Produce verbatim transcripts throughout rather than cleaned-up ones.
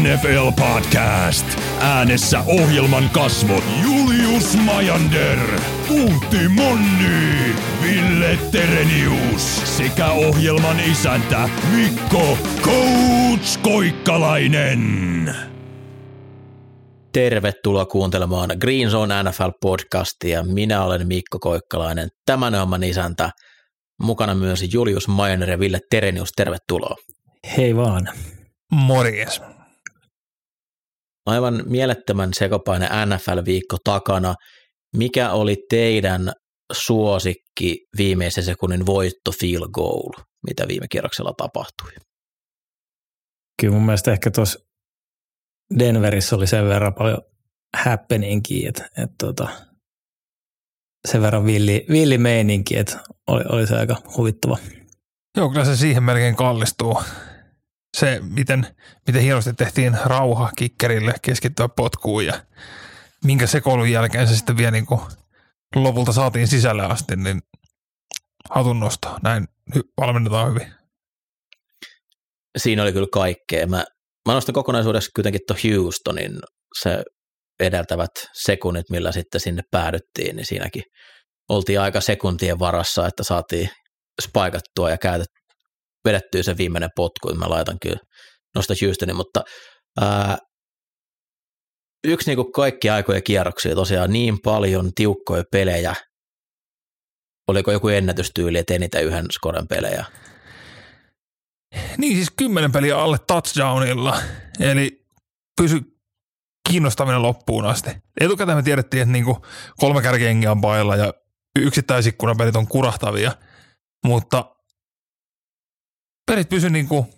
N F L-podcast. Äänessä ohjelman kasvot Julius Majander, Tuutti Monni, Ville Terenius sekä ohjelman isäntä Mikko Koikkalainen. Tervetuloa kuuntelemaan Green Zone N F L-podcastia. Minä olen Mikko Koikkalainen, tämän ohjelman isäntä. Mukana myös Julius Majander ja Ville Terenius. Tervetuloa. Hei vaan. Morjes. Aivan mielettömän sekopainen N F L-viikko takana. Mikä oli teidän suosikki viimeisen sekunnin voitto field goal, mitä viime kierroksella tapahtui? Kyllä mun mielestä ehkä tuossa Denverissä oli sen verran paljon happeningia, että, että tota, sen verran villi, villi meininki, että oli, oli se aika huvittava. Joo, kyllä se siihen melkein kallistuu. Se, miten, miten hienosti tehtiin rauha kikkerille keskittyä potkuun ja minkä sekoilun jälkeen se sitten vielä niin kuin lopulta saatiin sisälle asti, niin hatunnosto. Näin valmennetaan hyvin. Siinä oli kyllä kaikkea. Mä, mä nostan kokonaisuudessa kuitenkin tuon Houstonin se edeltävät sekunnit, millä sitten sinne päädyttiin, niin siinäkin oltiin aika sekuntien varassa, että saatiin spaikattua ja käytettyä. Vedettyy se viimeinen potku, mä laitan kyllä nosta Houstonin, mutta ää, yksi niin kuin kaikki aikojen kierroksia tosiaan niin paljon tiukkoja pelejä, oliko joku ennätystyyli, että eniten yhden skoren pelejä? Niin siis kymmenen peliä alle touchdownilla, eli pysy kiinnostaminen loppuun asti. Etukäteen me tiedettiin, että niin kuin kolme kärkiengiä on pailla ja yksittäisikkunan pelit on kurahtavia, mutta pelit pysy niinku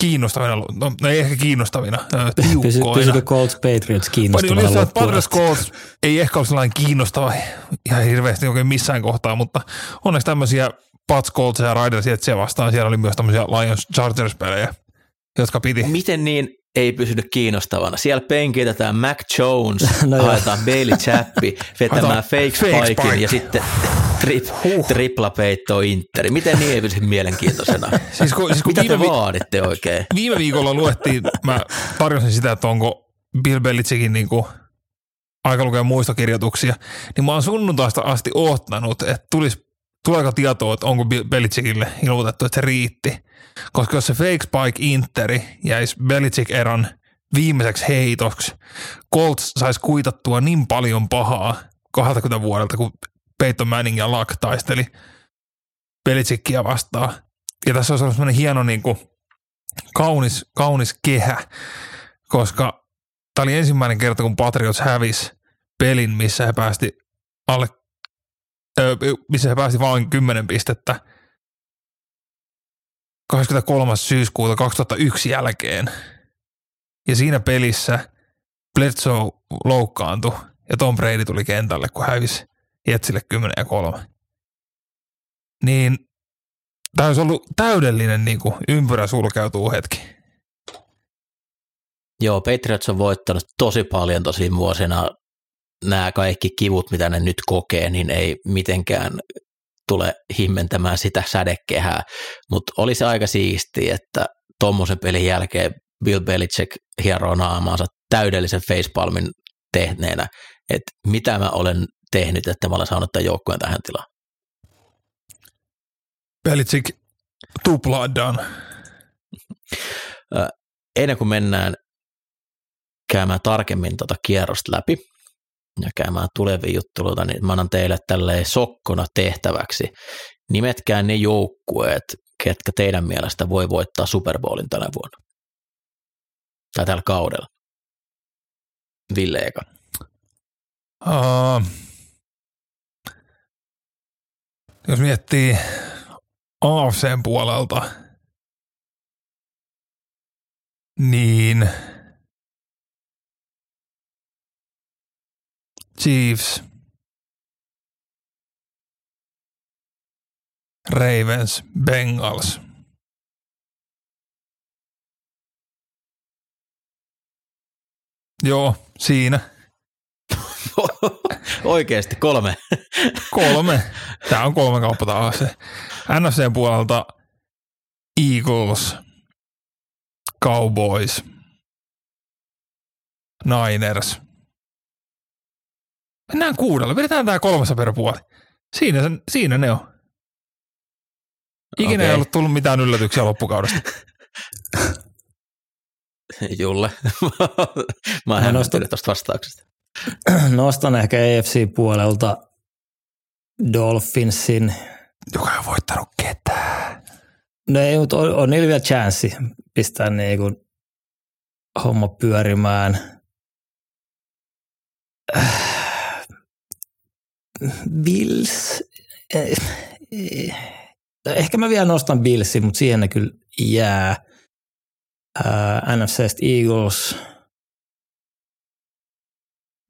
kiinnostavina, no ei ehkä kiinnostavina, tiukkoina. Pysy, pysykö Colts Patriots kiinnostavina loppuun asti? Colts ei ehkä ole sellainen kiinnostava ihan hirveästi oikein missään kohtaa, mutta onneksi tämmöisiä Pats, Colts ja Raiders Jetsiä vastaan, siellä oli myös tämmöisiä Lions Chargers-pelejä, jotka piti. Miten niin ei pysynyt kiinnostavana? Siellä penkitetään Mac Jones, no haetaan Bailey Chappi vetämään fake, fake spikin ja sitten... Trip, huh. Triplapeitto Interi. Miten niin ei pysy mielenkiintoisena? Siis kun, siis kun mitä te vi- vaaditte oikein? Viime viikolla luettiin, mä tarjosin sitä, että onko Bill Belichickin niinku aikalukea muistokirjoituksia, niin mä oon sunnuntaista asti oottanut, että tulisi tuleeko tietoa, että onko Bill Belichickille ilmoitettu, että se riitti. Koska jos se fake spike Interi jäisi Belichick-eran viimeiseksi heitoksi, Colts saisi kuitattua niin paljon pahaa kaksikymmentä vuodelta, kun Peyton Manning ja Luck taisteli Belichickia vastaan. Ja tässä on ollut semmoinen hieno niin kuin, kaunis, kaunis kehä, koska tämä oli ensimmäinen kerta, kun Patriots hävisi pelin, missä he päästi, alle, ö, missä he päästi vain kymmenen pistettä kahdeskymmeneskolmas syyskuuta kaksituhattayksi jälkeen. Ja siinä pelissä Bledsoe loukkaantui ja Tom Brady tuli kentälle, kun hävisi Jetsille kymmenen ja kolme. Niin tämä olisi ollut täydellinen niin kuin ympyrä sulkeutuu hetki. Joo, Patriots on voittanut tosi paljon tosi vuosina. Nämä kaikki kivut, mitä ne nyt kokee, niin ei mitenkään tule himmentämään sitä sädekehää. Mutta oli se aika siistiä, että tuommoisen pelin jälkeen Bill Belichick hieroo naamaansa täydellisen facepalmin tehneenä, että mitä mä olen tehnyt, että mä olen saanut tämän joukkueen tähän tilaan. Belichick tuplaadaan. Ennen kuin mennään käymään tarkemmin tuota kierrosta läpi ja käymään tulevia juttuja, niin mä annan teille tälleen sokkona tehtäväksi. Nimetkää ne joukkueet, ketkä teidän mielestä voi voittaa Super Bowlin tänä vuonna. Tai tällä kaudella. Ville eka. Uh, jos miettii A F C:n puolelta, niin Chiefs, Ravens, Bengals. Joo, siinä. Oikeasti kolme. kolme. Tämä on kolme kauppa taas. N F C:n puolelta Eagles, Cowboys, Niners. Mennään kuudella. Vedetään tää kolmessa per puoli. Siinä, sen, siinä ne on. Ikinä okay. Ei ollut tullut mitään yllätyksiä loppukaudesta. Julle. Mä en nostan tuosta vastauksesta. Nostan ehkä A F C-puolelta Dolphinsin. Joka ei ole voittanut ketään. No ei, mutta on, on niillä vielä chanssi pistää niin kuin homma pyörimään. Bills. Ehkä mä vielä nostan Billsin, mutta siihen ne kyllä jää. Uh, N F C:stä Eagles,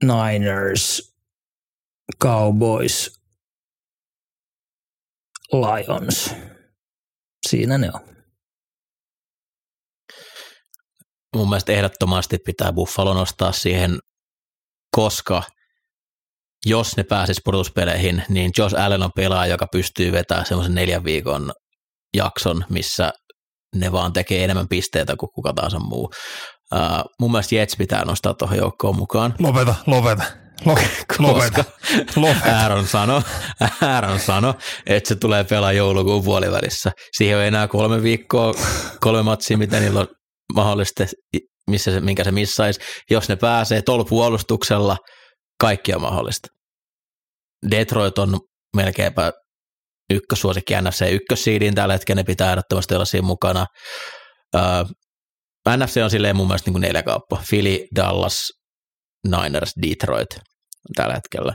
Niners, Cowboys, Lions. Siinä ne on. Mun mielestä ehdottomasti pitää Buffalo nostaa siihen, koska jos ne pääsisi pudotuspeleihin, niin Josh Allen on pelaaja, joka pystyy vetämään semmoisen neljän viikon jakson, missä ne vaan tekee enemmän pisteitä kuin kuka tahansa muu. Uh, mun mielestä Jets pitää nostaa tuohon joukkoon mukaan. Lopeta, lopeta, lopeta, lopeta. lopeta. Aaron sanoi, Aaron sano, että se tulee pelaa joulukuun puolivälissä. Siihen on enää kolme viikkoa, kolme matsia, mitä niillä on mahdollista, missä se, minkä se missaisi. Jos ne pääsee tuolla puolustuksella, kaikki on mahdollista. Detroit on melkeinpä ykkösuosikki N F C ykkössiidiin tällä hetkellä, ne pitää ehdottomasti olla siinä mukana. Uh, N F C on silleen mun mielestä niin kuin neljä kauppa. Philly, Dallas, Niners, Detroit tällä hetkellä.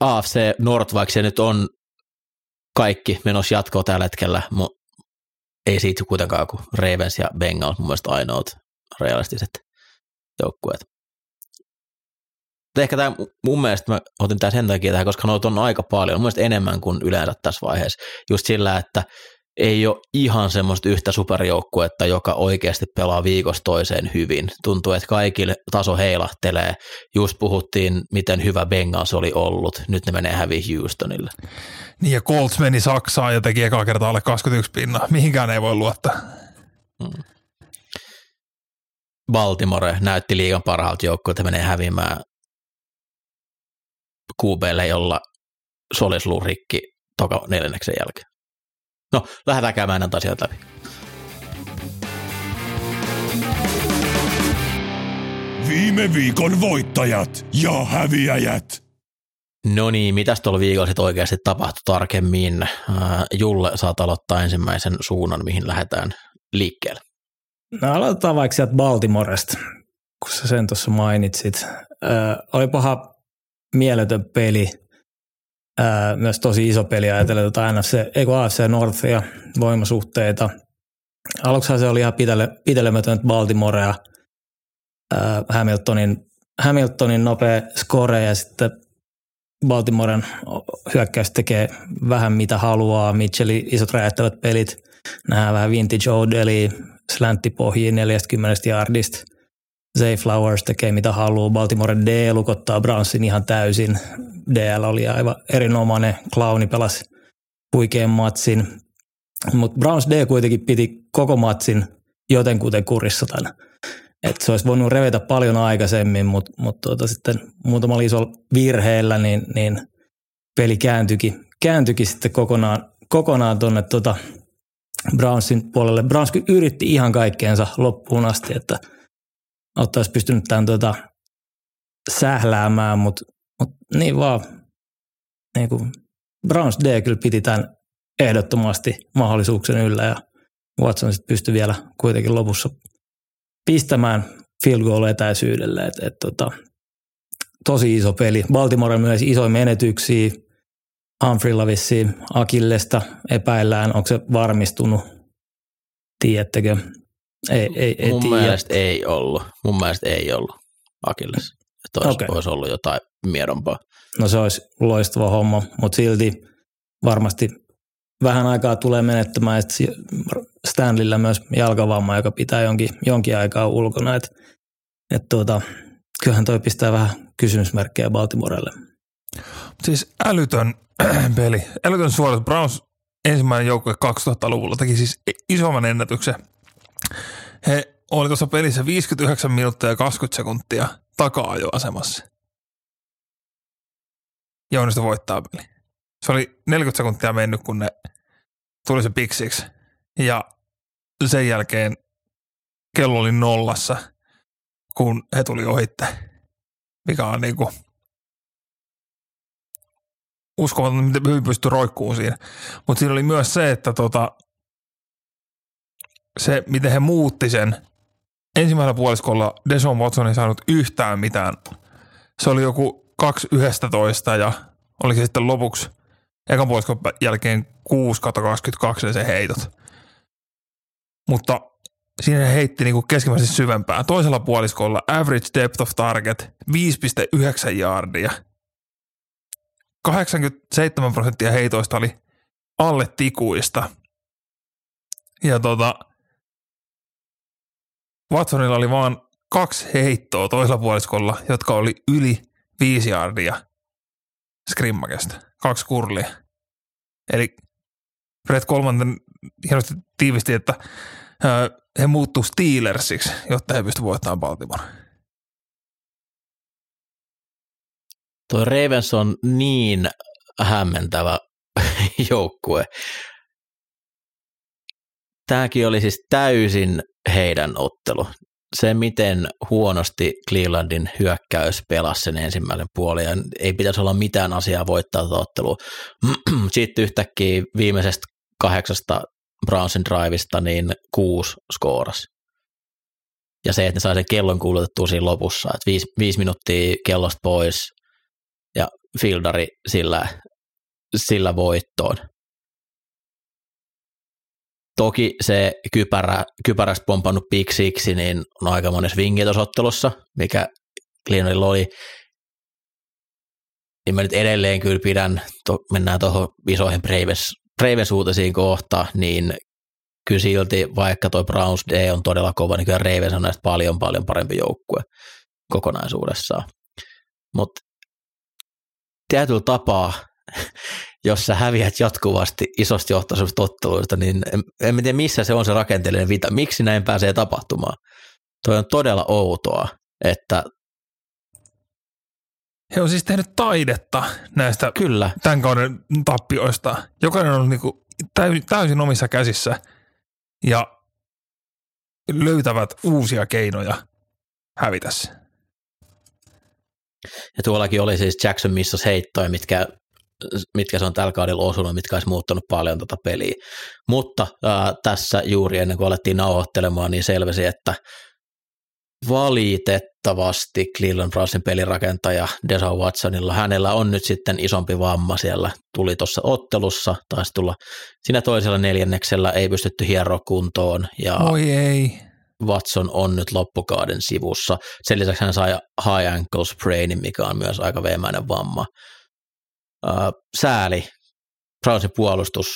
A F C North, vaikka se nyt on kaikki menossa jatkoa tällä hetkellä, mutta ei siitä kuitenkaan kuin Ravens ja Bengals mun mielestä ainoat realistiset joukkueet. Ehkä tämä, mun mielestä mä otin tämän sen takia tähän, koska noita on aika paljon, mun mielestä enemmän kuin yleensä tässä vaiheessa, just sillä, että ei ole ihan semmoista yhtä superjoukkuetta, joka oikeasti pelaa viikosta toiseen hyvin. Tuntuu, että kaikille taso heilahtelee. Just puhuttiin, miten hyvä Bengals oli ollut. Nyt ne menee häviin Houstonille. Niin ja Colts meni Saksaan ja teki ekaa kertaa alle kaksikymmentäyksi pinnaa. Mihinkään ei voi luottaa. Hmm. Baltimore näytti liigan parhaalta joukkueelta, menee häviämään Q B:lle, jolla solisluu rikki toka neljänneksen jälkeen. No, lähdetään käymään näitä asioita läpi. Viime viikon voittajat ja häviäjät. No niin, mitäs tuolla viikolla sitten oikeasti tapahtui tarkemmin? Julle, saat aloittaa ensimmäisen suunnan, mihin lähdetään liikkeelle. No aloitetaan vaikka sieltä Baltimoresta, kun sä sen tuossa mainitsit. Öö, oli paha mieletön peli, öö, myös tosi iso peli ajatellen tuota A F C Northia voimasuhteita. Aluksihan se oli ihan pitele, pitelemätöntä Baltimorea, öö, Hamiltonin, Hamiltonin nopea score ja sitten Baltimoren hyökkäys tekee vähän mitä haluaa. Mitchellin isot räjähtävät pelit, nähdään vähän vintage O'Dellia, släntti pohjiin neljäkymmentä yardista. Zay Flowers tekee mitä haluaa. Baltimore D lukottaa Brownsin ihan täysin. D L oli aivan erinomainen. Clowni pelasi huikean matsin. Mutta Browns D kuitenkin piti koko matsin jotenkuten kurissa tämän. Et se olisi voinut revetä paljon aikaisemmin, mutta mut tuota sitten muutamalla isolla virheellä niin, niin peli kääntyikin, kääntyikin sitten kokonaan, kokonaan tuonne tuota Brownsin puolelle. Browns yritti ihan kaikkeensa loppuun asti, että ottaisi pystynyt tämän tuota sähläämään, mutta mut niin vaan niin kuin Browns D kyllä piti tämän ehdottomasti mahdollisuuksien yllä ja Watson sitten pystyi vielä kuitenkin lopussa pistämään field goal etäisyydelle. Et, et tota, tosi iso peli. Baltimore myös isoja menetyksiä. Humphreylla vissiin Akillesta epäillään. Onko se varmistunut? Tiedättekö? Ei, ei, ei Mun tiedä. mielestä ei ollut. Mun mielestä ei ollut Akilles. Että olisi, okay. olisi ollut jotain miedompaa. No se olisi loistava homma, mutta silti varmasti vähän aikaa tulee menettämään. Stanleyllä myös jalkavamma, joka pitää jonkin, jonkin aikaa ulkona. Et, et tuota, kyllähän toi pistää vähän kysymysmerkkejä Baltimorelle. Siis älytön peli. Älytön suoritus. Browns ensimmäinen joukkue kaksituhattaluvulla teki siis isomman ennätyksen. He oli tuossa pelissä viisikymmentäyhdeksän minuuttia ja kaksikymmentä sekuntia taka-ajoasemassa. Ja onnistui voittaa peli. Se oli neljäkymmentä sekuntia mennyt, kun ne tuli se pick six. Ja sen jälkeen kello oli nollassa, kun he tuli ohitte, mikä on niin kuin uskomaton, miten hyvin pystyi roikkuun siinä. Mutta siinä oli myös se, että tota, se, miten he muutti sen. Ensimmäisellä puoliskolla Deshaun Watson ei saanut yhtään mitään. Se oli joku kaksi yksitoista ja oli se sitten lopuksi ekan puoliskon jälkeen kuusi kaksikymmentäkaksi se heitot. Mutta siinä he heitti niinku keskimmäisesti syvempään. Toisella puoliskolla average depth of target viisi pilkku yhdeksän jaardia. kahdeksankymmentäseitsemän prosenttia heitoista oli alle tikuista. Ja tota, Watsonilla oli vaan kaksi heittoa toisella puoliskolla, jotka oli yli viisi jaardia skrimmakesta. Kaksi kurlia. Eli Fred Kolmanten hienosti tiivisti, että ö, he muuttuu Steelersiksi, jotta he pystyvät voittamaan Baltimore. Tuo Ravens on niin hämmentävä joukkue. Tämäkin oli siis täysin heidän ottelu. Se, miten huonosti Clevelandin hyökkäys pelasi sen ensimmäisen puolen, ei pitäisi olla mitään asiaa voittaa tuota ottelua. Sitten yhtäkkiä viimeisestä kahdeksasta Brownsin drivista niin kuusi skoorasi. Ja se, että ne sai sen kellon kuulutettua siinä lopussa, että viisi, viisi minuuttia kellosta pois ja fieldari sillä, sillä voittoon. Toki se kypärä, kypärästä pompannut pick sixi, niin on aika monen swingi tuossa ottelussa, mikä Clevelandilla oli. Niin mä nyt edelleen kyllä pidän, to, mennään tuohon isoihin Ravens-uutisiin kohta, niin kyllä silti, vaikka toi Browns D on todella kova, niin kyllä Ravens on näistä paljon paljon parempi joukkue kokonaisuudessaan. Mutta tietyllä tapaa, jos sä häviät jatkuvasti isosti johtaisuudesta otteluista, niin en, en tiedä missä se on se rakenteellinen vita. Miksi näin pääsee tapahtumaan? Toi on todella outoa, että he on siis tehnyt taidetta näistä kyllä tämän kauden tappioista. Jokainen on niinku täysin omissa käsissä ja löytävät uusia keinoja hävitä se. Ja tuollakin oli siis Jackson missasi heittoja, mitkä mitkä se on tällä kaudella osunut, mitkä olisi muuttanut paljon tätä tota peliä. Mutta ää, tässä juuri ennen kuin alettiin nauhoittelemaan, niin selvisi, että valitettavasti Cleveland Brownsin pelirakentaja Deshaun Watsonilla, hänellä on nyt sitten isompi vamma siellä. Tuli tuossa ottelussa, taisi tulla siinä toisella neljänneksellä, ei pystytty hieroa kuntoon. Ja Oi ei. Watson on nyt loppukauden sivussa. Sen lisäksi hän sai high ankle sprainin, mikä on myös aika veemäinen vamma. Sääli, Brownsin puolustus,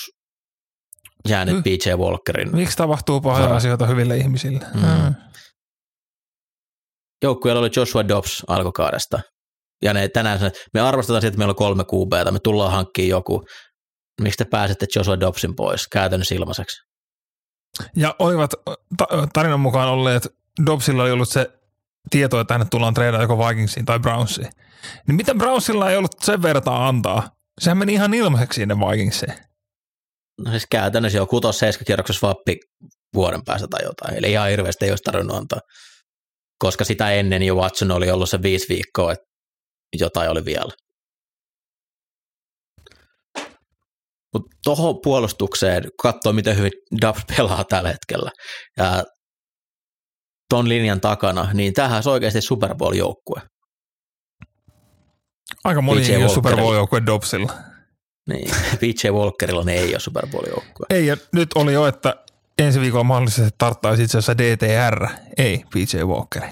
jäänyt P J Walkerin. Miksi tapahtuu pahoja asioita hyville ihmisille? Mm. Mm. Joukkueella oli Joshua Dobbs alkukaudesta. Ja ne tänään sanoi, me arvostetaan siitä, että meillä on kolme kuubeeta, me tullaan hankkiin joku. Miksi te pääsette Joshua Dobbsin pois käytännössä ilmaiseksi? Ja olivat tarinan mukaan olleet, Dobbsilla oli ollut se tietoa, että hänet tullaan treidaan joko Vikingsiin tai Brownsiin. Niin mitä Brownsilla ei ollut sen vertaa antaa? Sehän meni ihan ilmaiseksi sinne Vikingsiin. No siis käytännössä jo kuusi seitsemän kierroksessa vappi vuoden päästä tai jotain. Eli ihan hirveästi ei olisi tarvinnut antaa. Koska sitä ennen jo Watson oli ollut se viisi viikkoa, että jotain oli vielä. Mutta tuohon puolustukseen, katsoo miten hyvin Dubs pelaa tällä hetkellä. Ja ton linjan takana, niin tämähän on oikeasti Super Bowl-joukkue. Aika moni ei ole Super Bowl-joukkue Dobbsilla. Niin, P J Walkerilla ne ei ole Super Bowl-joukkue. Ei, ja nyt oli jo, että ensi viikolla mahdollisesti tarttaisi itse asiassa D T R, ei P J Walker.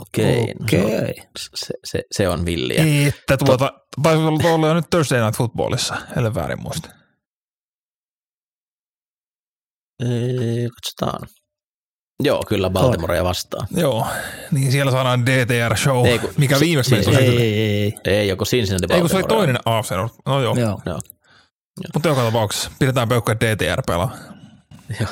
Okei, okay, okay. No, se, se, se on villiä. Ei, että tuota, Tot... taisi olla jo nyt Thursday Night Footballissa, ellen väärin muista. Ei, katsotaan. Joo, kyllä Baltimorea vastaan. Joo, niin siellä saadaan D T R-show, ei, kun, mikä viimeksi meni. Ei, ei, ei. Ei, joku Cincinnati Baltimore. Ei, kun se oli toinen A F C. No joo. joo. joo. Mutta joka tapauksessa pidetään peukkaa D T R pelaa. Joo.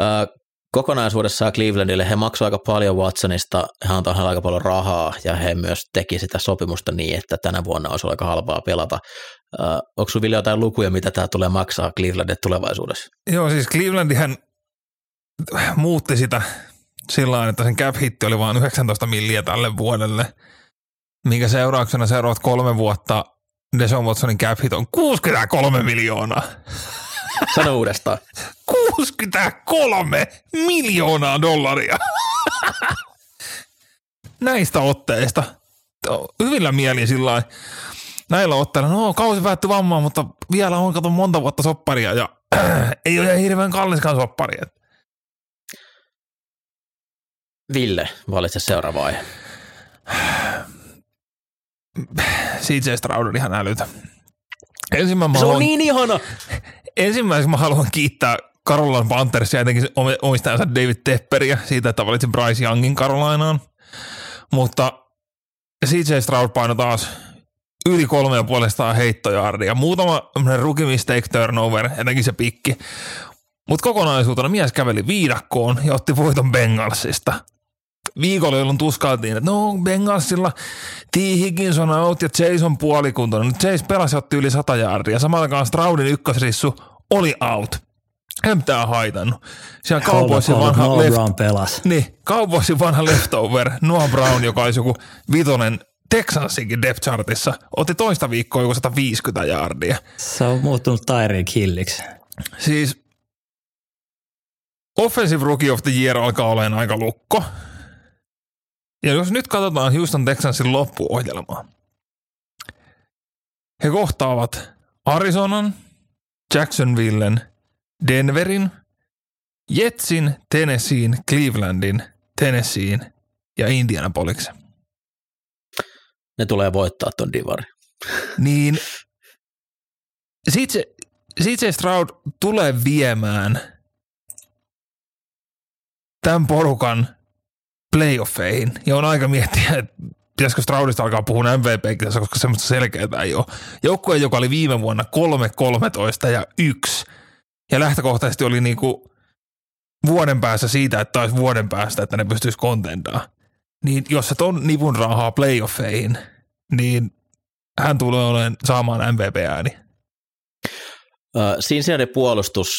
Äh, kokonaisuudessaan Clevelandille he maksoivat aika paljon Watsonista, he antoivat aika paljon rahaa ja he myös teki sitä sopimusta niin, että tänä vuonna olisi aika halpaa pelata. Äh, onko sinulla vielä jotain lukuja, mitä tämä tulee maksaa Clevelandille tulevaisuudessa? Joo, siis Clevelandihän muutti sitä sillä tavalla, että sen cap-hitti oli vain yhdeksäntoista milliä tälle vuodelle, minkä seurauksena seuraavat kolme vuotta Deshaun Watsonin cap-hit on kuusikymmentäkolme miljoonaa. Sano uudestaan. kuusikymmentäkolme miljoonaa dollaria. Näistä otteista. Hyvillä mieli sillain. Näillä otteilla. No, kausi päättyi vammaan, mutta vielä on kato monta vuotta sopparia ja äh, ei ole hirveän kalliskaan sopparia. Ville, valitse seuraava aihe. C J Stroud on ihan älytä. Ensimmäinen se on haluan, niin ihana. Ensimmäiseksi mä haluan kiittää Caroline Panthersia, jotenkin omistajansa David Tepperia siitä, että valitsin Bryce Youngin Carolinaan. Mutta C J Stroud paino taas yli kolme ja puolestaan heittojaardia. Muutama rookie mistake turnover, jotenkin se pikki. Mutta kokonaisuutena mies käveli viidakkoon ja otti voiton Bengalsista. Viikolla, jolloin tuskailtiin, että no Bengalsilla T. Higginson out ja Jason puolikuntoinen. Nyt Chase pelasi otti yli sata jaardia. Samalla kanssa Stroudin ykkösrissu oli out. En mitään haitannut. Siellä Cowboysin vanha, no left... niin, vanha leftover Noah Brown, joka olisi joku vitonen Texansinkin depth chartissa, otti toista viikkoa joku sata viisikymmentä jaardia. Se on muuttunut Tyreek Hilliksi. Siis offensive rookie of the year alkaa olemaan aika lukko. Ja jos nyt katsotaan Houston Texansin loppuohjelmaa, he kohtaavat Arizonan, Jacksonvillen, Denverin, Jetsin, Tennesseein, Clevelandin, Tennesseein ja Indianapoliksen. Ne tulee voittaa ton divari. Niin, sitten se Stroud tulee viemään tämän porukan playoffeihin. Ja on aika miettiä, että pitäisikö Stroudista alkaa puhua M V P-kisassa, koska semmoista selkeää ei ole. Joukkue, joka oli viime vuonna kolme kolmetoista ja yksi. Ja lähtökohtaisesti oli niinku vuoden päässä siitä, että taisi vuoden päästä, että ne pystyisi kontentaa. Niin jos et on nipun rahaa playoffeihin, niin hän tulee olemaan saamaan M V P-ääni. Sinsiäinen puolustus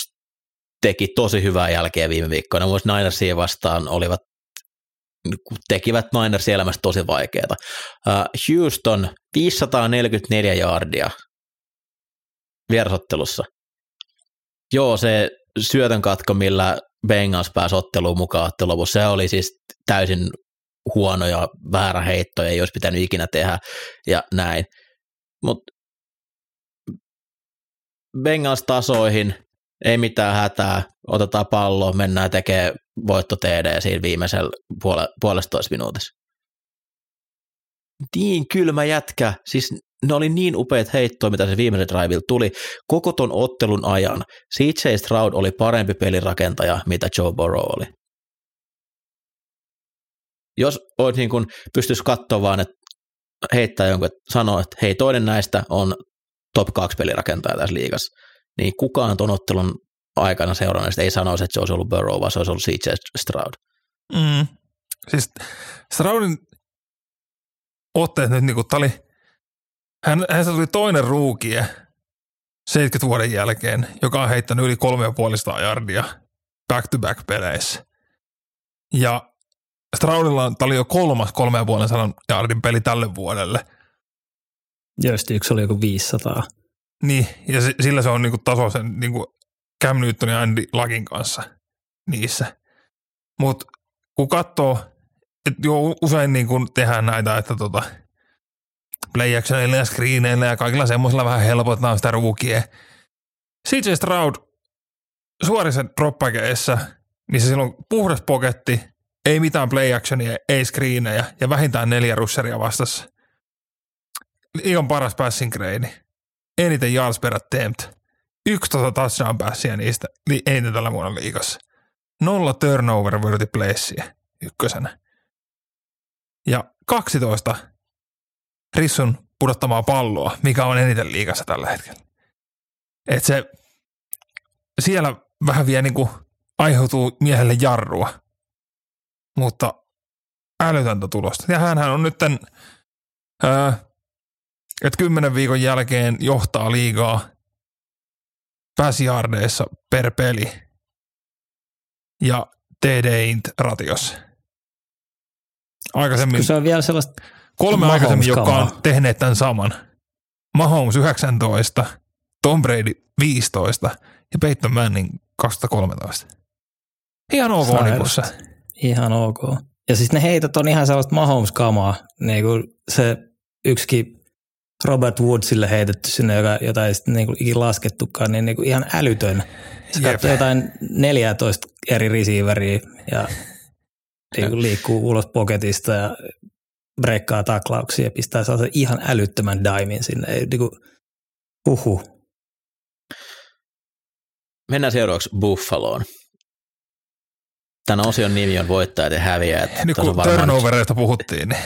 teki tosi hyvää jälkeä viime viikkoina. Myös Ninersia vastaan olivat tekivät Ninersin elämässä tosi vaikeaa. Houston viisisataaneljäkymmentäneljä jaardia vierasottelussa. Joo, se syötön katko, millä Bengals pääsi otteluun mukaan otteluvussa, se oli siis täysin huono ja väärä heitto, ei olisi pitänyt ikinä tehdä ja näin. Mutta Bengals tasoihin, ei mitään hätää, otetaan pallo, mennään tekemään voitto T D siinä viimeisellä puole- puolestoista minuutissa. Niin kylmä jätkä, siis ne oli niin upeat heittoja, mitä se viimeisen driveilla tuli. Koko ton ottelun ajan C J Stroud oli parempi pelirakentaja, mitä Joe Burrow oli. Jos olet niin kuin, pystyisi katsoa vaan, että heittää jonkun, että sanoo, että hei, toinen näistä on top kaksi pelirakentaja tässä liigassa, niin kukaan ton ottelun aikana seurannut ei sanoisi, että se olisi ollut Burrow, vaan se olisi ollut C J Stroud. Mm. Siis Stroudin otteet nyt, niin kuin tali, hän, hänestä tuli toinen ruukie seitsemänkymmenen vuoden jälkeen, joka on heittänyt yli kolme ja puoli sataa jardia back-to-back peleissä. Ja Stroudilla oli jo kolmas kolme ja puoli sataa jardin peli tälle vuodelle. Josti yksi oli joku viisisataa. Niin, ja se, sillä se on niin kuin taso sen niin kuin Cam Newton ja Andy Luckin kanssa niissä. Mutta kun katsoo, että joo, usein niin kun tehdään näitä, että tota, play actionilla ja screeneillä ja kaikilla semmoisilla vähän helpotetaan sitä ruukia. C J Stroud suorissa droppakeissa, missä sillä on puhdas poketti, ei mitään play actionia, ei screenejä ja vähintään neljä rusheria vastassa. Ihan paras passing grade. Eniten yards per attempt. yksitoista touchdown päässiä niistä eniten tällä vuonna liigassa. Nolla turnover worthy playsiä ykkösenä. Ja kaksitoista rissun pudottamaa palloa, mikä on eniten liigassa tällä hetkellä. Et se siellä vähän vie niinku aiheutuu miehelle jarrua, mutta älytöntä tulosta. Ja hänhän on nyt tämän, öö, että kymmenen viikon jälkeen johtaa liigaa pääsijardeissa per peli ja T D-int ratiossa. Aikaisemmin, se on vielä sellaista kolme aikaisemmin, jotka on tehneet tämän saman. Mahomes yhdeksäntoista, Tom Brady viisitoista ja Peyton Manning kaksituhattakolmetoista. Ihan ok nipussa. Ihan ok. Ja siis ne heitot on ihan sellaista Mahomes-kamaa. Niin kuin se yksikin Robert Woodsille heitetty sinne, jota ei sitten niin kuin ikin laskettukaan, niin, niin kuin ihan älytön. Se katsoi jotain neljätoista eri receiveria ja niin liikkuu ulos poketista ja breikkaa taklauksia ja pistää sellaisen ihan älyttömän daimin sinne. Ei, niin kuin, huhu. Mennään seuraavaksi Buffaloon. Tämän osion nimi on voittajat ja häviäjät. Nyt kun turnovereista puhuttiin. Niin.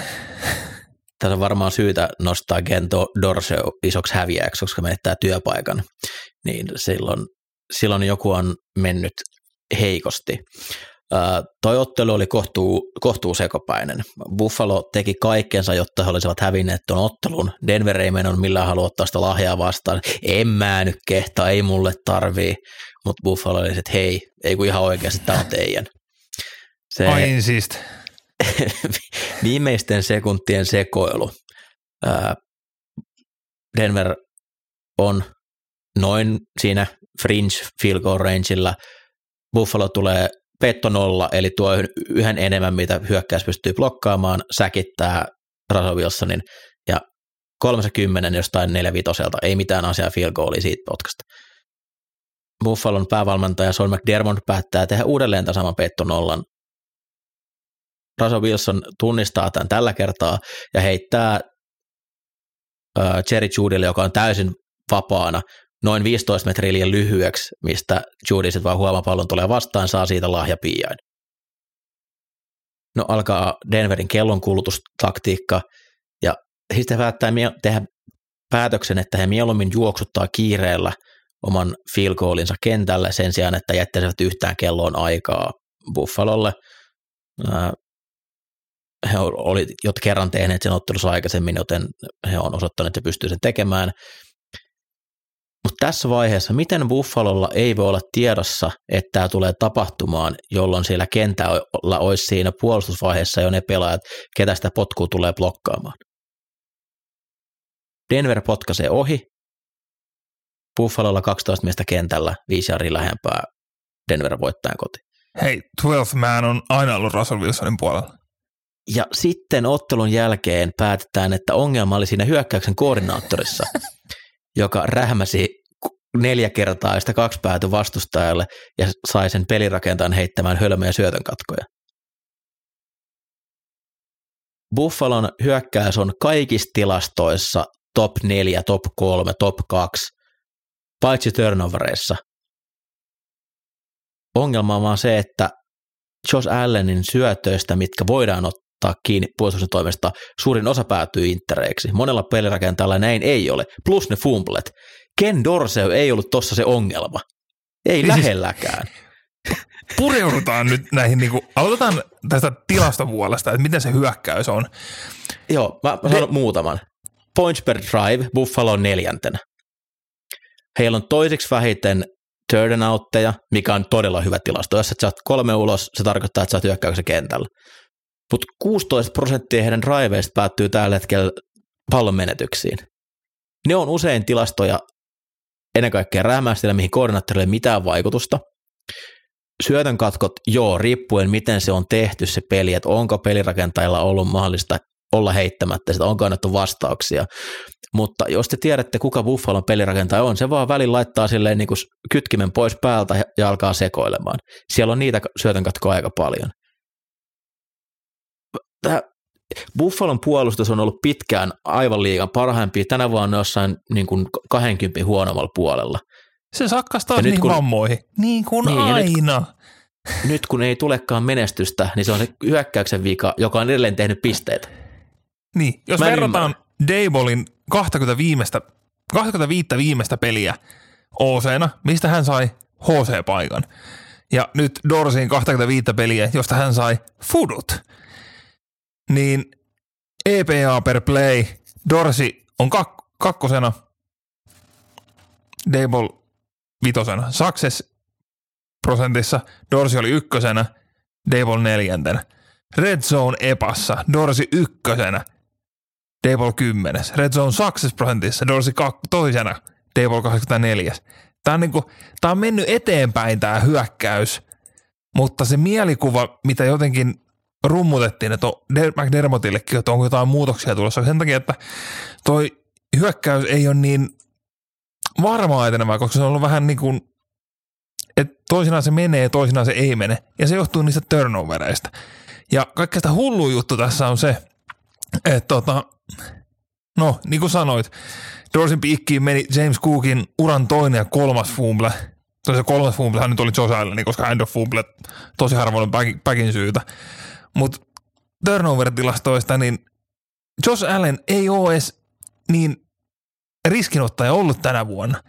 Tässä on varmaan syytä nostaa Gento Dorsey isoksi häviäjäksi, koska menettää työpaikan. Niin silloin, silloin joku on mennyt heikosti. Äh, toi ottelu oli kohtuu, kohtuu sekopäinen. Buffalo teki kaikkensa, jotta he olisivat hävinneet tuon ottelun. Denver ei mennyt millään halua ottaa sitä lahjaa vastaan. En mä nyt kehtaa, ei mulle tarvii. Mutta Buffalo oli, että hei, ei kun ihan oikeasti, tämä on teidän. Se I insist. Viimeisten sekuntien sekoilu. Denver on noin siinä fringe field goal rangella. Buffalo tulee petto nolla, eli tuo yhden enemmän, mitä hyökkäys pystyy blokkaamaan, säkittää Russell Wilsonin. Ja kolmekymmentä jostain neljävitoselta, ei mitään asiaa field goalia siitä potkasta. Buffalon päävalmentaja Sean McDermott päättää tehdä uudelleen tämän saman peitto nollan. Russell Wilson tunnistaa tämän tällä kertaa ja heittää Jerry Judille, joka on täysin vapaana, noin viisitoista metriä liian lyhyeksi, mistä Judy sitten vaan huomaa pallon tulee vastaan, saa siitä lahjapiiain. No alkaa Denverin kellonkulutustaktiikka ja sitten päättää tehdä päätöksen, että he mieluummin juoksuttaa kiireellä oman field goalinsa kentälle sen sijaan, että jättäisivät yhtään kelloon aikaa Buffalolle. He olivat jo kerran tehneet sen ottelussa aikaisemmin, joten he on osoittaneet, että pystyy sen tekemään. Mutta tässä vaiheessa, miten Buffalolla ei voi olla tiedossa, että tämä tulee tapahtumaan, jolloin siellä kentällä olisi siinä puolustusvaiheessa jo ne pelaajat, ketä sitä potkua tulee blokkaamaan. Denver potkaisee ohi. Buffalolla kaksitoista miestä kentällä, viisi jaaria lähempää Denver voittajan koti. Hei, twelve man on aina ollut Russell Wilsonin puolella. Ja sitten ottelun jälkeen päätetään, että ongelma oli siinä hyökkäyksen koordinaattorissa, joka rähmäsi neljä kertaa ja sitä kaksi päätyi vastustajalle ja sai sen pelirakentajan heittämään hölmöjä syötön katkoja. Buffalon hyökkäys on kaikissa tilastoissa top neljä, top kolme, top kaksi. Paitsi turnovereissa. Ongelma on vaan se, että Josh Allenin syötöistä, mitkä voidaan ottaa kiinni puolustuksen toimesta, suurin osa päätyy intereiksi. Monella pelirakentajalla näin ei ole. Plus ne fumblet. Ken Dorsey ei ollut tossa se ongelma. Ei niin lähelläkään. Siis, pureudutaan nyt näihin, niin kuin, aloitetaan tästä tilastopuolesta, että miten se hyökkäys on. Joo, mä, mä sanon De- muutaman. Points per drive, Buffalo on neljäntenä. Heillä on toiseksi vähiten turnoutteja, mikä on todella hyvä tilasto. Jos sä saat kolme ulos, se tarkoittaa, että sä oot hyökkäyksen kentällä. Mutta kuusitoista prosenttia heidän driveista päättyy tällä hetkellä pallon menetyksiin. Ne on usein tilastoja ennen kaikkea rähmästillä, mihin koordinaattorille mitään vaikutusta. Syötön katkot, joo, riippuen miten se on tehty se peli, että onko pelirakentajilla ollut mahdollista olla heittämättä sitä, onko annettu vastauksia. Mutta jos te tiedätte, kuka Buffalon pelirakentaja on, se vaan välillä laittaa silleen niin kuin kytkimen pois päältä ja alkaa sekoilemaan. Siellä on niitä syötönkatkoa aika paljon. Tämä Buffalon puolustus on ollut pitkään aivan liigan parhaimpia. Tänä vuonna jossain niin kuin kaksikymmentä huonommalla puolella. Se sakkas taas niihin vammoihin. Niin kuin niin, aina. Nyt, nyt kun ei tulekaan menestystä, niin se on se hyökkäyksen vika, joka on edelleen tehnyt pisteitä. Niin, jos Mä verrataan Dabolin kaksikymmentä viimeistä, kaksikymmentäviisi viimeistä peliä O C-na, mistä hän sai H C-paikan. ja nyt Dorsin kaksikymmentäviisi peliä, josta hän sai fudut, niin E P A per play, Dorsi on kak- kakkosena, Dable vitosena. Success prosentissa Dorsi oli ykkösenä, Dable neljäntenä. Red Zone epassa, Dorsi ykkösenä, Dable kymmenes. Red Zone success prosentissa, Dorsi kak- toisena, Dable kahdeksankymmentäneljä. Tämä on, niin kuin, tämä on mennyt eteenpäin tämä hyökkäys, mutta se mielikuva, mitä jotenkin rummutettiin, että McDermottillekin, että onko jotain muutoksia tulossa, sen takia, että toi hyökkäys ei ole niin varmaa etenevää, koska se on ollut vähän niin kuin, että toisinaan se menee, toisinaan se ei mene, ja se johtuu niistä turnovereista. Ja kaikkea sitä hullua juttu tässä on se, että tota, no niin kuin sanoit, Dorsin piikkiin meni James Cookin uran toinen ja kolmas fumble. Se kolmas fumblehan nyt oli Josh Allen, koska end of fumble tosi harvoin päkin syytä. Mutta turnover-tilastoista, niin Josh Allen ei ole edes niin riskinottaja ollut tänä vuonna.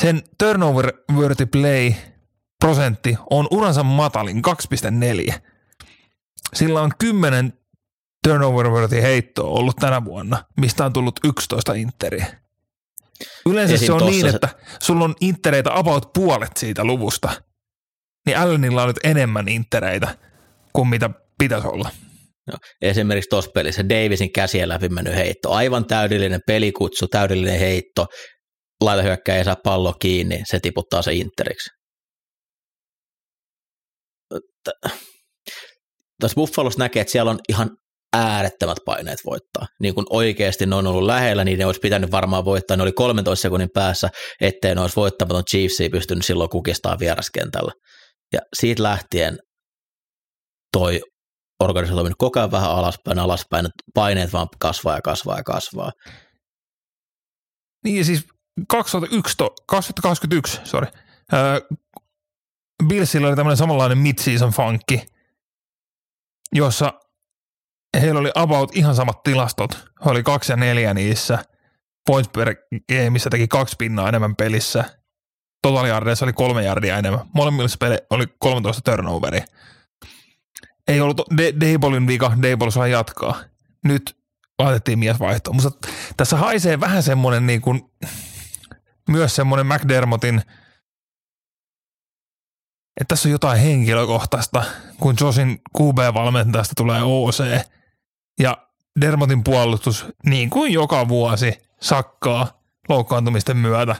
Sen turnover-worthy play prosentti on uransa matalin, kaksi pilkku neljä. Sillä on kymmenen turnover-worthy heittoa ollut tänä vuonna, mistä on tullut yksitoista interiä. Yleensä esim. Se on niin, se... että sulla on intereitä about puolet siitä luvusta, niin Allenilla on nyt enemmän intereitä kuin mitä pitäisi olla. No, esimerkiksi tuossa pelissä Davisin käsien läpi mennyt heitto, aivan täydellinen pelikutsu, täydellinen heitto, laita hyökkää ja saa pallo kiinni, se tiputtaa se interiksi. Tässä Buffalossa näkee, että siellä on ihan äärettömät paineet voittaa. Niin kuin oikeasti ne on ollut lähellä, niin ne olisi pitänyt varmaan voittaa. Ne oli kolmentoista sekunnin päässä, ettei ne olisi voittamaton Chiefsia pystynyt silloin kukistamaan vieraskentällä. Ja siitä lähtien toi organisaatio on mennyt koko ajan vähän alaspäin, alaspäin, paineet vaan kasvaa ja kasvaa ja kasvaa. Niin ja siis kaksituhattakaksikymmentäyksi, sorry, Billsillä oli tämmöinen samanlainen mid-season funkki, jossa heillä oli about ihan samat tilastot. He oli kaksi ja neljä niissä. Points per gameissa teki kaksi pinnaa enemmän pelissä. Total yardeissa oli kolme yardia enemmän. Molemmilla pelissä oli kolmetoista turnoveria. Ei ollut De- Dabolin vika, Dable saa jatkaa. Nyt laitettiin mies vaihtoon. Mutta tässä haisee vähän semmoinen niin kuin, myös semmoinen McDermottin, että tässä on jotain henkilökohtaista, kun Josin Q B-valmentajasta tulee O C. Ja Dermotin puolustus, niin kuin joka vuosi, sakkaa loukkaantumisten myötä.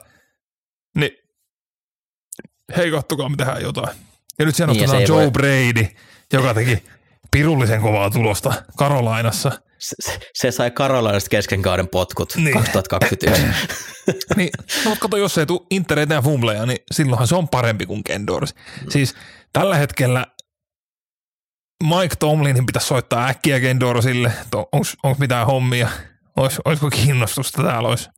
Niin, hei kattokaa, me tehdään jotain. Ja nyt siellä nostetaan niin Joe voi... Brady, joka teki pirullisen kovaa tulosta Karolainassa. Se, se, se sai Karolainasta kesken kauden potkut niin. kaksituhattakaksikymmentäyksi. Niin, no kato, jos ei tule intereitä ja fumbleja, niin silloinhan se on parempi kuin Ken Dorsey. Mm. Siis tällä hetkellä Mike Tomlinin pitäisi soittaa äkkiä Ken Dorseylle, että onko mitään hommia, olis, olisiko kiinnostusta täällä, olisi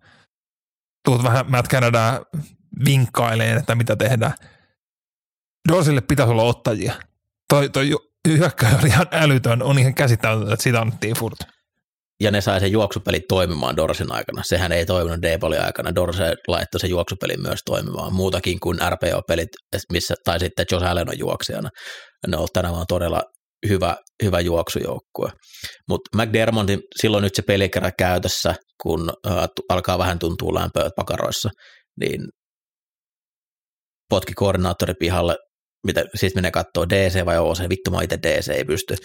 tuut vähän Matt Canadaan vinkkaileen, että mitä tehdään. Dorseylle pitäisi olla ottajia. Toi, toi hyökkäys oli ihan älytön, on ihan käsittämätöntä, että siitä annettiin furt. Ja ne sai sen juoksupelin toimimaan Dorsin aikana. Sehän ei toiminut D-ballin aikana. Dorsi laittoi sen juoksupelin myös toimimaan. Muutakin kuin R P O-pelit, missä, tai sitten Josh Allen on juoksijana. Ne on tänään vaan todella hyvä, hyvä juoksujoukkue. Mutta McDermottin, silloin nyt se pelikerä käytössä, kun äh, alkaa vähän tuntua lämpöä pakaroissa, niin potki koordinaattori pihalle. Mitä, siis menee kattoo D C vai O C, vittu mä itse D C ei pysty,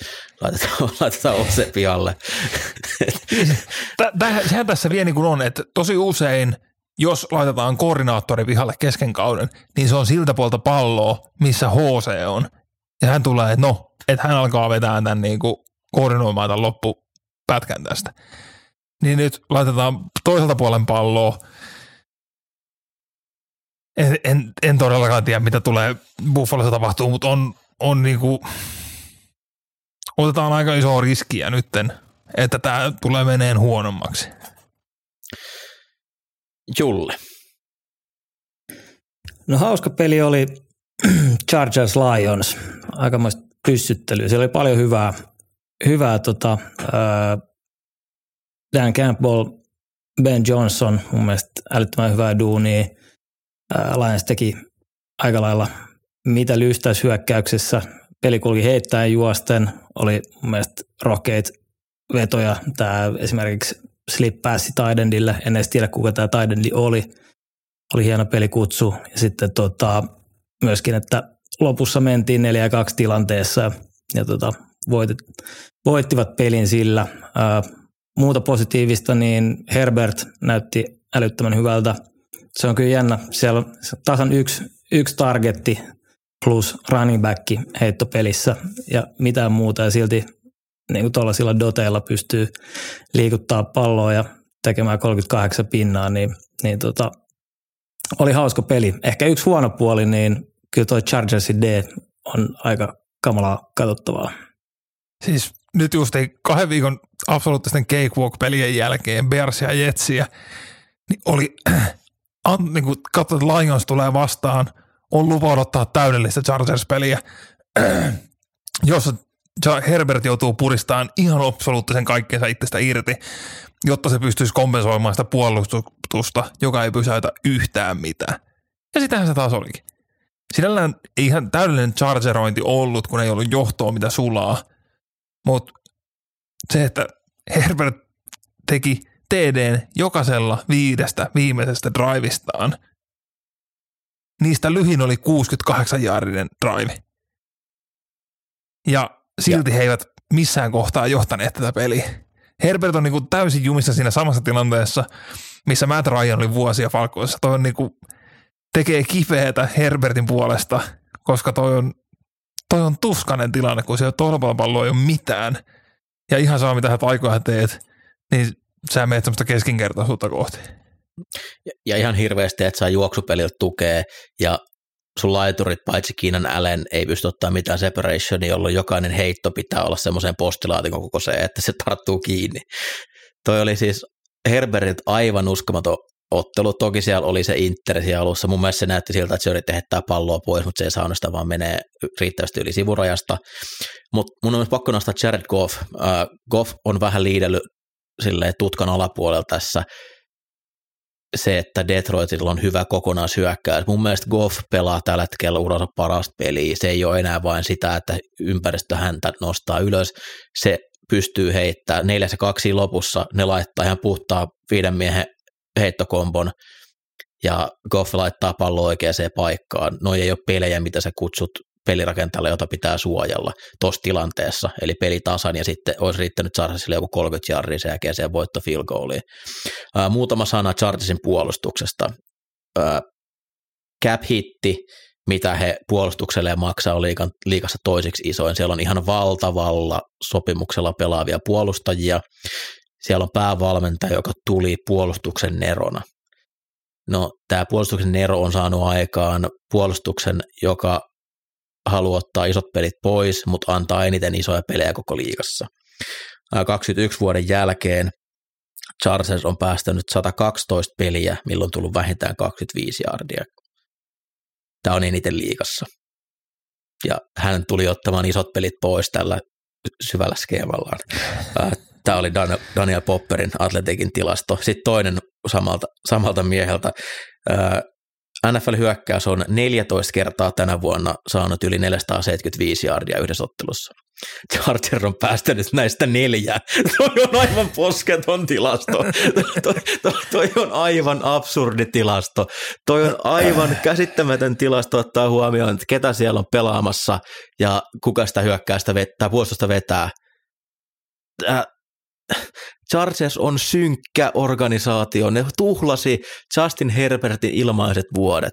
laitetaan, laitetaan O C pihalle. Sehän tässä vielä niin kuin on, että tosi usein, jos laitetaan koordinaattori pihalle kesken kauden, niin se on siltä puolta palloa, missä H C on. Ja hän tulee, että no, että hän alkaa vetää tämän niin kuin koordinoimaan tämän loppupätkän tästä. Niin nyt laitetaan toiselta puolen palloa. En, en, en todellakaan tiedä, mitä tulee Buffalossa tapahtuu, mutta on, on niinku, otetaan aika isoa riskiä nytten, että tämä tulee meneen huonommaksi. Julle. No hauska peli oli Chargers Lions, aikamoista pyssyttelyä. Siellä oli paljon hyvää, hyvää tota, äh, Dan Campbell, Ben Johnson, mun mielestä älyttömän hyvää duunia. Lions teki aika lailla mitä lyystäisi hyökkäyksessä. Peli kulki heittäen juosten, oli mun mielestä rohkeita vetoja. Tämä esimerkiksi slip pääsi tight endille, en edes tiedä kuka tämä tight end oli. Oli hieno pelikutsu ja sitten tota, myöskin, että lopussa mentiin neljä kaksi tilanteessa ja tota, voitit, voittivat pelin sillä. Ää, muuta positiivista, niin Herbert näytti älyttömän hyvältä. Se on kyllä jännä. Siellä on tasan yksi, yksi targetti plus running back heittopelissä ja mitään muuta. Ja silti niin kuin tuollaisilla doteilla pystyy liikuttaa palloa ja tekemään kolmekymmentäkahdeksan pinnaa, niin, niin tota, oli hauska peli. Ehkä yksi huono puoli, niin kyllä toi Chargersin D on aika kamalaa katsottavaa. Siis nyt just ei kahden viikon absoluuttisten cakewalk-pelien jälkeen Bears ja Jetsiä, niin oli, niin kun katsot, että Lions tulee vastaan, on lupa odottaa täydellistä Chargers-peliä, jossa Herbert joutuu puristamaan ihan absoluuttisen kaikkeensa itsestä irti, jotta se pystyisi kompensoimaan sitä puolustusta, joka ei pysäytä yhtään mitään. Ja sitähän se taas olikin. Sinällään ei ihan täydellinen chargerointi ollut, kun ei ollut johtoa mitä sulaa, mutta se, että Herbert teki T D:n jokaisella viidestä viimeisestä drivistaan, niistä lyhin oli kuusikymmentäkahdeksan-jaarinen drive. Ja silti ja. he eivät missään kohtaa johtaneet tätä peliä. Herbert on niinku täysin jumissa siinä samassa tilanteessa, missä Matt Ryan oli vuosia Falconsissa. Toi on niinku, tekee kipeätä Herbertin puolesta, koska toi on, toi on tuskainen tilanne, kun siellä torpapalloa ei ole mitään. Ja ihan saa mitä aikoja teet, niin sä menet semmoista keskinkertaisuutta kohti. Ja, ja ihan hirveästi, että saa juoksupeliltä tukea ja sun laiturit, paitsi Keenan Allen, ei pysty ottaa mitään separationia, jolloin jokainen heitto pitää olla semmoiseen postilaatikon kokoiseen, että se tarttuu kiinni. Toi oli siis Herbertit aivan uskomaton ottelu. Toki siellä oli se Inter siellä alussa. Mun mielestä se näytti siltä, että se yritti heittää palloa pois, mutta se ei saanut sitä, vaan menee riittävästi yli sivurajasta. Mutta mun on myös pakko nostaa Jared Goff. Goff on vähän liidellyt tutkan alapuolella tässä. Se, että Detroitilla on hyvä kokonaishyökkäys. Mun mielestä Goff pelaa tällä hetkellä uransa parasta peliä. Se ei ole enää vain sitä, että ympäristö häntä nostaa ylös. Se pystyy heittämään. Neljäs ja kaksi lopussa ne laittaa ihan puhtaa viiden miehen heittokombon ja Goff laittaa pallon oikeaan paikkaan. Noi ei ole pelejä, mitä sä kutsut pelirakentajalle, jota pitää suojella tuossa tilanteessa. Eli pelitasan ja sitten olisi riittänyt saada sille joku kolmekymmentä jarria sen jälkeen se voitto field goaliin. Ää, muutama sana Chargersin puolustuksesta. Ää, cap-hitti, mitä he puolustukselleen maksaa, on liikan, liikassa toiseksi isoin. Siellä on ihan valtavalla sopimuksella pelaavia puolustajia. Siellä on päävalmentaja, joka tuli puolustuksen nerona. No, tämä puolustuksen nero on saanut aikaan puolustuksen, joka haluaa ottaa isot pelit pois, mutta antaa eniten isoja pelejä koko liigassa. kaksikymmentäyksi vuoden jälkeen Chargers on päästänyt sata kaksitoista peliä, milloin on tullut vähintään kaksikymmentäviisi jaardia. Tämä on eniten liigassa. Ja hän tuli ottamaan isot pelit pois tällä syvällä skeemallaan. Tämä oli Daniel Popperin Atletikin tilasto. Sitten toinen samalta, samalta mieheltä. N F L-hyökkäys on neljätoista kertaa tänä vuonna saanut yli neljäsataaseitsemänkymmentäviisi jaardia yhdessä ottelussa. Charger on päästänyt näistä neljää. Toi on aivan posketon tilasto. Toi, toi, toi on aivan absurdi tilasto. Toi on aivan käsittämätön tilasto ottaa huomioon, että ketä siellä on pelaamassa ja kuka sitä hyökkäystä vetää, puolustusta vetää. Äh. Chargers on synkkä organisaatio. Ne tuhlasi Justin Herbertin ilmaiset vuodet.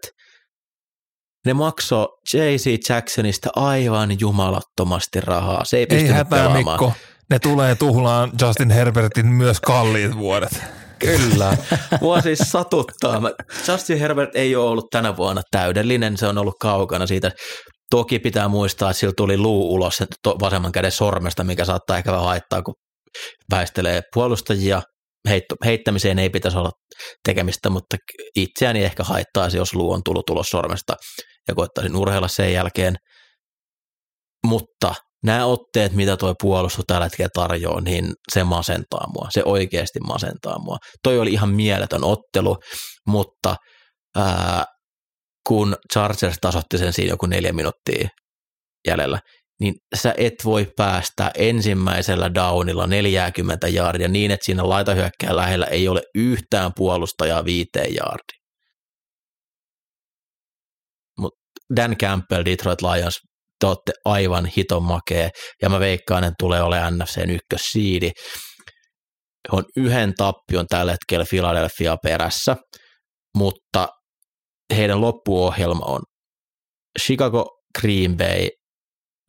Ne maksoi J C Jacksonista aivan jumalattomasti rahaa. Se ei pystynyt ei hätää, pelaamaan. Mikko. Ne tulee tuhlaan Justin Herbertin myös kalliit vuodet. Kyllä. Mua siis satuttaa. Justin Herbert ei ole ollut tänä vuonna täydellinen. Se on ollut kaukana siitä. Toki pitää muistaa, että sillä tuli luu ulos vasemman käden sormesta, mikä saattaa ehkä vähän haittaa, kun väistelee puolustajia. Heitto, heittämiseen ei pitäisi olla tekemistä, mutta itseäni ehkä haittaisi, jos luu on tullut ulos sormesta ja koittaisin urheilla sen jälkeen. Mutta nämä otteet, mitä tuo puolustus tällä hetkellä tarjoaa, niin se masentaa mua. Se oikeasti masentaa mua. Toi oli ihan mieletön ottelu, mutta ää, kun Chargers tasoitti sen siinä joku neljä minuuttia jäljellä, niin sä et voi päästä ensimmäisellä downilla neljäkymmentä jaardia niin, että siinä laitahyökkäjän lähellä ei ole yhtään puolustajaa viiteen jaardia. Mutta Dan Campbell, Detroit Lions, te olette aivan hiton makee, ja mä veikkaan, että tulee olemaan N F C:n ykkössiidi. On yhden tappion tällä hetkellä Philadelphia perässä, mutta heidän loppuohjelma on Chicago, Green Bay,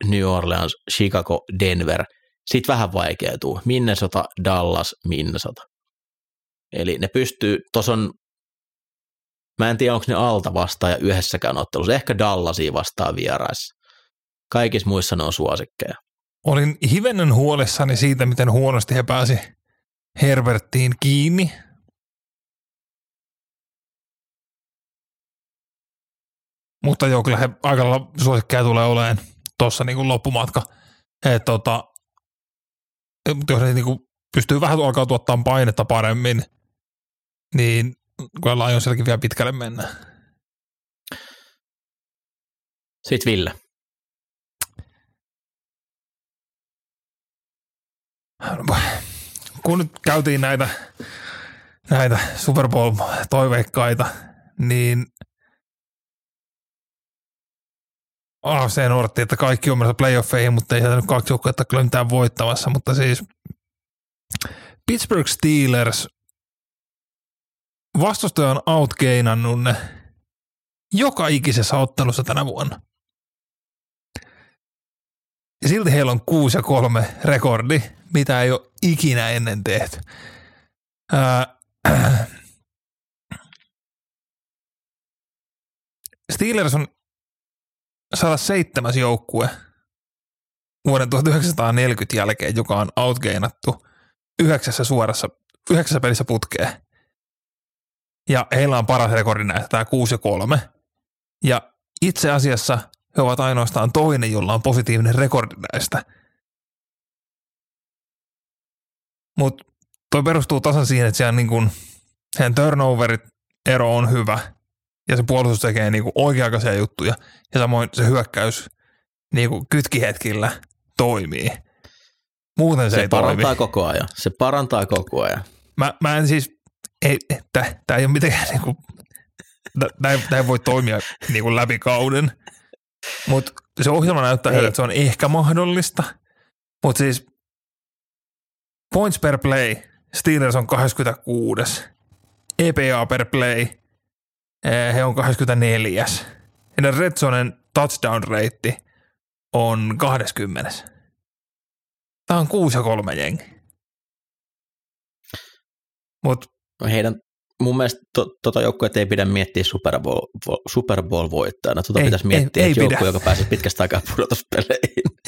New Orleans, Chicago, Denver. Sitten vähän vaikeutuu. Minnesota, Dallas, Minnesota. Eli ne pystyy, tuossa on, mä en tiedä onko ne alta vastaan ja yhdessäkään ottelussa. Ehkä Dallasia vastaan vieraissa. Kaikissa muissa ne on suosikkeja. Olin hivenen huolissani siitä, miten huonosti he pääsi Herbertiin kiinni. Mutta joo, kyllä he aikalla suosikkeja tulee olemaan tuossa niin loppumatka. He, tota, jos he niin pystyy vähän alkaa tuottaa painetta paremmin, niin kyllä Lions sielläkin vielä pitkälle mennään. Sitten Ville. Kun nyt käytiin näitä, näitä Super Bowl-toiveikkaita, niin A F C Nortti, että kaikki on menossa playoffeihin, mutta ei sieltä nyt kaksi joukkuetta kyllä mitään voittamassa, mutta siis Pittsburgh Steelers vastustaja on outgainannut ne joka ikisessä ottelussa tänä vuonna. Ja silti heillä on kuusi ja kolme rekordi, mitä ei ole ikinä ennen tehty. Ää, äh. Steelers on sata seitsemän joukkue vuoden tuhatyhdeksänsataaneljäkymmentä jälkeen, joka on outgainattu yhdeksässä suorassa, yhdeksässä pelissä putkeen. Ja heillä on paras rekordi näistä, tämä kuusi ja kolme. Ja itse asiassa he ovat ainoastaan toinen, jolla on positiivinen rekordi näistä. Mutta toi perustuu tasan siihen, että siellä niin kun, heidän turnoverit ero on hyvä ja se puolustus tekee niin kun oikea-aikaisia juttuja ja samoin se hyökkäys niin kun kytkihetkillä toimii. Muuten se, se ei parantaa toimi. Koko ajan. Se parantaa koko ajan. Mä, mä en siis, tämä ei ole mitenkään, niin kun, tää ei voi toimia niin kun läpi kauden. Mutta se ohjelma näyttää, ei. Että se on ehkä mahdollista, mutta siis points per play, Steelers on kaksikymmentäkuusi, E P A per play, he on kaksikymmentäneljä, ja Redsonen touchdown-reitti on kaksikymmentä. Tämä on kuusi ja kolme jengi. Mut heidän mun mielestä to, tota joukkoa ei pidä miettiä Super Bowl, Super Bowl voittajana. Tota ei, pitäisi miettiä, ei, ei joukko, pidä. Joka pääsee pitkästä aikaa pudotuspeleihin.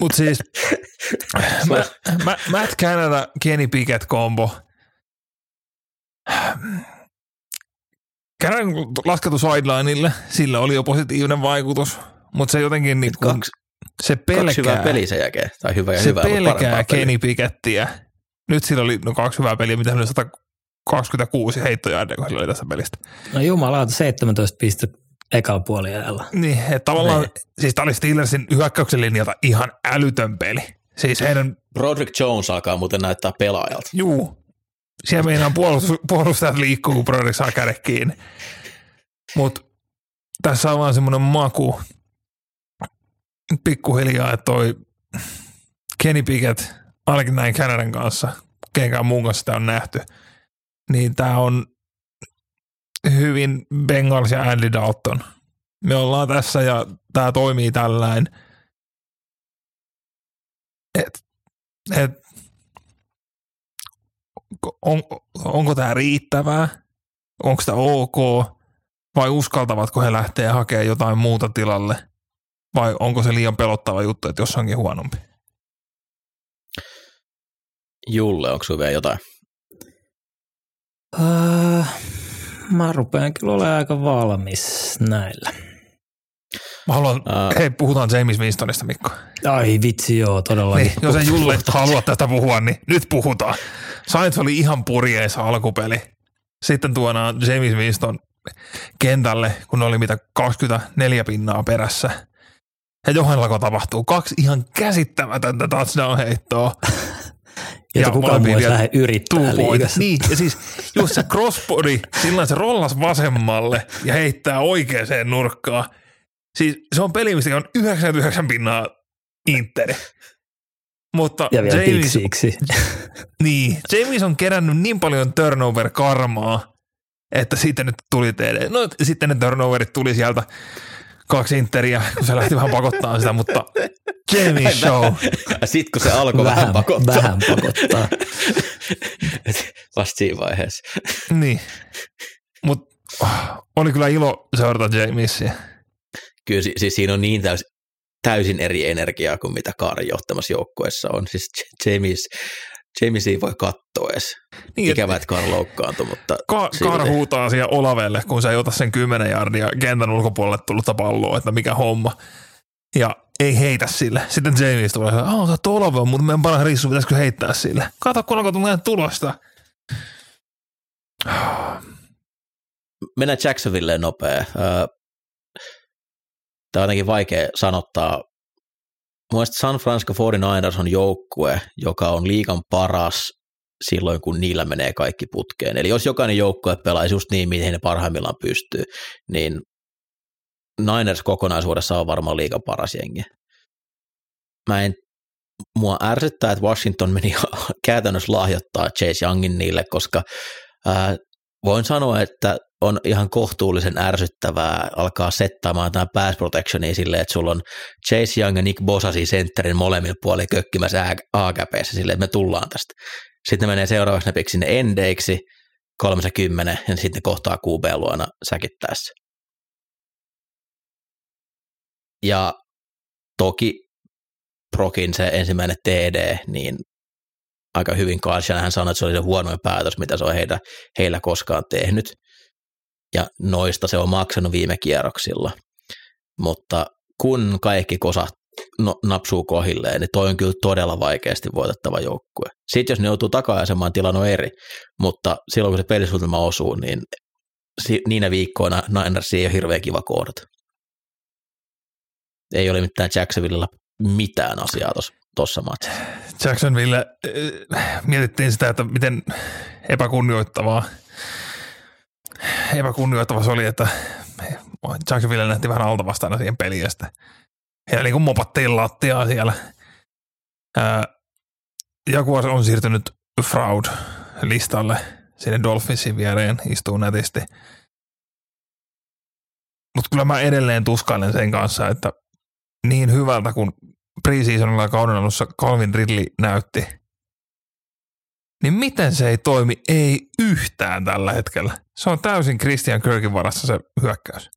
Mutta siis mä, mä, Matt Canada, Kenny Pickett kombo. Canadan laskettu sidelineille, sillä oli jo positiivinen vaikutus, mutta se jotenkin niin kun, kaksi, se pelkää. Kaksi hyvää peliä sen jälkeen, tai hyvä ja se hyvää, pelkää Kenny Pickettiä. Nyt sillä oli no, kaksi hyvää peliä, mitä hän oli sata kaksikymmentäkuusi heittojärjeä, kun oli tässä pelistä. No jumala, seitsemäntoista pistettä ekalla puoliajalla. Niin, että tavallaan, ne. Siis tämä oli Steelersin hyökkäyksen linjalta ihan älytön peli. Siis heidän... Broderick Jones alkaa muuten näyttää pelaajalta. Juu, siellä meidän puolustus, puolustajat liikkuu, kun Broderick saa kädet kiinni. Mutta tässä on vaan semmoinen maku pikkuhiljaa, että toi Kenny Pickett, ainakin näin Canadan kanssa, kenkään muun kanssa sitä on nähty, niin tämä on hyvin Bengals ja Andy Dalton. Me ollaan tässä ja tämä toimii tällain. Et, et, on, onko tämä riittävää? Onko tämä ok? Vai uskaltavatko he lähtee hakemaan jotain muuta tilalle? Vai onko se liian pelottava juttu, että jos onkin huonompi? Julle, onko sinulla vielä jotain? Uh... Mä rupean kyllä olemaan aika valmis näillä. Mä haluan, uh, hei puhutaan James Winstonista, Mikko. Ai vitsi joo, todellakin. Niin, jos ei Julle halua tästä puhua, niin nyt puhutaan. Sainz oli ihan purjeessa alkupeli. Sitten tuonaan James Winston kentälle, kun oli mitä kaksikymmentäneljä pinnaa perässä. Ja Johannelako tapahtuu kaksi ihan käsittämätöntä touchdown-heittoa. Jota ja kukaan muu edes lähde yrittää liigassa. Niin, ja siis just se crossbody, silloin se rollas vasemmalle ja heittää oikeaan nurkkaan. Siis se on peli, mistä on yhdeksänkymmentäyhdeksän pinnaa Interi. Mutta ja vielä James, niin, James on kerännyt niin paljon turnover-karmaa, että sitten nyt tuli teille. No sitten ne turnoverit tuli sieltä. Kaksi Interiä, kun se lähti vähän pakottaa sitä, mutta Jamie Show. Sitten kun se alkoi vähän, vähän pakottaa. Vähän pakottaa. Vasta siinä vaiheessa. Niin, mutta oli kyllä ilo seurata Jamiesia. Kyllä siis siinä on niin täysin, täysin eri energiaa kuin mitä Kaari johtamassa joukkueessa on. Siis Jamies, Jamies ei voi katsoa edes. Niin, ikävä, että Kaari loukkaantui, mutta... Ka- Kaari huutaa siihen Olavelle, kun se ei ota sen kymmenen jardia kentän ulkopuolelle tullutta palloa, että mikä homma. Ja ei heitä sille. Sitten Jamies tulee, että aah, sä oot Olave, mutta meidän paras rissu, pitäisikö heittää sille. Kato, kun onko tullut tulosta. Mennään Jacksonvilleen nopea. Tämä on ainakin vaikea sanottaa. Mielestäni San Francisco neljäkymmentäyhdeksänkers on joukkue, joka on liigan paras silloin, kun niillä menee kaikki putkeen. Eli jos jokainen joukkue pelaisi just niin, mihin ne parhaimmillaan pystyy, niin Niners kokonaisuudessa on varmaan liigan paras jengi. Mä en, mua ärsyttää, että Washington meni käytännössä lahjoittaa Chase Youngin niille, koska ää, voin sanoa, että on ihan kohtuullisen ärsyttävää alkaa settaamaan tämän pass protectionia silleen, että sulla on Chase Young ja Nick Bosa siis sentterin molemmilla puolilla kökkimässä A-käpeissä silleen, että me tullaan tästä. Sitten ne menee seuraavaksi ne piksi sinne endeiksi, kolmekymmentä, ja sitten ne kohtaa Q B-luona säkittäessä. Ja toki Prokin se ensimmäinen T D, niin aika hyvin Karsian hän sanoi, että se oli se huonoin päätös, mitä se on heitä, heillä koskaan tehnyt. Ja noista se on maksanut viime kierroksilla. Mutta kun kaikki kosa no, napsuu kohilleen, niin toi on kyllä todella vaikeasti voitettava joukkue. Sitten jos ne joutuu taka-asemaan, tilanne on eri, mutta silloin kun se pelisuunnitelma osuu, niin niinä viikkoina Niners ei ole hirveän kiva kohdata. Ei ole mitään Jacksonvillella mitään asiaa tuossa matsissa. Jacksonville äh, mietittiin sitä, että miten epäkunnioittavaa Epäkunnioittava se oli, että Jacksonville nähti vähän alta vastaana siihen peliin ja sitten heillä niin kuin mopattiin lattiaa siellä. Ää, Jaguars on siirtynyt fraud-listalle sinne Dolphinsin viereen, istuu nätisti. Mutta kyllä mä edelleen tuskailen sen kanssa, että niin hyvältä kun pre-seasonilla kauden alussa Calvin Ridley näytti, niin miten se ei toimi? Ei yhtään tällä hetkellä. Se on täysin Christian Kirkin varassa se hyökkäys.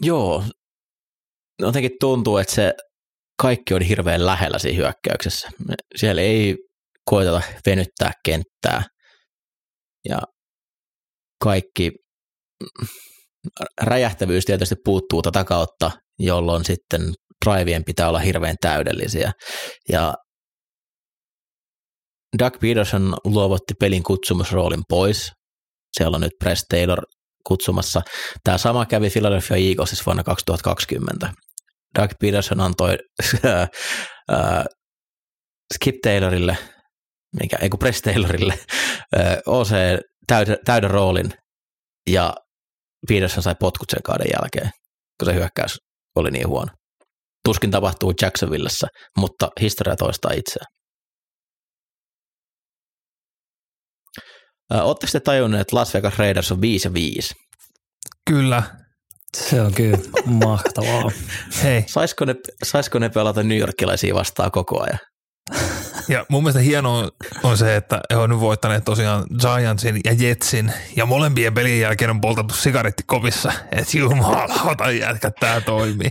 Joo. Jotenkin tuntuu, että se kaikki on hirveän lähellä siinä hyökkäyksessä. Siellä ei koeteta venyttää kenttää. Ja kaikki räjähtävyys tietysti puuttuu tätä kautta, jolloin sitten drivien pitää olla hirveän täydellisiä. Ja Doug Peterson luovutti pelin kutsumusroolin pois. Siellä on nyt Press Taylor kutsumassa. Tämä sama kävi Philadelphia Eaglesissa vuonna kaksituhattakaksikymmentä. Doug Peterson antoi äh, äh, Skip Taylorille, mikä, ei kun Press Taylorille, äh, O C täyden, täyden roolin ja Peterson sai potkut sen kauden jälkeen, kun se hyökkäys oli niin huono. Tuskin tapahtuu Jacksonvillessä, mutta historia toistaa itseään. Oletteko te tajunneet, että Las Vegas Raiders on viisi ja viisi? Kyllä. Se on kyllä mahtavaa. Hei. Saisiko ne, saisiko ne pelata newyorkilaisia vastaan koko ajan? Ja mun mielestä hienoa on se, että he on nyt voittaneet tosiaan Giantsin ja Jetsin, ja molempien pelien jälkeen on poltettu sigarettikopissa, että jumalauta jätkä, tämä toimii.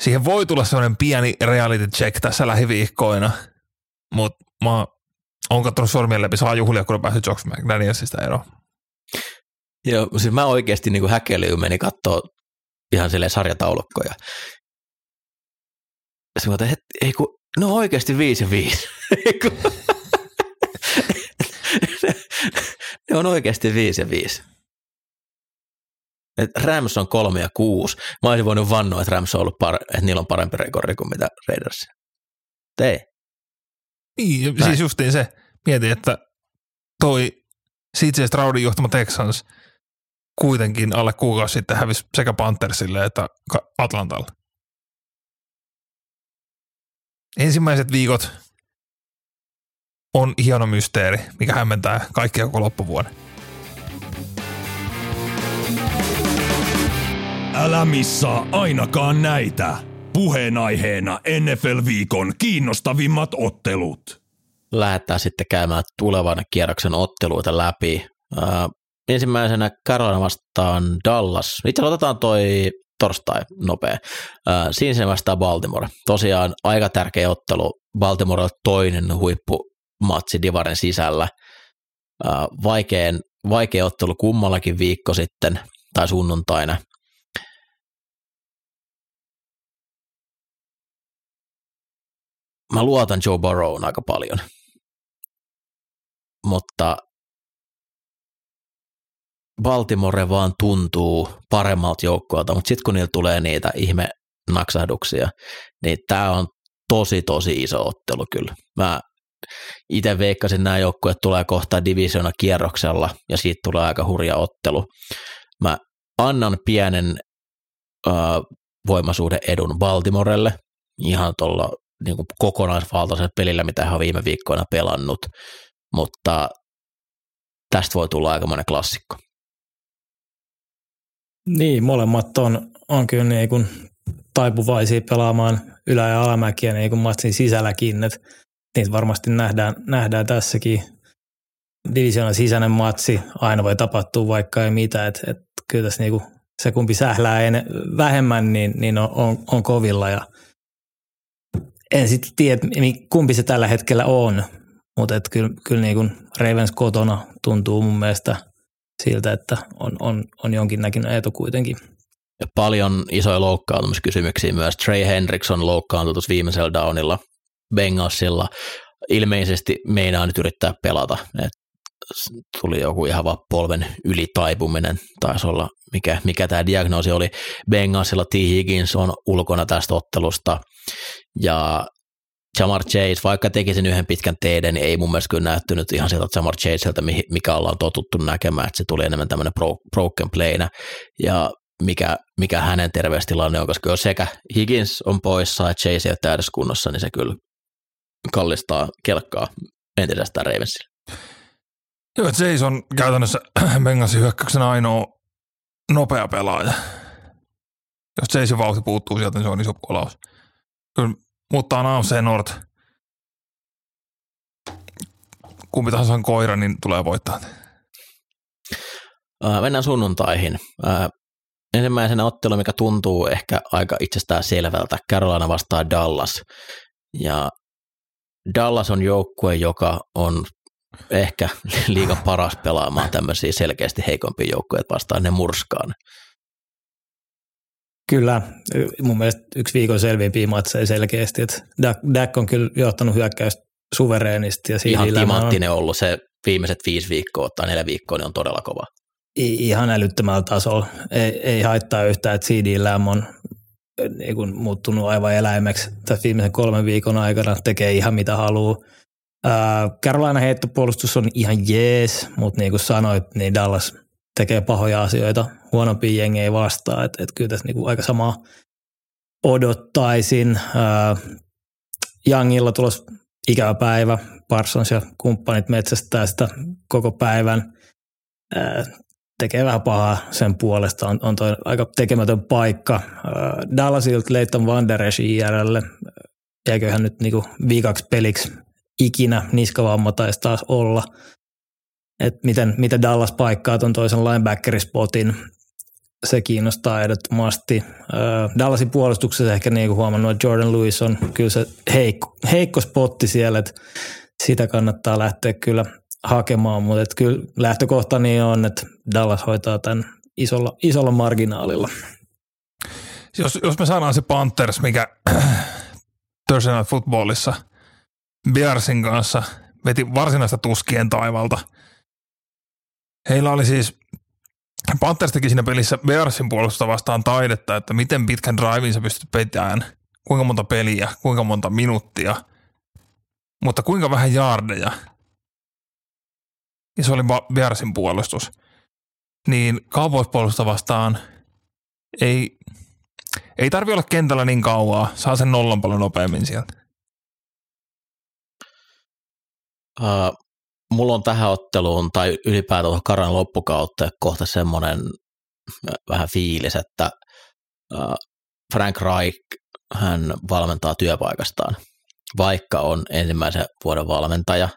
Siihen voi tulla sellainen pieni reality check tässä lähiviikkoina, mutta mä on katsonut sormien läpi, saa juhlia, kun on päässyt Josh McDanielsista eroon. Joo, siis mä oikeasti niin kuin häkeilyyn meni katsoa ihan silleen sarjataulukkoja. Sitten mä otan, että ei kun, no oikeasti viisi ja viisi. Ne, on oikeasti viisi ja viisi. Et Rams on kolme ja kuusi. Mä olisin voinut vannoa, että Rams on ollut par- että niillä on parempi rekordi kuin mitä Raiders. Ei. Niin, näin. Siis justiin se, mietin, että toi C J Stroudin johtama Texans kuitenkin alle kuukausi sitten hävisi sekä Panthersille että Atlantalle. Ensimmäiset viikot on hieno mysteeri, mikä hämmentää kaikkia koko loppuvuoden. Älä missaa ainakaan näitä. Puheenaiheena N F L-viikon kiinnostavimmat ottelut. Lähdetään sitten käymään tulevan kierroksen otteluita läpi. Äh, ensimmäisenä Carolina vastaan Dallas. Itse otetaan toi torstai nopea. Äh, siinä se vastaa Baltimore. Tosiaan aika tärkeä ottelu. Baltimore on toinen huippumatsi divarin sisällä. Äh, vaikein, vaikea ottelu kummallakin viikko sitten tai sunnuntaina. Mä luotan Joe Burrown aika paljon, mutta Baltimore vaan tuntuu paremmalta joukkueelta, mutta sitten kun niillä tulee niitä ihme naksahduksia, niin tää on tosi tosi iso ottelu kyllä. Mä itse veikkasin, nämä joukkueet tulee kohta divisioona kierroksella ja siitä tulee aika hurja ottelu. Mä annan pienen äh, voimasuuden edun Baltimorelle ihan tuolla niin kuin kokonaisvaltaisella pelillä, mitä hän on viime viikkoina pelannut, mutta tästä voi tulla aikamoinen klassikko. Niin, molemmat on, on kyllä niin kuin taipuvaisia pelaamaan ylä- ja alamäkiä niin kuin matsin sisälläkin, että niitä varmasti nähdään, nähdään tässäkin. Divisioonan sisäinen matsi, aina voi tapahtua vaikka ei mitään, että, että kyllä tässä niin kuin se kumpi sählää en, vähemmän, niin, niin on, on, on kovilla ja en sitten tiedä, kumpi se tällä hetkellä on, mutta kyllä, kyllä niin kuin Ravens kotona tuntuu mun mielestä siltä, että on, on, on jonkinnäköinen etu kuitenkin. Ja paljon isoja loukkaantumiskysymyksiä myös. Trey Hendrickson loukkaantui viimeisellä downilla Bengalsilla. Ilmeisesti meinaa nyt yrittää pelata. Et tuli joku ihan vaan polven ylitaipuminen, taisi olla mikä, mikä tämä diagnoosi oli. Bengalsilla T. Higgins on ulkona tästä ottelusta. Ja Jamar Chase, vaikka teki sen yhden pitkän teiden, niin ei mun mielestä kyllä näyttänyt ihan sieltä Jamar Chaselta, mikä ollaan totuttu näkemään, että se tuli enemmän tämmöinen bro, broken playna ja mikä, mikä hänen terveystilanne on, koska jos sekä Higgins on poissa, että Chase ei ole täydessä kunnossa, niin se kyllä kallistaa kelkkaa entisestään Ravensille. Joo, että Chase on käytännössä Bengalsin hyökkäyksen ainoa nopea pelaaja. Jos Chasen vauhti puuttuu sieltä, niin se on iso kolaus. Kyllä, mutta on A F C North. Kumpi tahansa on koira, niin tulee voittaa. Äh, mennään sunnuntaihin. Äh, ensimmäisenä ottelu, mikä tuntuu ehkä aika itsestään selvältä. Carolina vastaa Dallas. Ja Dallas on joukkue, joka on ehkä liigan paras pelaamaan tämmöisiä selkeästi heikompia joukkueita vastaan. Ne murskaan. Kyllä, mun mielestä yksi viikon selvimpiä matseja selkeästi, että Dak on kyllä johtanut hyökkäystä suvereenisti. Ja ihan timanttinen on ollut se viimeiset viisi viikkoa tai neljä viikkoa, niin on todella kova. Ihan älyttömällä tasolla. Ei, ei haittaa yhtään, että C D Lamb on niin kuin muuttunut aivan eläimeksi tässä viimeisen kolmen viikon aikana, tekee ihan mitä haluaa. Carolina heittopuolustus on ihan jees, mutta niin kuin sanoit, niin Dallas tekee pahoja asioita, huonompia jengejä vastaan, että et kyllä tässä niinku aika samaa odottaisin. Youngilla tulos ikävä päivä, Parsons ja kumppanit metsästää sitä koko päivän, ää, tekee vähän pahaa sen puolesta, on, on toi aika tekemätön paikka. Ää, Dallasilta Leighton Vander Esch I R:lle, eiköhän nyt niinku viikaksi peliksi ikinä niskavamma taisi taas olla. Että miten, miten Dallas paikkaa tuon toisen linebacker-spotin, se kiinnostaa ehdottomasti. Dallasin puolustuksessa ehkä niin kuin huomannut, että Jordan Lewis on kyllä se heikko, heikko spotti siellä, että sitä kannattaa lähteä kyllä hakemaan, mutta että kyllä lähtökohtani on, että Dallas hoitaa tämän isolla, isolla marginaalilla. Jos, jos me saadaan se Panthers, mikä Thursday Night Footballissa Bearsin kanssa veti varsinaista tuskien taivalta, Heillä oli siis, Panthers teki siinä pelissä Bearsin puolustusta vastaan taidetta, että miten pitkän drivin sä pystyt petään, kuinka monta peliä, kuinka monta minuuttia, mutta kuinka vähän jaardeja. Ja se oli Bearsin puolustus. Niin Cowboys-puolustusta vastaan ei, ei tarvitse olla kentällä niin kauaa, saa sen nollan paljon nopeammin sieltä. Uh, mulla on tähän otteluun tai ylipäätään Karan loppukautta kohta semmoinen vähän fiilis, että uh, Frank Reich, hän valmentaa työpaikastaan, vaikka on ensimmäisen vuoden valmentaja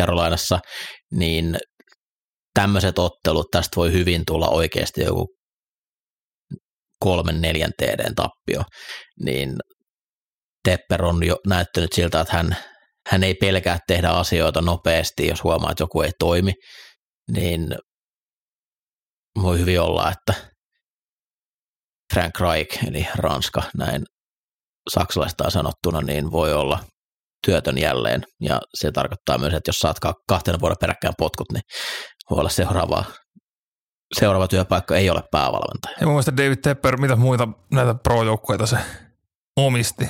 Carolinassa, niin tämmöiset ottelut, tästä voi hyvin tulla oikeasti joku kolmen neljän T D:n tappio, niin Tepper on jo näyttänyt siltä, että hän Hän ei pelkää tehdä asioita nopeasti, jos huomaa, että joku ei toimi, niin voi hyvin olla, että Frank Reich, eli Ranska, näin saksalaistaan sanottuna, niin voi olla työtön jälleen. Ja se tarkoittaa myös, että jos saat kahtena vuoden peräkkään potkut, niin voi olla seuraava, seuraava työpaikka ei ole päävalmentaja. Ja mun mielestä David Tepper, mitä muita näitä pro-joukkueita se omisti,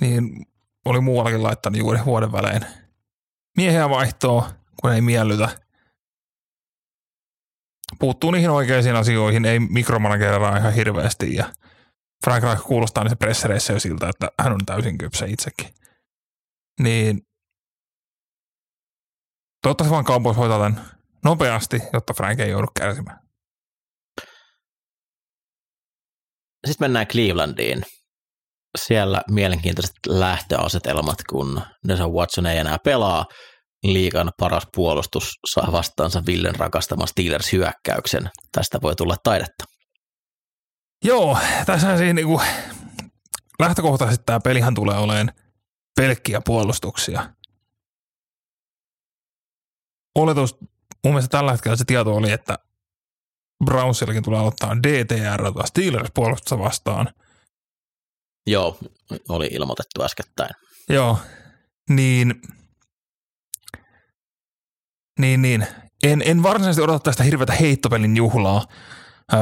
niin oli muuallakin laittanut juuri vuoden välein miehiä vaihtoa, kun ei miellytä. Puuttuu niihin oikeisiin asioihin, ei mikromanageraa ihan hirveästi. Ja Frank Reich kuulostaa niissä pressereissä jo siltä, että hän on täysin kypsä itsekin. Niin toivottavasti vaan Cowboys hoitaa tämän nopeasti, jotta Frank ei joudu kärsimään. Sitten mennään Clevelandiin. Siellä mielenkiintoiset lähtöasetelmat, kun Deshaun Watson ei enää pelaa. Liigan paras puolustus saa vastaansa Villen rakastama Steelers-hyökkäyksen. Tästä voi tulla taidetta. Joo, tässä siinä niinku, lähtökohtaisesti tämä pelihan tulee olemaan pelkkiä puolustuksia. Oletus, mun mielestä tällä hetkellä se tieto oli, että Brownsillakin tulee aloittaa D T R tai Steelers-puolustusta vastaan. Joo, oli ilmoitettu äskettäin. Joo, niin, niin, niin. En, en varsinaisesti odota tästä hirveätä heittopelin juhlaa, öö,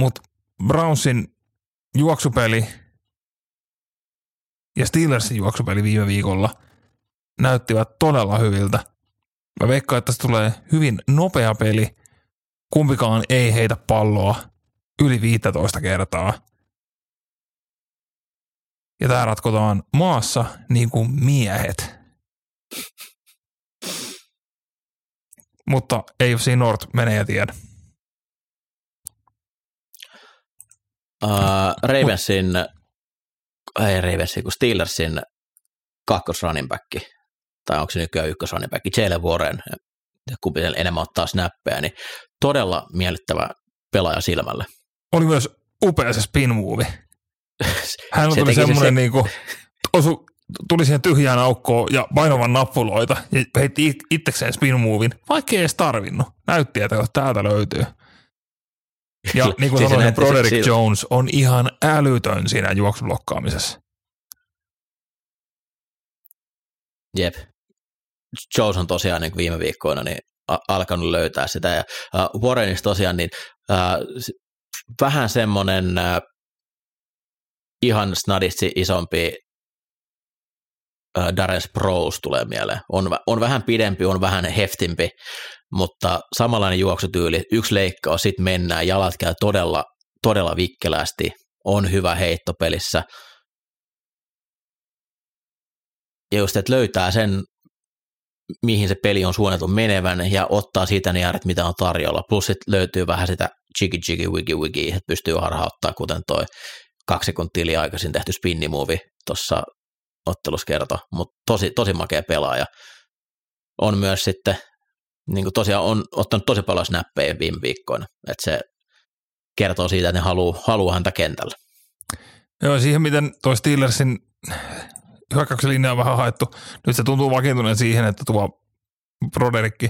mutta Brownsin juoksupeli ja Steelersin juoksupeli viime viikolla näyttivät todella hyviltä. Mä veikkaan, että se tulee hyvin nopea peli, kumpikaan ei heitä palloa yli viisitoista kertaa. Ja tämä ratkotaan maassa niin kuin miehet. Mutta A F C North menee ja tiedä. Uh, Ravensin, uh. ei Ravensin, kun Steelersin kakkosrunningbacki, tai onko se nykyään ykkösrunningbacki, Jalen Warren, kumpi enemmän ottaa snappeja, niin todella miellyttävä pelaaja silmälle. Oli myös upea se spin move. Hän tuli semmoinen se... niinku, osu, tuli siihen tyhjään aukkoon ja painovan nappuloita ja heitti itsekseen spin movin, vaikka ei edes tarvinnut. Näytti, että täältä löytyy. Ja niin kuin sanoin, siis Broderick se... Jones on ihan älytön siinä juoksublokkaamisessa. Jep. Jones on tosiaan niin viime viikkoina niin alkanut löytää sitä. Ja uh, Warrenista tosiaan niin, uh, vähän semmoinen... Uh, Ihan snadisti isompi äh, Darren Sproles tulee mieleen. On, on vähän pidempi, on vähän heftimpi, mutta samanlainen juoksutyyli. Yksi leikkaus, sitten mennään. Jalat käy todella, todella vikkelästi. On hyvä heitto pelissä. Ja just, että löytää sen, mihin se peli on suunniteltu menevän ja ottaa siitä ne järjet, mitä on tarjolla. Plus sitten löytyy vähän sitä jiggy, jiggy, wiggy, wiggy, että pystyy harhauttaa, kuten toi kaksi sekuntia liiaikaisin tehty spinnimuovi tuossa ottelussa kertoi, mutta tosi, tosi makea pelaaja. On myös sitten, niin kuin tosiaan on ottanut tosi paljon snappeja viime viikkoina, että se kertoo siitä, että ne haluaa, haluaa häntä kentällä. Joo, siihen miten tuo Steelersin hyökkäyksen linja on vähän haettu. Nyt se tuntuu vakiintuneen siihen, että tuo Broderikki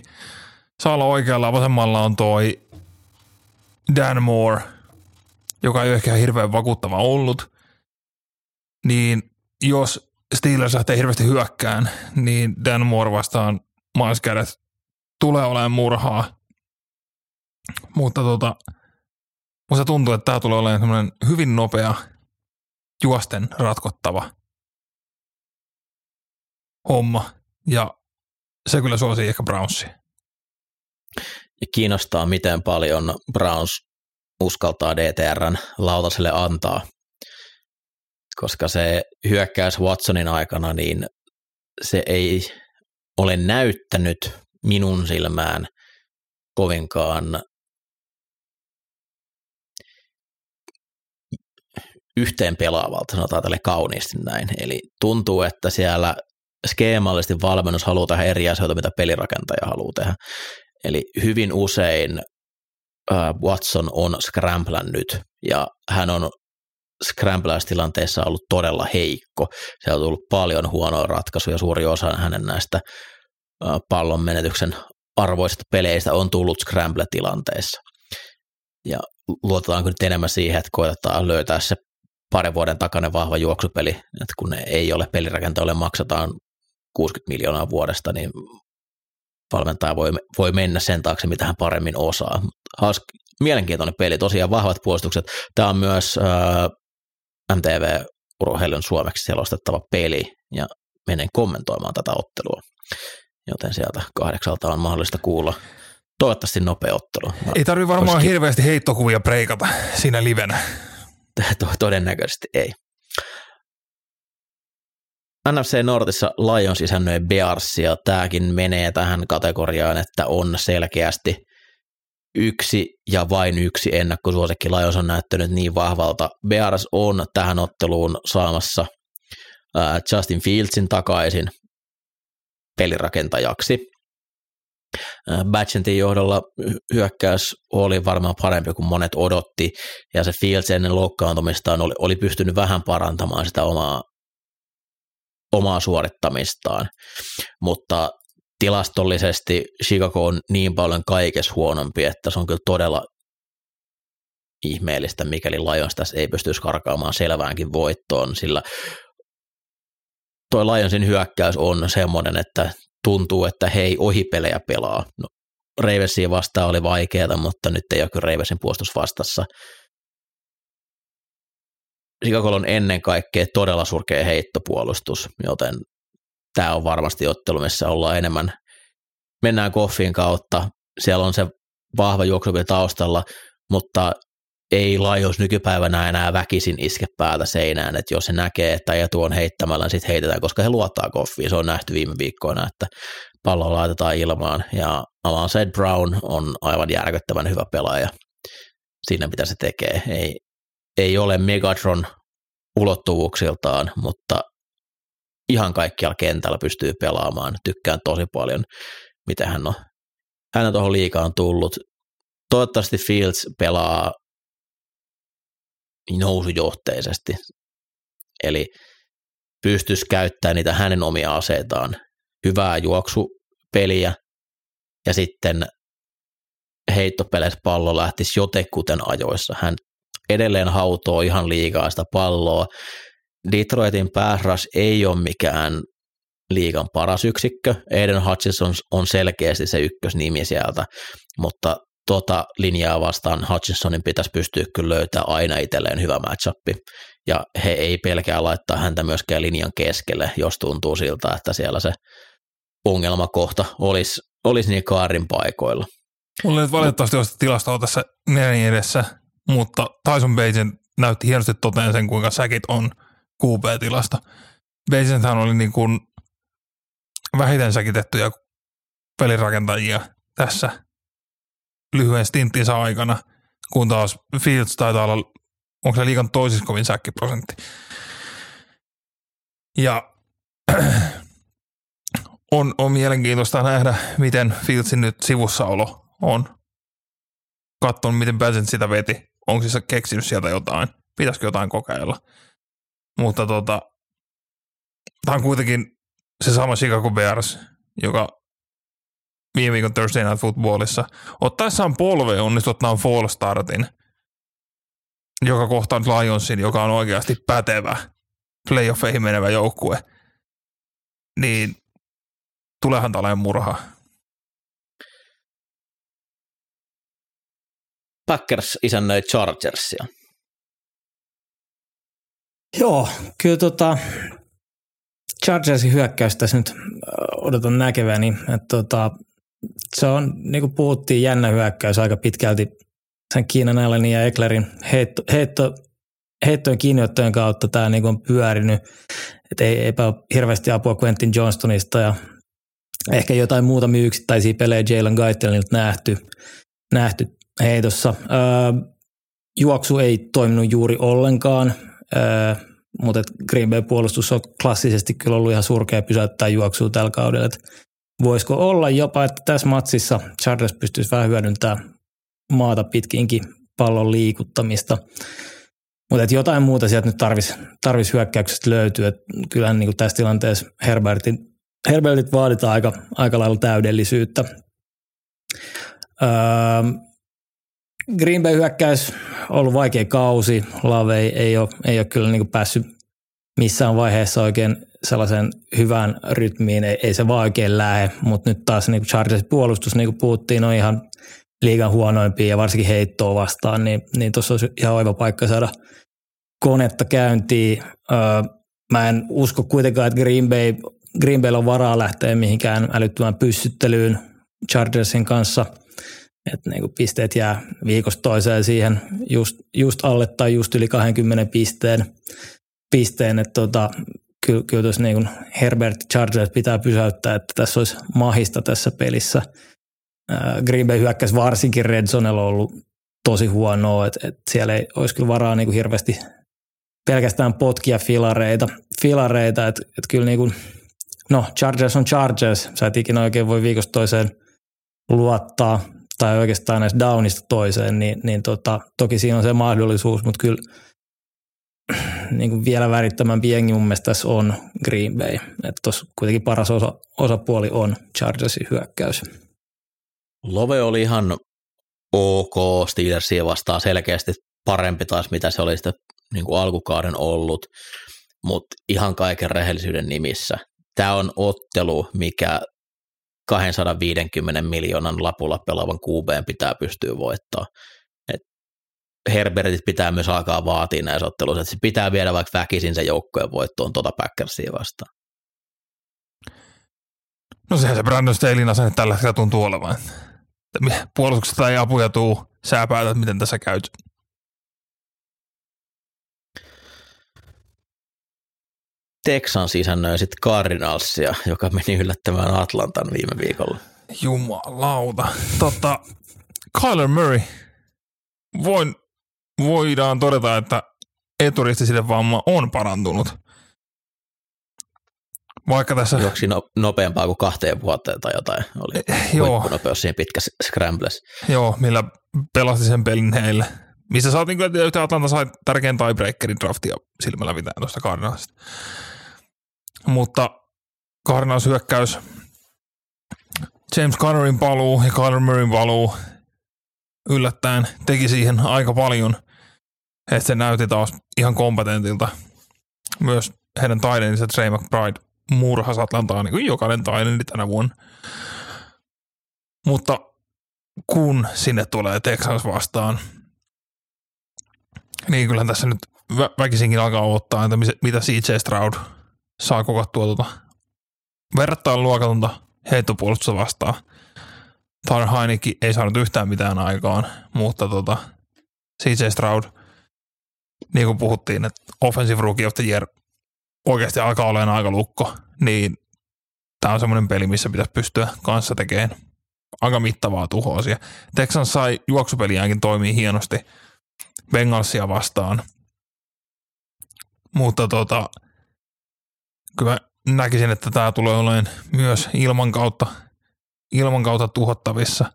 saa olla oikealla, vasemmalla on toi Dan Moore, joka ei ole ehkä hirveän vakuuttava ollut, niin jos Steelers lähtee hirveästi hyökkään, niin Dan Moore vastaan Miles Garrett tulee olemaan murhaa. Mutta tota, musta tuntuu, että tämä tulee olemaan semmoinen hyvin nopea, juosten ratkottava homma. Ja se kyllä suosii ehkä Brownsia. Ja kiinnostaa, miten paljon Browns uskaltaa D T R:n lautaselle antaa. Koska se hyökkäys Watsonin aikana, niin se ei ole näyttänyt minun silmään kovinkaan yhteen pelaavalta, sanotaan tälle kauniisti näin. Eli tuntuu, että siellä skeemallisesti valmennus haluaa tehdä eri asioita, mitä pelirakentaja haluaa tehdä. Eli hyvin usein Watson on scramblannut ja hän on scramblaustilanteessa ollut todella heikko. Siellä on tullut paljon huonoja ratkaisuja, suuri osa hänen näistä pallon menetyksen arvoisista peleistä on tullut scramble-tilanteessa. Ja luotetaanko nyt enemmän siihen, että koitetaan löytää se parin vuoden takainen vahva juoksupeli, että kun ne ei ole pelirakentajille maksataan kuusikymmentä miljoonaa vuodesta, niin valmentaja voi, voi mennä sen taakse, mitä hän paremmin osaa. Hauska, mielenkiintoinen peli, tosiaan vahvat puolustukset. Tämä on myös äh, M T V-urheilun suomeksi selostettava peli, ja menen kommentoimaan tätä ottelua, joten sieltä kahdeksalta on mahdollista kuulla toivottavasti nopea ottelu. Ei tarvitse varmaan Oiskin... hirveästi heittokuvia breikata siinä livenä. Todennäköisesti ei. N F C Northissa Lions isännöi Bearsia, ja tämäkin menee tähän kategoriaan, että on selkeästi yksi ja vain yksi ennakkosuosikki. Lions on näyttänyt niin vahvalta. Bears on tähän otteluun saamassa Justin Fieldsin takaisin pelirakentajaksi. Badgentin johdolla hyökkäys oli varmaan parempi kuin monet odotti, ja se Fields ennen loukkaantumistaan oli, oli pystynyt vähän parantamaan sitä omaa, omaa suorittamistaan, mutta tilastollisesti Chicago on niin paljon kaikessa huonompi, että se on kyllä todella ihmeellistä, mikäli Lions tässä ei pystyisi karkaamaan selväänkin voittoon, sillä toi Lionsin hyökkäys on semmoinen, että tuntuu, että he ei ohipelejä pelaa. No, Ravensia vastaan oli vaikeaa, mutta nyt ei ole kyllä Ravensin puolustus vastassa. Chicagolla on ennen kaikkea todella surkea heittopuolustus, joten tämä on varmasti ottelu, missä ollaan enemmän. Mennään Goffin kautta, siellä on se vahva juoksupeli taustalla, mutta ei Lions nykypäivänä enää väkisin iske päätä seinään, että jos se näkee, että etu on heittämällä, niin sitten heitetään, koska he luottaa Goffiin. Se on nähty viime viikkoina, että pallo laitetaan ilmaan, ja Alonzo Brown on aivan järkyttävän hyvä pelaaja siinä, mitä se tekee. Ei, ei ole Megatron ulottuvuuksiltaan, mutta ihan kaikkialla kentällä pystyy pelaamaan. Tykkään tosi paljon, mitä hän on. Hän on tuohon liikaan tullut. Toivottavasti Fields pelaa nousujohteisesti, eli pystyisi käyttämään niitä hänen omia aseitaan, hyvää juoksupeliä, ja sitten heittopeleissä pallo lähtisi jotenkuten ajoissa. Hän edelleen hautoo ihan liikaa sitä palloa. Detroitin päärush ei ole mikään liigan paras yksikkö. Aiden Hutchinson on selkeästi se ykkösnimi sieltä, mutta tota linjaa vastaan Hutchinsonin pitäisi pystyä kyllä löytämään aina itselleen hyvä matchup, ja he ei pelkää laittaa häntä myöskään linjan keskelle, jos tuntuu siltä, että siellä se ongelmakohta olisi, olisi niin kaarin paikoilla. Mulla ei nyt valitettavasti ole tilastoa tässä neljän edessä, mutta Tyson Bagent näytti hienosti toteen sen, kuinka säkit on Q B-tilasta. Bagenthan oli niin kuin vähiten säkitettyjä pelirakentajia tässä lyhyen stinttinsä aikana, kun taas Fields taitaa olla, onko se liigan toisissa kovin säkkiprosentti. Ja on, on mielenkiintoista nähdä, miten Fieldsin nyt sivussaolo on. Katson, miten Badgett sitä veti. Onko siis keksinyt sieltä jotain? Pitäisikö jotain kokeilla? Mutta tota, tämä on kuitenkin se sama Chicago Bears, joka viime viikon Thursday Night Footballissa ottaessaan polve onnistui ottaa fall startin, joka kohtaa nyt Lionsin, joka on oikeasti pätevä, playoffeihin menevä joukkue, niin tulehan tällainen murha. Packers isännöi Chargersia. Joo, kyllä tota Chargersin hyökkäys tässä nyt odotan näkeväni. Että tota, se on, niin kuin puhuttiin, jännä hyökkäys aika pitkälti sen Keenan Allenin ja Ecklerin heitto, heitto, heittojen kiinniottojen kautta tämä niin on pyörinyt. Että ei, eipä ole hirveästi apua Quentin Johnstonista ja ehkä jotain muutamia yksittäisiä pelejä Jalen Guytonilta nähty, nähty heitossa. Öö, juoksu ei toiminut juuri ollenkaan, öö, mutta Green Bay puolustus on klassisesti kyllä ollut ihan surkea pysäyttää juoksua tällä kaudella. Et voisiko olla jopa, että tässä matsissa Chargers pystyisi vähän hyödyntämään maata pitkinkin pallon liikuttamista. Mutta jotain muuta sieltä nyt tarvisi tarvis hyökkäyksestä löytyä. Et kyllähän niin tässä tilanteessa Herbertin, Herbertit vaaditaan aika, aika lailla täydellisyyttä. Öö, Green Bay hyökkäys on ollut vaikea kausi. Love ei, ei, ole, ei ole kyllä niin päässyt missään vaiheessa oikein sellaiseen hyvään rytmiin. Ei, ei se vaan oikein lähe, mutta nyt taas niin Chargersin puolustus, niin kuin puhuttiin, on ihan liigan huonoimpia ja varsinkin heittoa vastaan, niin, niin tuossa olisi ihan oiva paikka saada konetta käyntiin. Öö, mä en usko kuitenkaan, että Green Bay, Green Baylla on varaa lähteä mihinkään älyttömään pyssyttelyyn Chargersin kanssa. Että niinku pisteet jää viikosta toiseen siihen just, just alle tai just yli kaksikymmentä pisteen. pisteen että tota, kyllä, kyllä tuossa niinku Herbert Chargers pitää pysäyttää, että tässä olisi mahista tässä pelissä. Green Bay hyökkäsi varsinkin Red Zonella on ollut tosi huonoa, että et siellä ei olisi kyllä varaa niinku hirveästi pelkästään potkia filareita, filareita että et kyllä niinku, no Chargers on Chargers, sä et ikinä oikein voi viikosta toiseen luottaa tai oikeastaan edes downista toiseen, niin, niin tota, toki siinä on se mahdollisuus, mutta kyllä niinku vielä värittämämpi jengi mun mielestä tässä on Green Bay, että tuossa kuitenkin paras osa, osapuoli on Chargersin hyökkäys. Love oli ihan ok, Steelersia vastaan selkeästi parempi taas, mitä se oli sitä niin kuin alkukauden ollut, mutta ihan kaiken rehellisyyden nimissä. Tämä on ottelu, mikä kaksisataaviisikymmentä miljoonan lapulla pelaavan Q B:n pitää pystyä voittamaan. Et Herbertit pitää myös alkaa vaatia näissä otteluissa, että se pitää viedä vaikka väkisin sen joukkojen voittoon tuota Packersia vastaan. No sehän se Brandon Stalin asenne tällä hetkellä tuntuu olevan. Puolustuksesta ei apuja tuu, sä päätät, miten tässä käyt. Texans isännöi sitten Cardinalsia, joka meni yllättämään Atlantan viime viikolla. Jumalauta. Tota, Kyler Murray. Voin, voidaan todeta, että eturistisille vamma on parantunut. Vaikka tässä juoksi nopeampaa kuin kahteen vuoteen tai jotain. Oli huippunopeus siinä pitkä scrambles. Joo, millä pelasti sen pelin heille. Missä saatiin kyllä, että Atlanta sai tärkeän tiebreakerin draftia silmällä pitää tuosta Cardinalsista. Mutta Cardinals hyökkäys, James Connerin paluu ja Kyler Murrayn paluu yllättäen teki siihen aika paljon. Että se näytti taas ihan kompetentilta. Myös heidän taideensa Trey McBride murhasi Atlantaa, niin kuin jokainen taideeni tänä vuonna. Mutta kun sinne tulee Texans vastaan, niin kyllähän tässä nyt vä- väkisinkin alkaa odottaa, että mitä C J Stroud saa kokattua tuota verrattain luokatonta heittopuolustusta vastaan. Tyler Heinicke ei saanut yhtään mitään aikaan, mutta tuota, C J Stroud, niin kuin puhuttiin, että offensive rookie of the year oikeasti alkaa olemaan aika lukko, niin tämä on semmoinen peli, missä pitäisi pystyä kanssa tekemään aika mittavaa tuhoa siellä. Texans sai juoksupeliäänkin toimii hienosti Bengalsia vastaan, mutta tota, kyllä näkisin, että tämä tulee olemaan myös ilman kautta, ilman kautta tuhottavissa.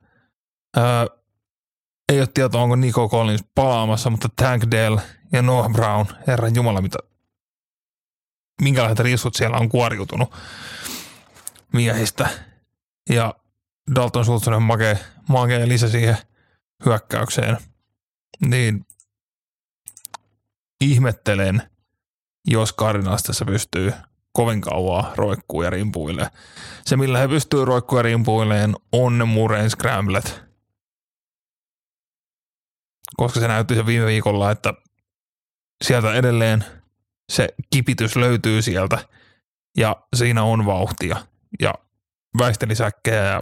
Öö, ei ole tietoa, onko Nico Collins palaamassa, mutta Tank Dell ja Noah Brown, herran jumala, mitä minkälaiset riskut siellä on kuoriutunut miehistä. Ja Dalton Schultzonen makee, makee lisä siihen hyökkäykseen. Niin ihmettelen, jos Cardinals tässä pystyy kovin kauaa roikkuu ja rimpuilemaan. Se, millä he pystyy roikkuu ja rimpuilemaan, on ne Murrayn scramblet. koska se näytti sen viime viikolla, että sieltä edelleen se kipitys löytyy sieltä ja siinä on vauhtia ja väisteli säkkejä ja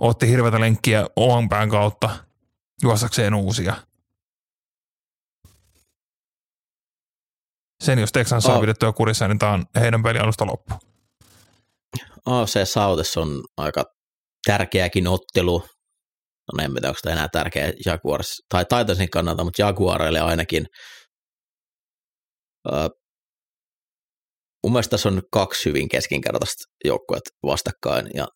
otti hirveätä lenkkiä oman pään kautta juossakseen uusia. Sen jos Texans saa oh. pidettyä kurissa, niin tämä on heidän pelin alusta loppu. A F C Souths on aika tärkeäkin ottelu. No en tiedä, onko tämä enää tärkeä Jaguars, tai Titansin kannalta, mutta Jaguarille ainakin. Äh, mun mielestä tässä on kaksi hyvin keskinkertaista joukkuetta vastakkain, ja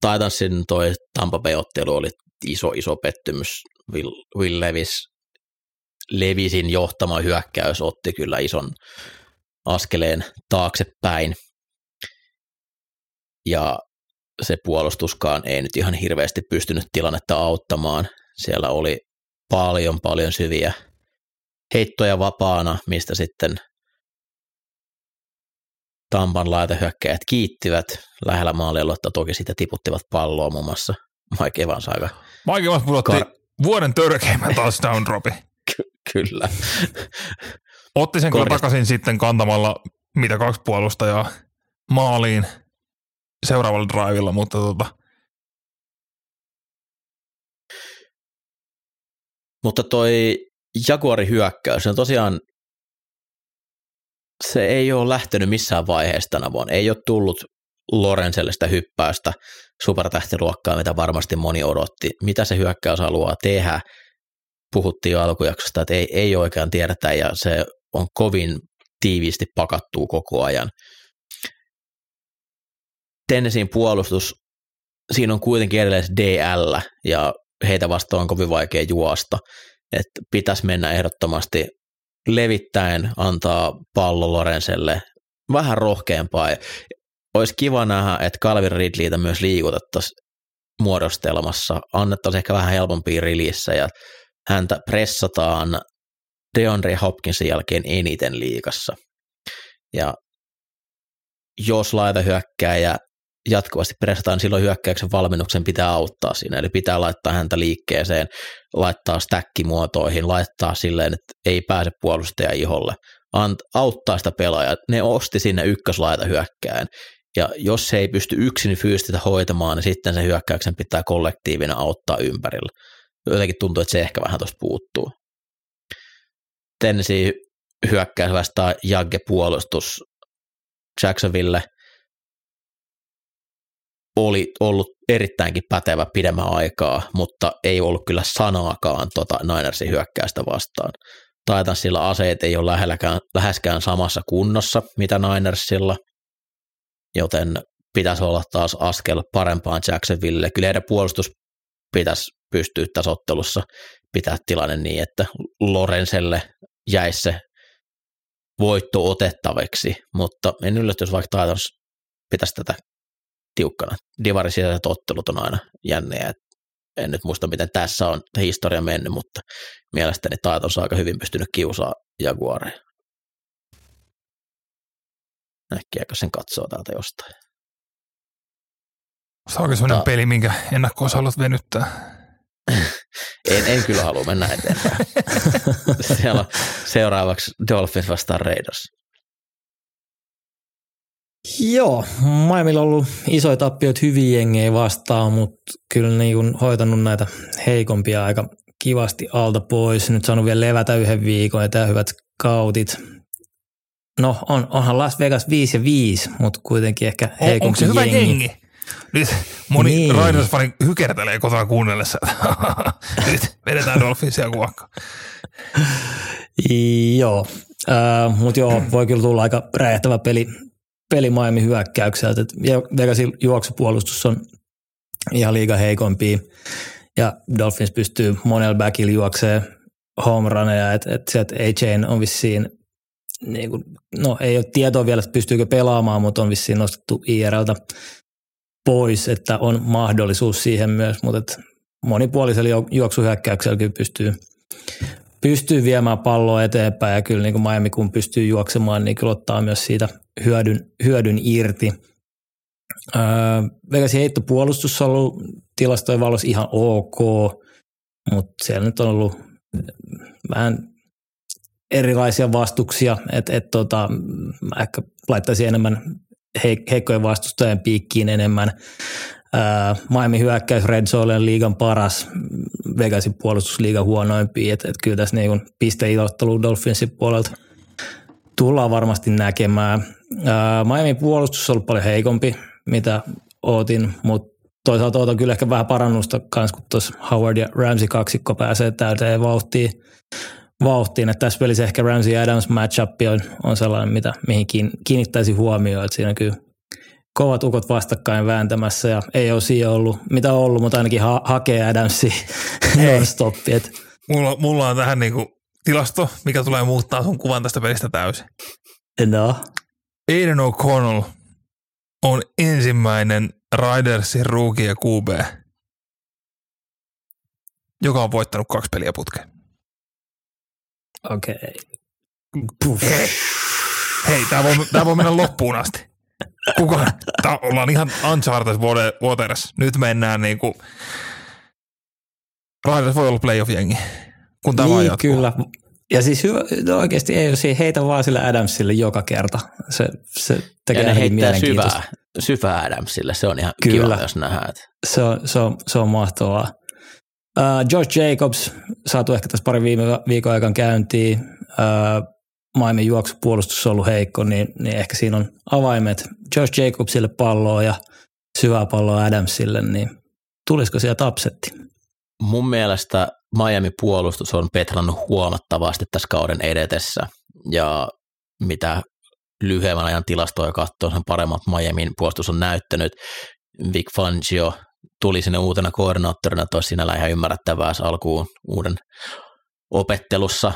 Titansin toi Tampa Bay-ottelu oli iso, iso pettymys. Will, Will Levis, Levisin johtama hyökkäys otti kyllä ison askeleen taaksepäin, ja se puolustuskaan ei nyt ihan hirveästi pystynyt tilannetta auttamaan. Siellä oli paljon, paljon syviä heittoja vapaana, mistä sitten Tampan laitahyökkäjät kiittivät lähellä maalialuetta, että toki sitä tiputtivat palloa muun muassa Mike Evans aika. Mike Evans pudotti Kar- vuoden törkeimmän touchdown dropi. Ky- kyllä. Otti sen kyllä takaisin sitten kantamalla mitä kaksi puolustajaa maaliin seuraavalla drivilla, mutta tota. Mutta toi Jaguarin hyökkäys, no tosiaan se ei ole lähtenyt missään vaiheessa tänä vuonna. Ei ole tullut Lorenzelle sitä hyppäystä supertähtiluokkaa, mitä varmasti moni odotti. Mitä se hyökkäys haluaa tehdä? Puhuttiin jo alkujaksosta, että ei, ei oikein tiedetä ja se on kovin tiiviisti pakattuu koko ajan. Tennesseein puolustus, siinä on kuitenkin edelleen D L ja heitä vastaan on kovin vaikea juosta. Että pitäisi mennä ehdottomasti levittäen, antaa pallo Lorenzelle vähän rohkeampaa. Ja olisi kiva nähdä, että Calvin Ridleytä myös liikutettaisiin muodostelmassa. Annettaisiin ehkä vähän helpompia rilissä ja häntä pressataan DeAndre Hopkinsin jälkeen eniten liigassa. Ja jos laita hyökkää ja jatkuvasti pressataan, niin silloin hyökkäyksen valmennuksen pitää auttaa siinä, eli pitää laittaa häntä liikkeeseen, laittaa stäkkimuotoihin, laittaa silleen, että ei pääse puolustaja iholle, Ant- auttaa sitä pelaajaa, ne osti sinne ykköslaita hyökkään, ja jos se ei pysty yksin fyysistä hoitamaan, niin sitten sen hyökkäyksen pitää kollektiivina auttaa ympärillä. Jotenkin tuntuu, että se ehkä vähän tuosta puuttuu. Tennessee hyökkäys vastaa Jagge puolustus Jacksonville, oli ollut erittäinkin pätevä pidemmän aikaa, mutta ei ollut kyllä sanaakaan tota Ninersin hyökkäystä vastaan. Titansilla aseet ei ole läheskään samassa kunnossa, mitä Ninersilla, joten pitäisi olla taas askel parempaan Jacksonville. Kyllä heidän puolustus pitäisi pystyä tässä ottelussa pitää tilanne niin, että Lorenzelle jäisi se voitto otettaviksi, mutta en yllätys, vaikka Titans pitäisi tätä tiukkana. Divarin sisäiset ottelut on aina jännejä. En nyt muista, miten tässä on historia mennyt, mutta mielestäni Titans on aika hyvin pystynyt kiusaamaan Jaguaria. Äkkiäkö sen katsoo täältä jostain? Se on sellainen Ta- peli, minkä ennakko-osa haluat venyttää. en, en kyllä halua mennä eteenpäin. Siellä on seuraavaksi Dolphins vastaan Raiders. Joo, Miamilla on ollut isoja tappioita hyviä jengejä vastaan, mutta kyllä niin kuin hoitanut näitä heikompia aika kivasti alta pois. Nyt saanut vielä levätä yhden viikon ja tää hyvät scoutit. No on, onhan Las Vegas viisi ja viisi, mutta kuitenkin ehkä heikompi on, onko se jengi. Hyvä jengi? Nyt moni niin. Raiders-fani hykertelee kotona kuunnellessa. Nyt vedetään Dolphinsia kuokkaan. Joo, äh, mutta joo, voi kyllä tulla aika räjähtävä peli. peli Miami hyökkäykseltä. Vegasin juoksupuolustus on ihan liiga heikompia ja Dolphins pystyy monella backilla juokseen home runeja, että et sieltä A J on vissiin, niin kun, no ei ole tietoa vielä, että pystyykö pelaamaan, mutta on vissiin nostettu I R:ltä pois, että on mahdollisuus siihen myös, mutta et monipuolisella juoksuhyökkäyksellä kyllä pystyy, pystyy viemään palloa eteenpäin ja kyllä niin kuin Miami kun pystyy juoksemaan, niin kyllä ottaa myös siitä hyödyn, hyödyn irti. Öö, Vegasin heittopuolustus on ollut tilastojen valossa ihan ok, mutta siellä nyt on ollut vähän erilaisia vastuksia, että et tota, ehkä laittaisin enemmän heik- heikkojen vastustajien piikkiin enemmän. Ää, Miami hyökkäys Red Solen liigan paras, Vegasin puolustusliigan huonoimpia, että et kyllä tässä niin pisteilottelu Dolphinsin puolelta tullaan varmasti näkemään. Ää, Miami puolustus on ollut paljon heikompi, mitä ootin, mutta toisaalta ootan kyllä ehkä vähän parannusta kans, kun tuossa Howard ja Ramsey kaksikko pääsee täyteen vauhtiin. vauhtiin. Että tässä pelissä ehkä Ramsey ja Adams matchup on, on sellainen, mitä, mihin kiinnittäisi huomioon. Että siinä on kyllä kovat ukot vastakkain vääntämässä ja ei ole siinä ollut, mitä on ollut, mutta ainakin ha- hakee Adamsia non-stoppi. Mulla, mulla on tähän niinku tilasto, mikä tulee muuttaa sun kuvan tästä pelistä täysin. No. Aiden O'Connell on ensimmäinen Raidersin rookie ja Q B, joka on voittanut kaksi peliä putkeen. Okei. Okay. Hei, Hei tämä voi, voi mennä loppuun asti. Kuka? Tää ollaan ihan uncharted waters. Nyt mennään niinku... Raiders voi olla playoff-jengi, kun tämä niin, jatkuu. Kyllä. Ja siis hyvä, no oikeasti ei ole heitä vaan sille Adamsille joka kerta. Se, se tekee ainakin mielenkiintoista. Ja ne heittää syvää, syvää Adamsille. Se on ihan kyllä kiva, jos nähdään. Se on, se on, se on mahtavaa. Uh, George Jacobs, saatu ehkä tässä parin viime viikon aikaan käyntiin. Uh, Miamin juoksupuolustus on ollut heikko, niin, niin ehkä siinä on avaimet George Jacobsille palloa ja syvää palloa Adamsille, niin tulisiko sieltä upsetti? Mun mielestä Miamin puolustus on petrannut huomattavasti tässä kauden edetessä, ja mitä lyhyemmän ajan tilastoja katsoo, sen paremmat Miamin puolustus on näyttänyt. Vic Fangio tuli sinne uutena koordinaattorina, toisi sinällään ihan ymmärrettävää, jos alkuun uuden opettelussa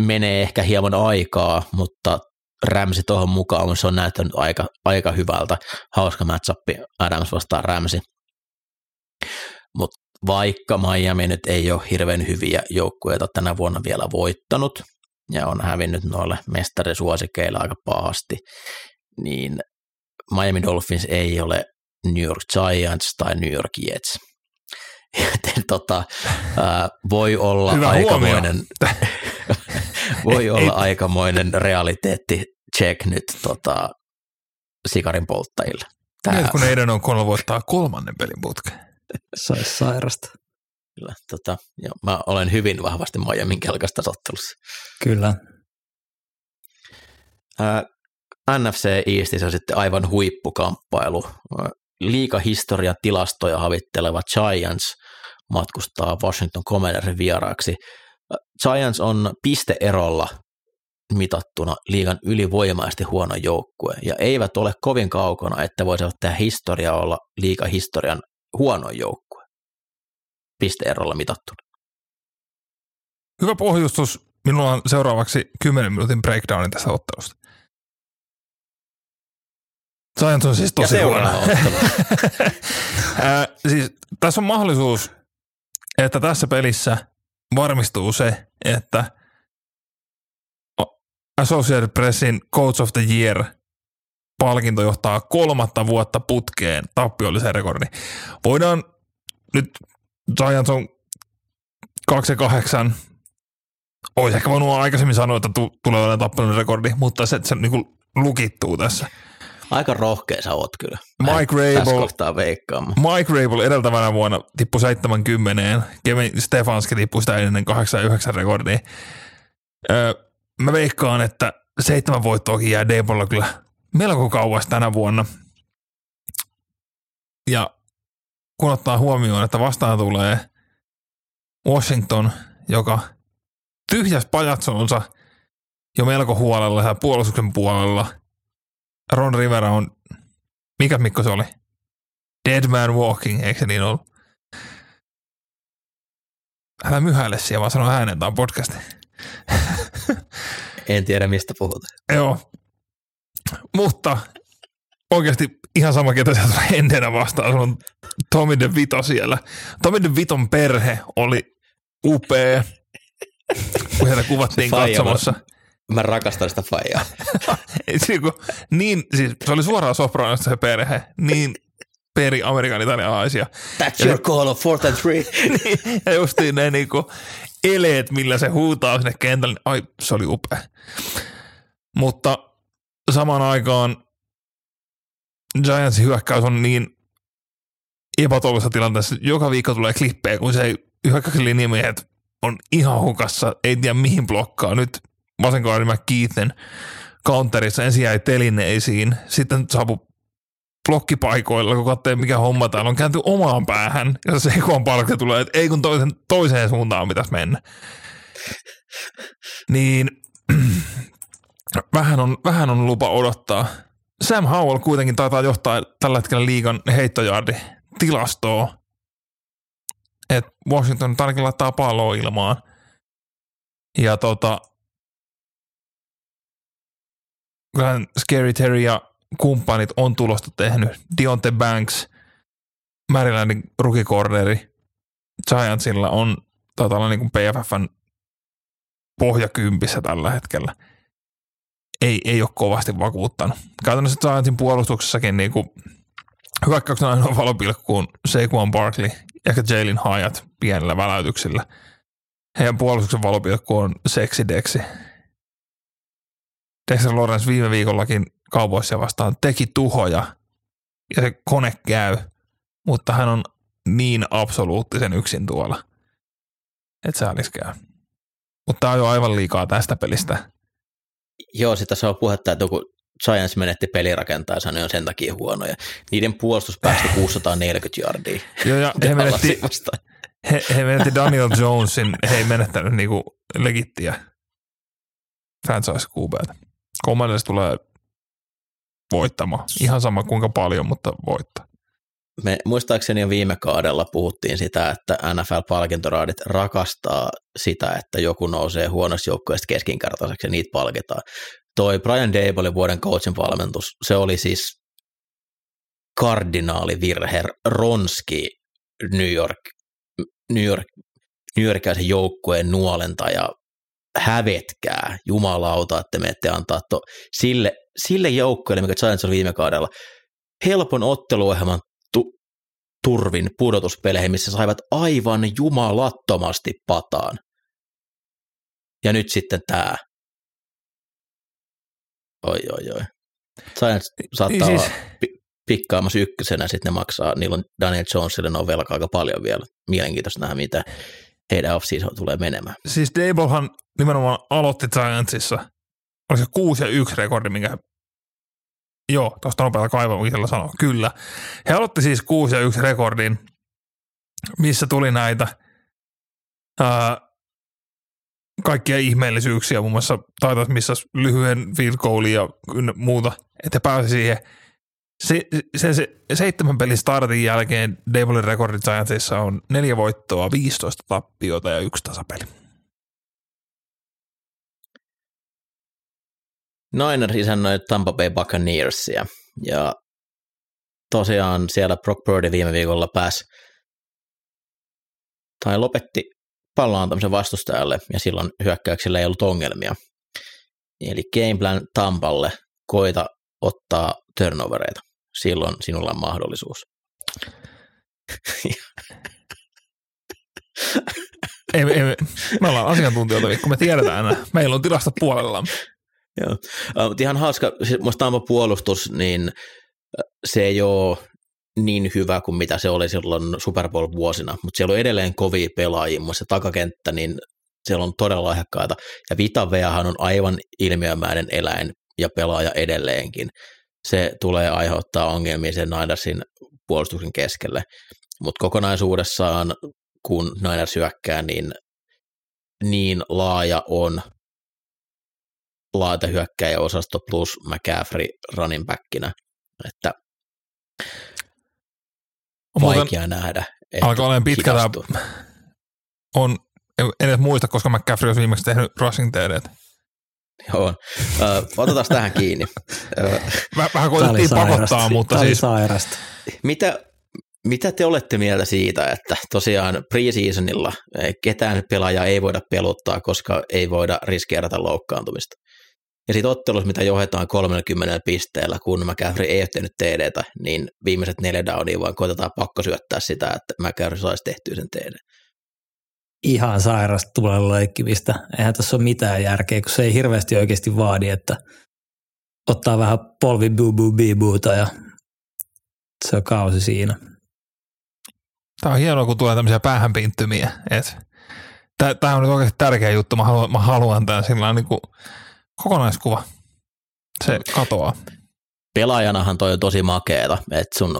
menee ehkä hieman aikaa, mutta Ramsey tuohon mukaan, se on näyttänyt aika, aika hyvältä. Hauska match-up Adams vastaan Ramsey. Mutta vaikka Miami nyt ei ole hirveän hyviä joukkueita tänä vuonna vielä voittanut ja on hävinnyt noille mestarisuosikeille aika pahasti, niin Miami Dolphins ei ole New York Giants tai New York Jets. Joten tota, äh, voi olla aikamoinen, voi olla aikamoinen realiteetti check nyt tota, sikarin polttajille. Niin, kun heidän on kolme voittaa kolmannen pelin putkeen. Saisi sairasta. Kyllä, tota, jo, mä olen hyvin vahvasti Miamin kelkasta ottelussa. Kyllä. Äh, N F C Eastissä on sitten aivan huippukamppailu. Liigahistorian tilastoja havitteleva Giants matkustaa Washington Commandersin vieraaksi. Giants on pisteerolla mitattuna liigan ylivoimaisesti huono joukkue ja eivät ole kovin kaukana, että voisivat tehdä historiaa olla liigahistorian huono joukkue pisteerolla mitattuna. Hyvä pohjustus. Minulla on seuraavaksi kymmenen minuutin breakdownin tässä ottelusta. Giants on siis tosi huono. äh, siis, tässä on mahdollisuus, että tässä pelissä varmistuu se, että Associated Pressin Coach of the Year -palkinto johtaa kolmatta vuotta putkeen tappiolliseen rekordiin. Voidaan nyt Giants on kaksi ja kahdeksan. Olisi ehkä voinut aikaisemmin sanoa, että tu- tulee olemaan tappiollinen rekordi, mutta se, se niinku lukittuu tässä. Aika rohkea sä oot kyllä. Mike Rabel, Mike Rabel edeltävänä vuonna tippui seitsemänkymmentä. Kevin Stefanski tippui sitä ennen kahdeksankymmentäyhdeksän rekordia. Öö, mä veikkaan, että seitsemän voittoakin jää Dabolla kyllä melko kauas tänä vuonna. Ja kun ottaa huomioon, että vastaan tulee Washington, joka tyhjäs pajatsonsa jo melko huolella ja puolustuksen puolella. Ron Rivera on, mikä Mikko se oli? Dead man walking, eikö se niin ollut? Älä myhäile siellä, vaan sano ääneen, tämä on podcast. En tiedä, mistä puhutaan. Joo, mutta oikeasti ihan sama, ketä sieltä tulee entenä vastaan, se on Tommy DeVito siellä. Tommy DeViton perhe oli upea, kun heitä kuvattiin katsomassa. Mä rakastan sitä faijaa. Niin, siis se oli suoraan Sopranosta se perhe, niin peri amerikan italialaisia. That's ja your se, call of fourth and three. Niin, ja justiin ne niinku eleet, millä se huutaa sinne kentälle. Ai, se oli upea. Mutta samaan aikaan Giantsin hyökkäys on niin epätoivoisessa tilanteessa. Joka viikko tulee klippejä, kun se hyökkäyksen linjamiehet on ihan hukassa, ei tiedä mihin blokkaa. Nyt vasenkohdalla kiitän counterissa, ensin jäi telineisiin, sitten saapui blokkipaikoilla, kun katsoo mikä homma täällä on, kääntyy omaan päähän, ja se ekoon palkka tulee, että ei kun toisen, toiseen suuntaan pitäisi mennä. Niin vähän on, vähän on lupa odottaa. Sam Howell kuitenkin taitaa johtaa tällä hetkellä liigan heittojardi-tilastoa, että Washington ainakin laittaa palloa ilmaan. Ja tota, kyllähän Scary Terry ja kumppanit on tulosta tehnyt. Deonte Banks, Marylandin rookie-corneri, Giantsilla on taitaa olla niin kuin P F F:n pohjakympissä tällä hetkellä. Ei, ei ole kovasti vakuuttanut. Käytännössä Giantsin puolustuksessakin niin kuin hyökkäyksen ainoa valopilkkuun Saquon Barkley ja Jalen Hyatt pienellä väläytyksillä. Heidän puolustuksen valopilkku on Sexy Dexy. Dexter Lawrence viime viikollakin Cowboysia vastaan teki tuhoja ja se kone käy, mutta hän on niin absoluuttisen yksin tuolla, että säälis käy. Mutta tämä on jo aivan liikaa tästä pelistä. Joo, sitä saa puhetta, että kun Giants menetti pelirakentajansa, niin on sen takia huonoja. Niiden puolustus päästi kuusisataaneljäkymmentä jardia. Joo, ja he menetti, he, he menetti Daniel Jonesin, he ei menettänyt niinku legittiä franchise Q B:tä. Commanders tulee voittamaan. Ihan sama kuinka paljon, mutta voittaa. Me muistaakseni jo viime kaudella puhuttiin sitä, että N F L-palkintoraadit rakastaa sitä, että joku nousee huonosta joukkueesta keskinkertaiseksi ja niitä palkitaan. Toi Brian Dabollin vuoden coachin valmentus, se oli siis kardinaalivirhe, ronski New York, New York, New Yorkilaisen joukkueen nuolentaja. Hävetkää, jumalauta, että me ette antaa to, sille, sille joukkueelle, mikä Giants oli viime kaudella, helpon otteluohjelman tu, turvin pudotuspeleihin, missä saivat aivan jumalattomasti pataan. Ja nyt sitten tämä. Oi, oi, oi. Giants saattaa siis olla pikkaamassa ykkösenä, sitten ne maksaa, niillä on Daniel Jonesille, ne on velkaa aika paljon vielä. Mielenkiintoista nähdä, mitä heidän off-season tulee menemään. Siis Dabollhan nimenomaan aloitti Giantsissa. Oliko se kuusi ja yksi rekordi, minkä joo, tuosta nopealla kaivamisella sanoo, kyllä. He aloitti siis kuusi ja yksi rekordin, missä tuli näitä ää, kaikkia ihmeellisyyksiä, muun muassa taitaisi missä lyhyen field goalin ja muuta, että pääsi siihen. Se, se, se seitsemän pelin startin jälkeen Dabollin rekordit Giantsissa on neljä voittoa, viisitoista tappiota ja yksi tasapeli. Niners isännöi Tampa Bay Buccaneersia ja tosiaan siellä Brock Purdy viime viikolla pääsi tai lopetti pallon antamisen vastustajalle ja silloin hyökkäyksillä ei ollut ongelmia. Eli gameplan Tampalle, koita ottaa turnovereita. Silloin sinulla on mahdollisuus. ei, ei, me ollaan asiantuntijoita, kun me tiedetään enää. Meillä on tilasta puolella. Joo, mutta ihan hauska, musta Tampan puolustus, niin se ei ole niin hyvä kuin mitä se oli silloin Super Bowl-vuosina, mutta siellä on edelleen kovia pelaajia, musta takakenttä, niin siellä on todella lahjakkaita, ja Vitaveahan on aivan ilmiömäinen eläin ja pelaaja edelleenkin. Se tulee aiheuttaa ongelmia sen Ninersin puolustuksen keskelle, mutta kokonaisuudessaan, kun Niners hyökkää, niin niin laaja on laitehyökkäjä osasto plus McCaffrey running backinä, että vaikea muuten nähdä. Että alkaa olemaan pitkä tämä on, en edes muista, koska McCaffrey on viimeksi tehnyt rushing teedeet. Joo, otetaan tähän kiinni. Vähän koitettiin pakottaa, mutta tämä siis sairasta. Mitä, mitä te olette mieltä siitä, että tosiaan preseasonilla ketään pelaajaa ei voida peluttaa, koska ei voida riskeerata loukkaantumista? Ja sitten ottelussa, mitä johdetaan kolmellakymmenellä pisteellä, kun McCaffrey ei ole tehnyt T D:tä, niin viimeiset neljä downia vaan koitetaan pakko syöttää sitä, että McCaffrey saisi tehtyä sen T D. ihan sairasta tulella leikkimistä. Eihän tässä ole mitään järkeä, kun se ei hirveästi oikeasti vaadi, että ottaa vähän polvi buubu biibuuta ja se on kausi siinä. Tämä on hienoa, kun tulee tämmöisiä päähänpinttymiä. Tämä on nyt oikeasti tärkeä juttu. Mä haluan, mä haluan tämän sillä niin kuin kokonaiskuva. Se katoaa. Pelaajanahan toi on tosi makeeta, että sun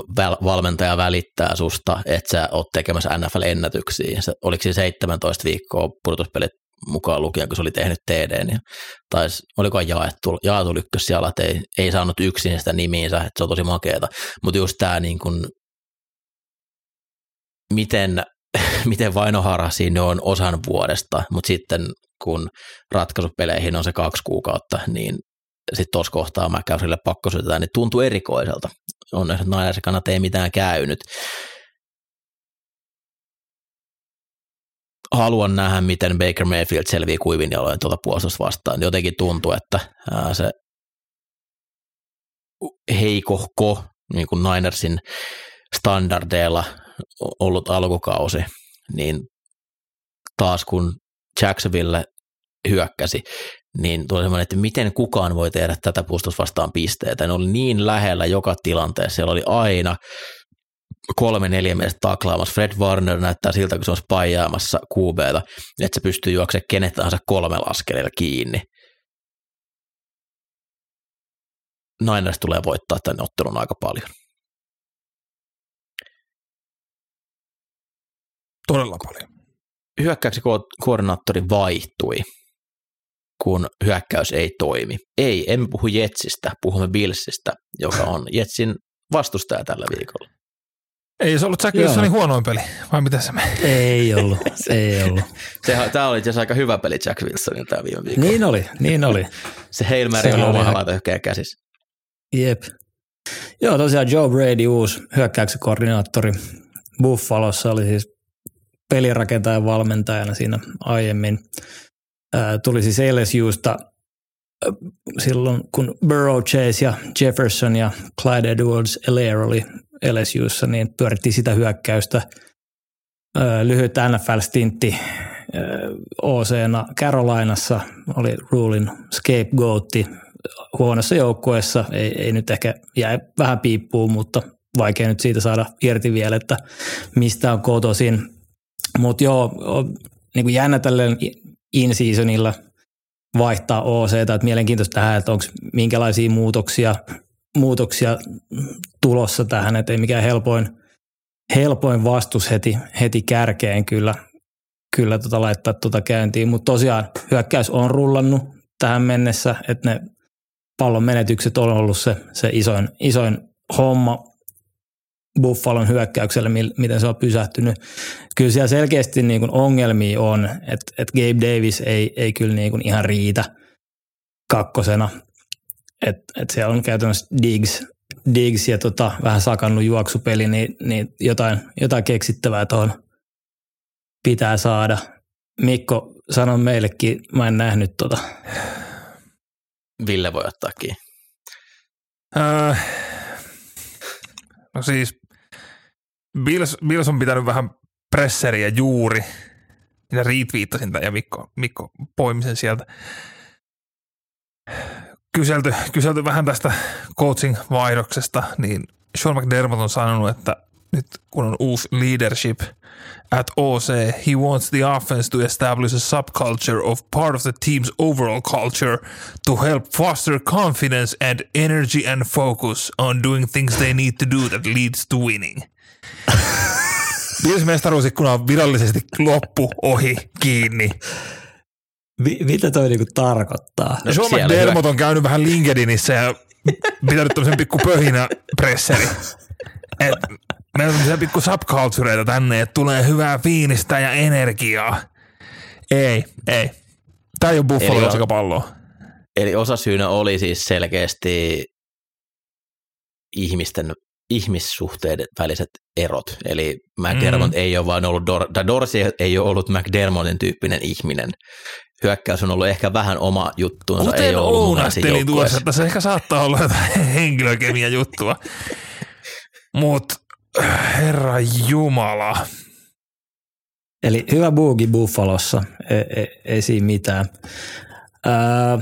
valmentaja välittää susta, että sä oot tekemässä N F L-ennätyksiä. Oliko siinä seitsemäntoista viikkoa pudotuspelit mukaan lukien, kun se oli tehnyt T D, niin taisi, olikohan jaettu, jaettu ykkössijalla, että ei, ei saanut yksin sitä nimiinsä, että se on tosi makeeta. Mutta just tämä niin kun, miten, miten vainoharhaisia ne on osan vuodesta, mutta sitten kun ratkaisupeleihin on se kaksi kuukautta, niin sitten tuossa kohtaa mä käyn sille pakko syötetään, niin tuntuu erikoiselta. Onneksi Niners kannat ei mitään käynyt. Haluan nähdä, miten Baker Mayfield selviää kuivin jaloin tuota puolustusta vastaan. Jotenkin tuntuu, että se heikohko niin kuin Ninersin standardeilla ollut alkukausi, niin taas kun Jacksonville hyökkäsi, niin tuli semmoinen, että miten kukaan voi tehdä tätä puolustusta vastaan pisteitä. Ne oli niin lähellä joka tilanteessa. Siellä oli aina kolme neljä miestä taklaamassa. Fred Warner näyttää siltä, kun se on spaijaamassa Q B:tä, että se pystyy juoksemaan kenet tahansa kolmella askeleella kiinni. Niners tulee voittaa tämän ottelun aika paljon. Todella paljon. Hyökkäyksi koordinaattori vaihtui, kun hyökkäys ei toimi. Ei, emme puhu Jetsistä, puhumme Billsistä, joka on Jetsin vastustaja tällä viikolla. Ei se ollut Jack Wilsonin huonoin peli, vai mitä se meni? Ei ollut, ei ollut. Sehän, tämä oli aika hyvä peli Jack Wilsonin tämä viime viikolla. Niin oli, niin oli. Se Hail Mary on oma havaita hyökkää käsissä. Jep. Joo, tosiaan Joe Brady, uusi hyökkäyksen koordinaattori Buffalossa, oli siis pelirakentajan valmentajana siinä aiemmin. Tuli siis L S U:sta silloin, kun Burrow, Chase ja Jefferson ja Clyde Edwards-Helaire oli L S U:ssa, niin pyörittiin sitä hyökkäystä. Lyhyt N F L-stintti O C:na Carolinassa oli Rulein scapegoatti huonossa joukkueessa. Ei, ei nyt ehkä jäi vähän piippuun, mutta vaikea nyt siitä saada irti vielä, että mistä on kotoisin. Mutta joo, niin kuin jännä tälleen in-seasonilla vaihtaa O C:tä, että mielenkiintoista tähän, että onko minkälaisia muutoksia, muutoksia tulossa tähän, että ei mikään helpoin, helpoin vastus heti, heti kärkeen kyllä, kyllä tota laittaa tuota käyntiin, mutta tosiaan hyökkäys on rullannut tähän mennessä, että ne pallon menetykset on ollut se, se isoin, isoin homma Buffalon hyökkäyksellä, miten se on pysähtynyt. Kyllä siellä selkeästi niin kuin ongelmia on, että et Gabe Davis ei, ei kyllä niin kuin ihan riitä kakkosena. Että et siellä on käytännössä Diggs, Diggs ja tota, vähän sakannut juoksupeli, niin, niin jotain, jotain keksittävää tuohon pitää saada. Mikko, sano meillekin, mä en nähnyt tota. Ville voi ottaa kiinni. Äh. No siis Bills, Bills on pitänyt vähän presseriä juuri. Minä retweettasin tämän ja Mikko, Mikko poimisen sieltä. Kyselty, kyselty vähän tästä coaching-vaihdoksesta, niin Sean McDermott on sanonut, että nyt kun on uusi leadership at O C, he wants the offense to establish a subculture of part of the team's overall culture to help foster confidence and energy and focus on doing things they need to do that leads to winning. Bills-mestaruusikkuna on virallisesti loppu, ohi, kiinni. M- mitä toi niinku tarkoittaa? No, Sean McDermott on käynyt vähän LinkedInissä ja pitänyt tämmöisen pikku pöhinä presseri. Et meillä on tämmöisiä pikku subcultureita tänne, että tulee hyvää fiilistä ja energiaa. Ei, ei. Tämä ei ole Buffalo osaka palloa. Eli osasyynä oli siis selkeästi ihmisten, ihmissuhteiden väliset erot. Eli McDermott mm. ei ole vaan ollut, tai Dorsey ei ole ollut McDermottin tyyppinen ihminen. Hyökkäys on ollut ehkä vähän oma juttuunsa. Kuten ounasteli tuossa, että se ehkä saattaa olla jotain henkilökemiä juttua. Mut herra jumala. Eli hyvä boogie Buffalossa, ei, ei, ei siinä mitään. Ää,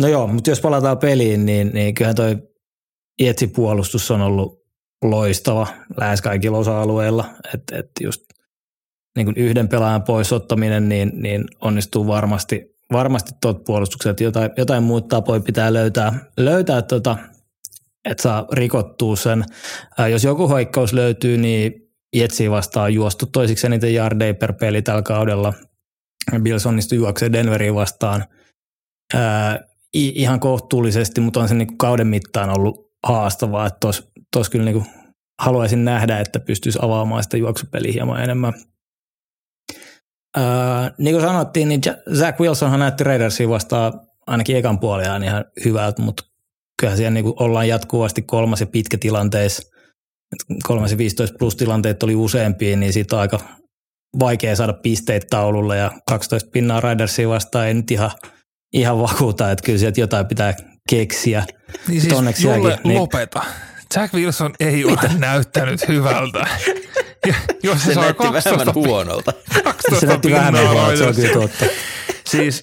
no joo, mutta jos palataan peliin, niin, niin kyllähän toi Jetsin puolustus on ollut loistava lähes kaikilla osa-alueilla. Että et just niin kuin yhden pelaajan poisottaminen niin, niin onnistuu varmasti, varmasti tuot puolustukset. Jotain, jotain muuta tapoja pitää löytää, löytää tota, että saa rikottua sen. Ää, jos joku hoikkaus löytyy, niin Jetsiä vastaan juostu toisiksi eniten yardeja per peli tällä kaudella. Bills onnistui juokseen Denveriin vastaan ää, ihan kohtuullisesti, mutta on se niin kuin kauden mittaan ollut haastavaa. Tuossa kyllä niin kuin haluaisin nähdä, että pystyisi avaamaan sitä juoksupeliä hieman enemmän. Ää, niin kuin sanottiin, niin Zach Wilsonhan näytti Raidersia vastaan ainakin ekan puoliaan ihan hyvältä, mutta kyllähän siellä niin kuin ollaan jatkuvasti kolmas ja pitkä tilanteessa. Kolmas ja viisitoista plus tilanteet oli useampia, niin siitä on aika vaikea saada pisteitä taululle ja kaksitoista pinnaa Raidersia vastaan ei nyt ihan, ihan vakuuta, että kyllä sieltä jotain pitää keksiä. Niin siis onneksi Julle jälkeen, niin... lopeta. Jack Wilson ei ole näyttänyt hyvältä. Ja, jos se näytti vähän huonolta. Se näytti vähän huonolta, se on kyllä totta. Siis,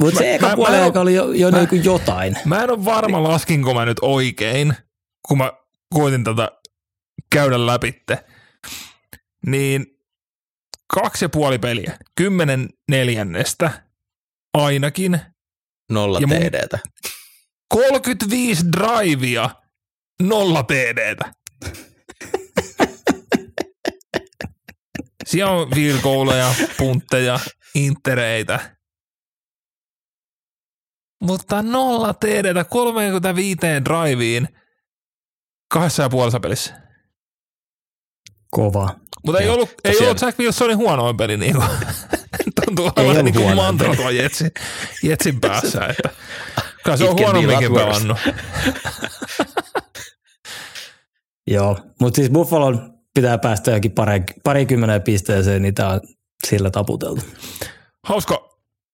mutta se eka puolen aika oli jo, jo mä, niin kuin jotain. Mä en ole varma, laskinko mä nyt oikein, kun mä koitin tätä käydä läpitte, niin kaksi ja puoli peliä, kymmenen neljännestä ainakin. Nolla T D:tä. kolmekymmentäviisi drivea, nolla T D:tä. Siellä on field goaleja, puntteja, intereitä. Mutta nolla T D:tä kolmekymmentäviisi driveen kahdessa ja puolessa pelissä. Kova. Mutta ei ollut, ei ollut Jack Wilsonin huonoin peli niin kuin. Tuntuu aivan niin kuin mantra tuo Jetsin, Jetsin päässä. Että. Kyllä se on huonomminkin pelannut. Joo, mutta siis Buffalon pitää päästä johonkin parikymmenen pisteeseen, niin tämä on sillä taputeltu. Hauska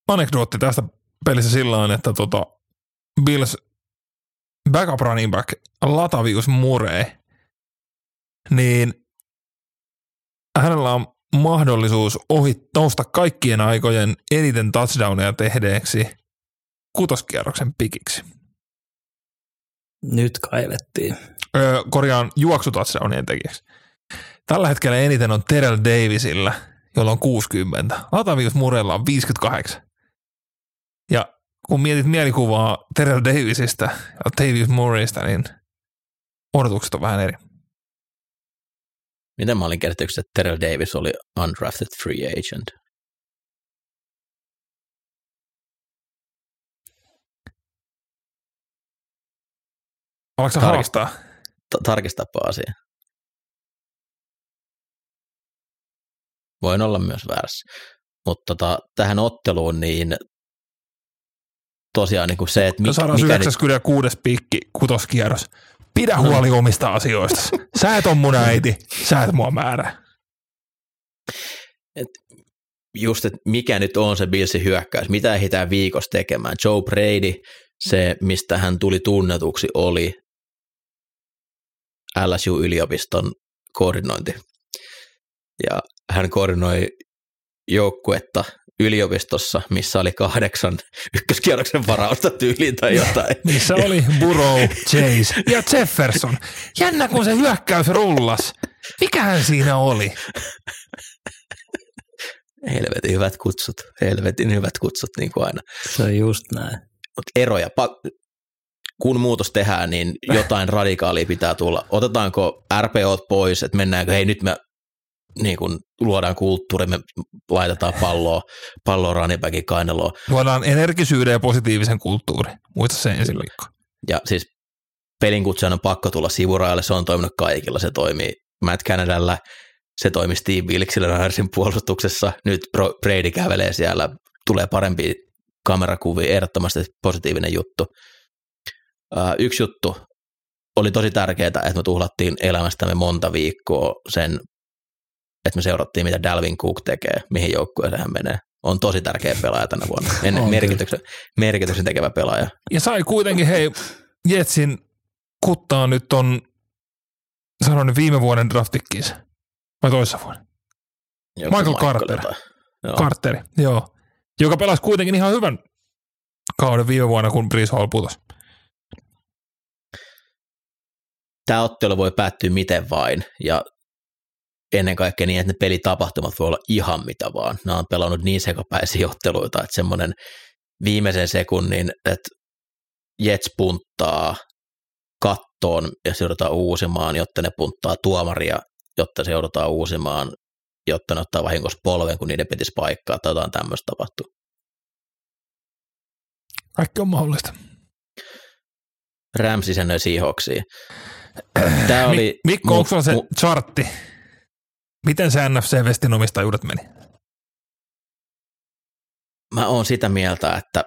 anekdootti tästä pelissä sillä on, että tota Bills backup running back Latavius Murray, niin hänellä on mahdollisuus ohit nousta kaikkien aikojen eniten touchdowneja tehdeeksi kutoskierroksen pikiksi. Nyt kaivettiin. Öö, korjaan juoksutouchdownien tekijäksi. Tällä hetkellä eniten on Terrell Davisillä, jolla on kuusikymmentä. Latavius Murraylla on viisikymmentäkahdeksan. Ja kun mietit mielikuvaa Terrell Davisista ja Davius Murraysta, niin odotukset on vähän eri. Miten mä olin kertyksessä, että Terrell Davis oli undrafted free agent? Oletko Tarkist- haastaa? T- tarkistapa asia. Voin olla myös väärässä. Mutta tota, tähän otteluun niin tosiaan niin kuin se, että... Mik- saadaan yhdeksänkymmentäkuudes piikki, kutoskierros. Pidä huoli omista asioista. Sä et on mun äiti, sä et mua määrä. Et just, että mikä nyt on se Billsin hyökkäys, mitä ehditään viikossa tekemään. Joe Brady, se mistä hän tuli tunnetuksi, oli L S U-yliopiston koordinointi. Ja hän koordinoi joukkuetta yliopistossa, missä oli kahdeksan ykköskierroksen varausta tyyliin tai jotain. Missä oli Burrow, Chase ja Jefferson. Jännä, kun se hyökkäys rullas. Mikähän siinä oli? Helvetin hyvät kutsut. Helvetin hyvät kutsut, niin kuin aina. Se on just näin. Mut eroja. Kun muutos tehdään, niin jotain radikaalia pitää tulla. Otetaanko R P O:t pois, että mennäänkö, hei nyt me... niin kun luodaan kulttuuri, me laitetaan palloa, palloa runningbackin kainaloon. Luodaan energisyyden ja positiivisen kulttuurin. Muista se ensin. Ja siis pelin kutsujan on pakko tulla sivuraajalle, se on toiminut kaikilla. Se toimii Matt Canadalla, se toimii Steve Wilksillä Raidersin puolustuksessa. Nyt Brady kävelee siellä, tulee parempia kamerakuvia, ehdottomasti positiivinen juttu. Uh, yksi juttu oli tosi tärkeää, että me tuhlattiin elämästämme monta viikkoa sen että me seurattiin, mitä Dalvin Cook tekee, mihin joukkueeseen hän menee. On tosi tärkeä pelaaja tänä vuonna. Ennen merkityksen, merkityksen tekevä pelaaja. Ja sai kuitenkin, hei, Jetsin kuttaa nyt on, sanon viime vuoden draftikkiinsa, vai toissa vuonna? Joku Michael Carter. Joo. Carteri, joo. Joka pelasi kuitenkin ihan hyvän kauden viime vuonna, kun Brees Hall putosi. Tämä ottelu voi päättyä miten vain, ja ennen kaikkea niin, että ne pelitapahtumat voi olla ihan mitä vaan. Nämä on pelannut niin sekapäisiä otteluita, että semmoinen viimeisen sekunnin, että Jets punttaa kattoon ja se joudutaan uusimaan, jotta ne punttaa tuomaria, jotta se joudutaan uusimaan, jotta ne ottaa vahingossa polven, kun niiden pitäisi paikkaa, tai jotain tämmöistä tapahtuu. Kaikki on mahdollista. Rams isännöi Seahawksiin. Tämä oli... Mik- Mikko, mu- onko sulla se mu- chartti? Miten se N F C-vestin omistajuudet meni? Mä oon sitä mieltä, että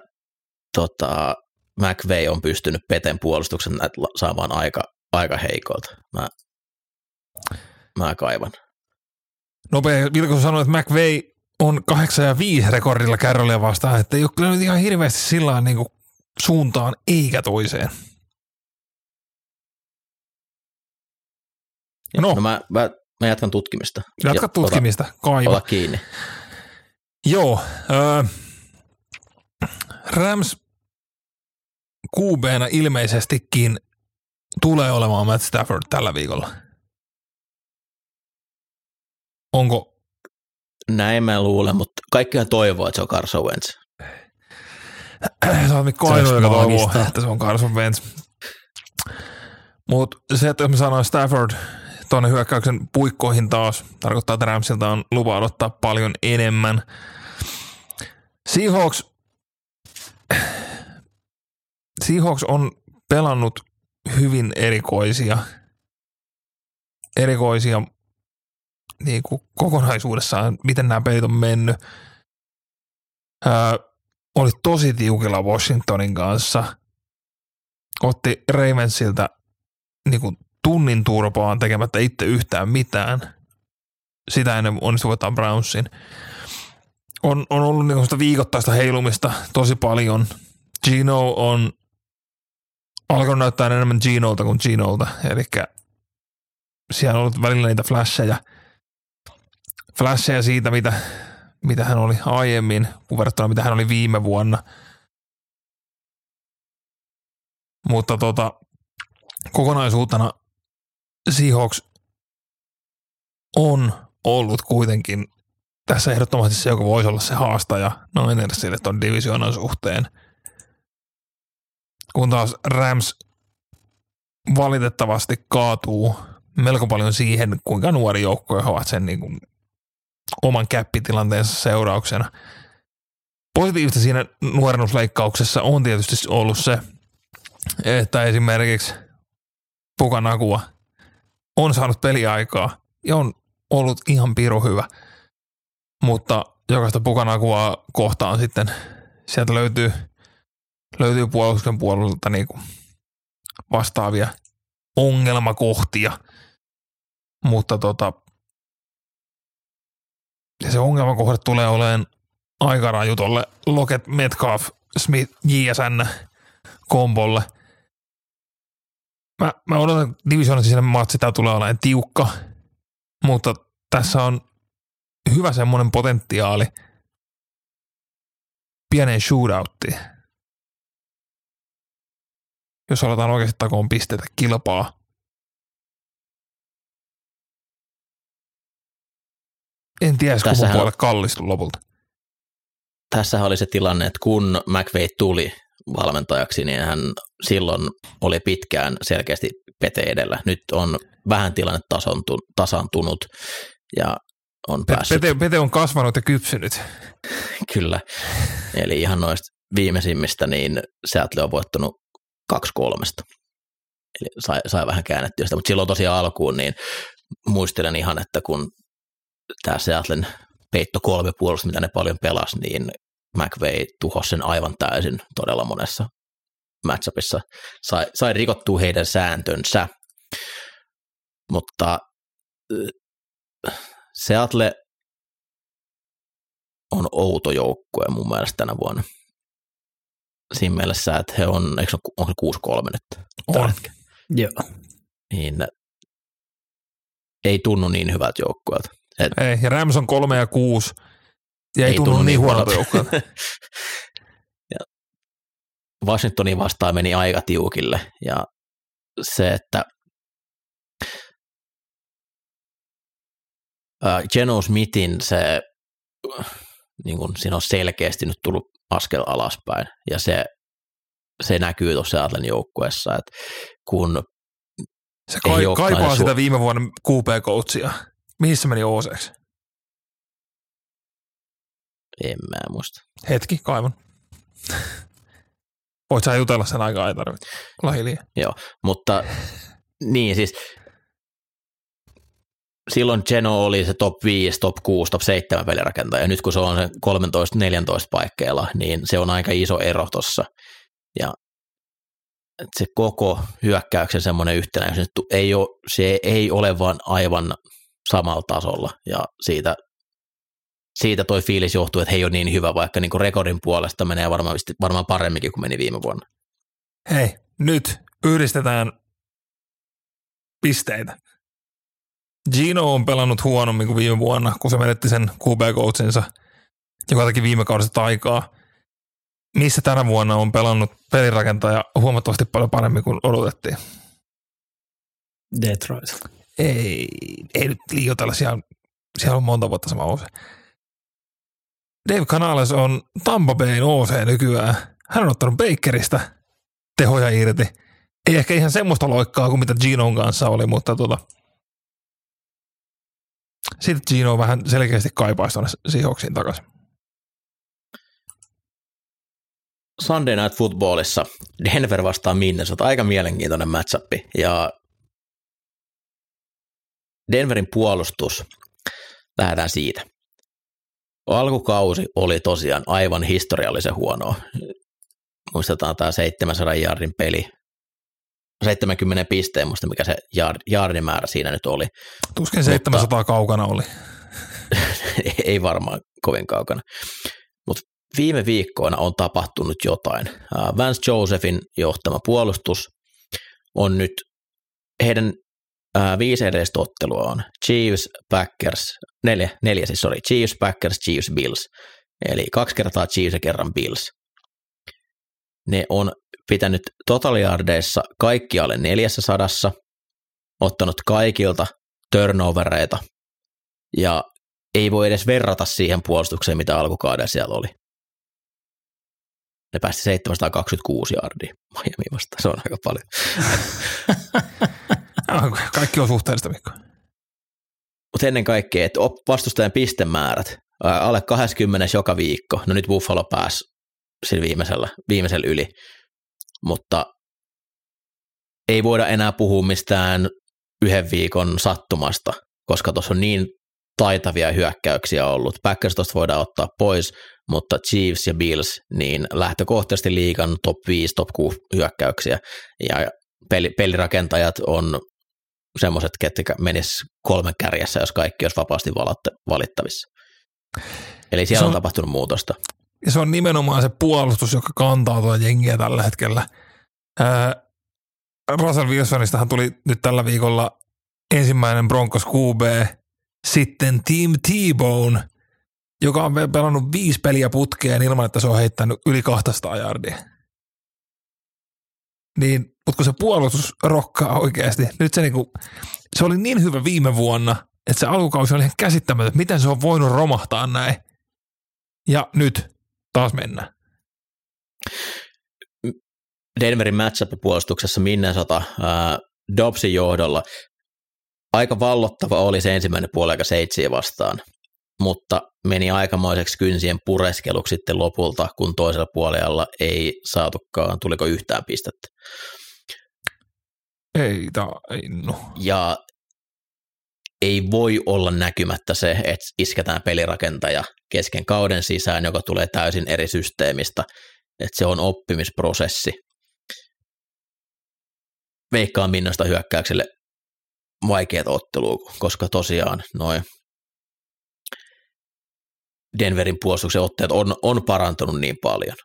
tota, McVay on pystynyt Peten puolustuksen saamaan aika, aika heikolta. Mä, mä kaivan. Nopea, Vilko sanoi, että McVay on kahdeksan ja viisi rekordilla Carrollia vastaan, että ei ole kyllä nyt ihan hirveästi sillä niin kuin suuntaan eikä toiseen. No. no mä, mä, mä jatkan tutkimista. Jatka tutkimista, ota, kaiva. Ota kiinni. Joo. Äh, Rams Q B:nä ilmeisestikin tulee olemaan Matt Stafford tällä viikolla. Onko? Näin mä luulen, mutta kaikkihan toivoo, että se on Carson Wentz. Se on Mikko Aino, joka toivoo, että se on Carson Wentz. Mutta se, että jos mä sanoin Stafford tuonne hyökkäyksen puikkoihin taas, tarkoittaa, että Ramsilta on lupa odottaa paljon enemmän. Seahawks, Seahawks on pelannut hyvin erikoisia, erikoisia niin kuin kokonaisuudessaan, miten nämä pelit on mennyt. Ää, oli tosi tiukilla Washingtonin kanssa. Otti Ravensilta niin kuin tunnin turpaan tekemättä itse yhtään mitään. Sitä ennen onnistutaan Brownsin. On, on ollut niin kuin sitä viikoittaista heilumista tosi paljon. Gino on alkanut näyttää enemmän Ginolta kuin Ginolta. Elikkä siellä on ollut välillä niitä flasheja. Flasheja siitä, mitä, mitä hän oli aiemmin, kun verrattuna mitä hän oli viime vuonna. Mutta tota, kokonaisuutena Seahawks on ollut kuitenkin tässä ehdottomasti se, joka voisi olla se haastaja Ninersille tuon divisioonan suhteen. Kun taas Rams valitettavasti kaatuu melko paljon siihen, kuinka nuori joukkoja ovat sen niin kuin oman käppitilanteensa seurauksena. Positiivista siinä nuorennusleikkauksessa on tietysti ollut se, että esimerkiksi Pukanakua on saanut peliaikaa ja on ollut ihan piru hyvä, mutta jokaista Pukanakua kohtaan sitten sieltä löytyy, löytyy puolustuksen puolelta niin kuin vastaavia ongelmakohtia, mutta tota ja se ongelmakohde tulee olemaan aika raju tolle Lockett, Metcalf, Smith, J S N kombolle. Mä, mä odotan, että divisioonat sisällä matsi, tää tulee olemaan tiukka, mutta tässä on hyvä semmoinen potentiaali pieneen shootouttiin. Jos aletaan oikeasti takoon pisteitä kilpaa. En tiedä, kumman puolelle kallistui lopulta. Tässähän oli se tilanne, että kun McVay tuli valmentajaksi, niin hän silloin oli pitkään selkeästi Pete edellä. Nyt on vähän tilanne tasantunut ja on Pe- päässyt. Pete, Pete on kasvanut ja kypsynyt. Kyllä. Eli ihan noista viimeisimmistä, niin Seattle on voittanut kaksi kolmesta. Eli sai, sai vähän käännettyä sitä, mutta silloin tosiaan alkuun, niin muistelen ihan, että kun tämä Seattlen peitto kolme puolusta, mitä ne paljon pelasi, niin McVay tuhosi sen aivan täysin todella monessa matchupissa. Sai, sai rikottua heidän sääntönsä, mutta Seattle on outo joukkue mun mielestä tänä vuonna. Siinä mielessä, että he on, eikö on, on kuusi kolme nyt? On, joo. Niin ei tunnu niin hyvältä joukkueelta. Et ei, ja Rams on kolme ja kuusi, ja ei, ei tunnu niin huonolta joukkoon. Washingtonin vastaan meni aika tiukille, ja se, että Geno Smithin se, niin kuin siinä on selkeästi nyt tullut askel alaspäin, ja se, se näkyy tuossa Atlan joukkueessa, että kun se kai, kaipaa su- sitä viime vuonna Q P-coachia. Mihin se meni Ooseksi? En mä muista. Hetki, kaivan. Voit sä jutella sen aikaa, ei tarvitse. Olla hiljaa. Joo, mutta niin siis silloin Geno oli se top viisi, top kuusi, top seitsemän pelirakentaja, ja nyt kun se on se kolmetoista neljätoista paikkeilla, niin se on aika iso ero tossa. Ja se koko hyökkäyksen semmoinen yhtenäisyys, ei ole, se ei ole vaan aivan samalla tasolla, ja siitä, siitä toi fiilis johtuu, että he ei ole niin hyvä, vaikka niin kuin rekordin puolesta menee varmaan, varmaan paremminkin kuin meni viime vuonna. Hei, nyt yhdistetään pisteitä. Gino on pelannut huonommin kuin viime vuonna, kun se menetti sen Q B-coachinsa, joka teki viime kaudesta taikaa. Missä tänä vuonna on pelannut pelirakentaja huomattavasti paljon paremmin kuin odotettiin? Detroit. Ei, ei nyt liioitella, siellä, siellä on monta vuotta sama O C. Dave Canales on Tampa Bayn O C nykyään. Hän on ottanut Bakerista tehoja irti. Ei ehkä ihan semmoista loikkaa kuin mitä Ginon kanssa oli, mutta tuota, sitten Gino vähän selkeästi kaipaisi tuonne Seahawksiin takaisin. Sunday Night Footballissa Denver vastaa Minnesota, aika mielenkiintoinen matchup, ja Denverin puolustus, lähdetään siitä. Alkukausi oli tosiaan aivan historiallisen huonoa. Muistetaan tämä seitsemänsataa jaardin peli, seitsemänkymmentä pisteen, muista mikä se jaardimäärä siinä nyt oli. Tuskin seitsemänsataa mutta kaukana oli. Ei varmaan kovin kaukana. Mutta viime viikkoina on tapahtunut jotain. Vance Josephin johtama puolustus on nyt, heidän viisi edellistä ottelua on Chiefs, Packers, neljä, neljä siis sorry, Chiefs, Packers, Chiefs, Bills. Eli kaksi kertaa Chiefs ja kerran Bills. Ne on pitänyt totaalijardeissa kaikki alle neljässä sadassa, ottanut kaikilta turnovereita, ja ei voi edes verrata siihen puolustukseen, mitä alkukaudella siellä oli. Ne päästi seitsemänsataakaksikymmentäkuusi jardia Miami vastaan, se on aika paljon. Kaikki on suhteellista, Mikko. Mutta ennen kaikkea, että vastustajan pistemäärät, alle kaksikymmentä joka viikko, no nyt Buffalo pääsi sillä viimeisellä, viimeisellä yli, mutta ei voida enää puhua mistään yhden viikon sattumasta, koska tuossa on niin taitavia hyökkäyksiä ollut. Packers tuosta voidaan ottaa pois, mutta Chiefs ja Bills, niin lähtökohtaisesti liigan top viisi, top kuusi hyökkäyksiä, ja peli, pelirakentajat on semmoiset, ketkä menis kolmen kärjessä, jos kaikki olisi vapaasti valittavissa. Eli siellä on, on tapahtunut muutosta. Ja se on nimenomaan se puolustus, joka kantaa tuota jengiä tällä hetkellä. Ää, Russell Wilsonistahan tuli nyt tällä viikolla ensimmäinen Broncos Q B, sitten Team T-Bone, joka on pelannut viisi peliä putkeen ilman, että se on heittänyt yli kaksisataa jardia. Niin, mutta kun se puolustus rokkaa oikeasti, nyt se, niinku, se oli niin hyvä viime vuonna, että se alkukausi oli ihan käsittämätön, että miten se on voinut romahtaa näin. Ja nyt taas mennään. Denverin matchup-puolustuksessa Minnesota äh, Dobbsin johdolla aika vallottava oli se ensimmäinen puoliaika Seitsiä vastaan, mutta meni aikamoiseksi kynsien pureskeluksi sitten lopulta, kun toisella puolella ei saatukaan, tuliko yhtään pistettä. Ei tainnut. Ja ei voi olla näkymättä se, että isketään pelirakentaja kesken kauden sisään, joka tulee täysin eri systeemistä, että se on oppimisprosessi. Veikkaan Minnosta hyökkäykselle vaikeat ottelua, koska tosiaan noin Denverin puolustuksen otteet on, on parantunut niin paljon.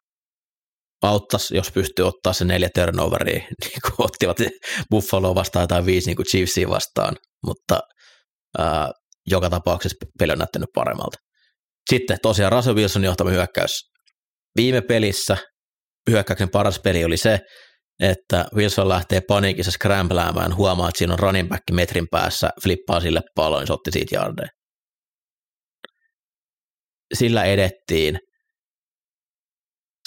Auttaisi, jos pystyy ottaa se neljä turnoveria, niin kuin ottivat Buffaloa vastaan tai viisi niin kuin Chiefsia vastaan, mutta ää, joka tapauksessa peli on näyttänyt paremmalta. Sitten tosiaan Russell Wilsonin johtama hyökkäys viime pelissä. Hyökkäyksen paras peli oli se, että Wilson lähtee paniikissa scrambläämään, huomaa, että siinä on running back metrin päässä, flippaa sille pallon, se otti siitä yardeen. Sillä edettiin.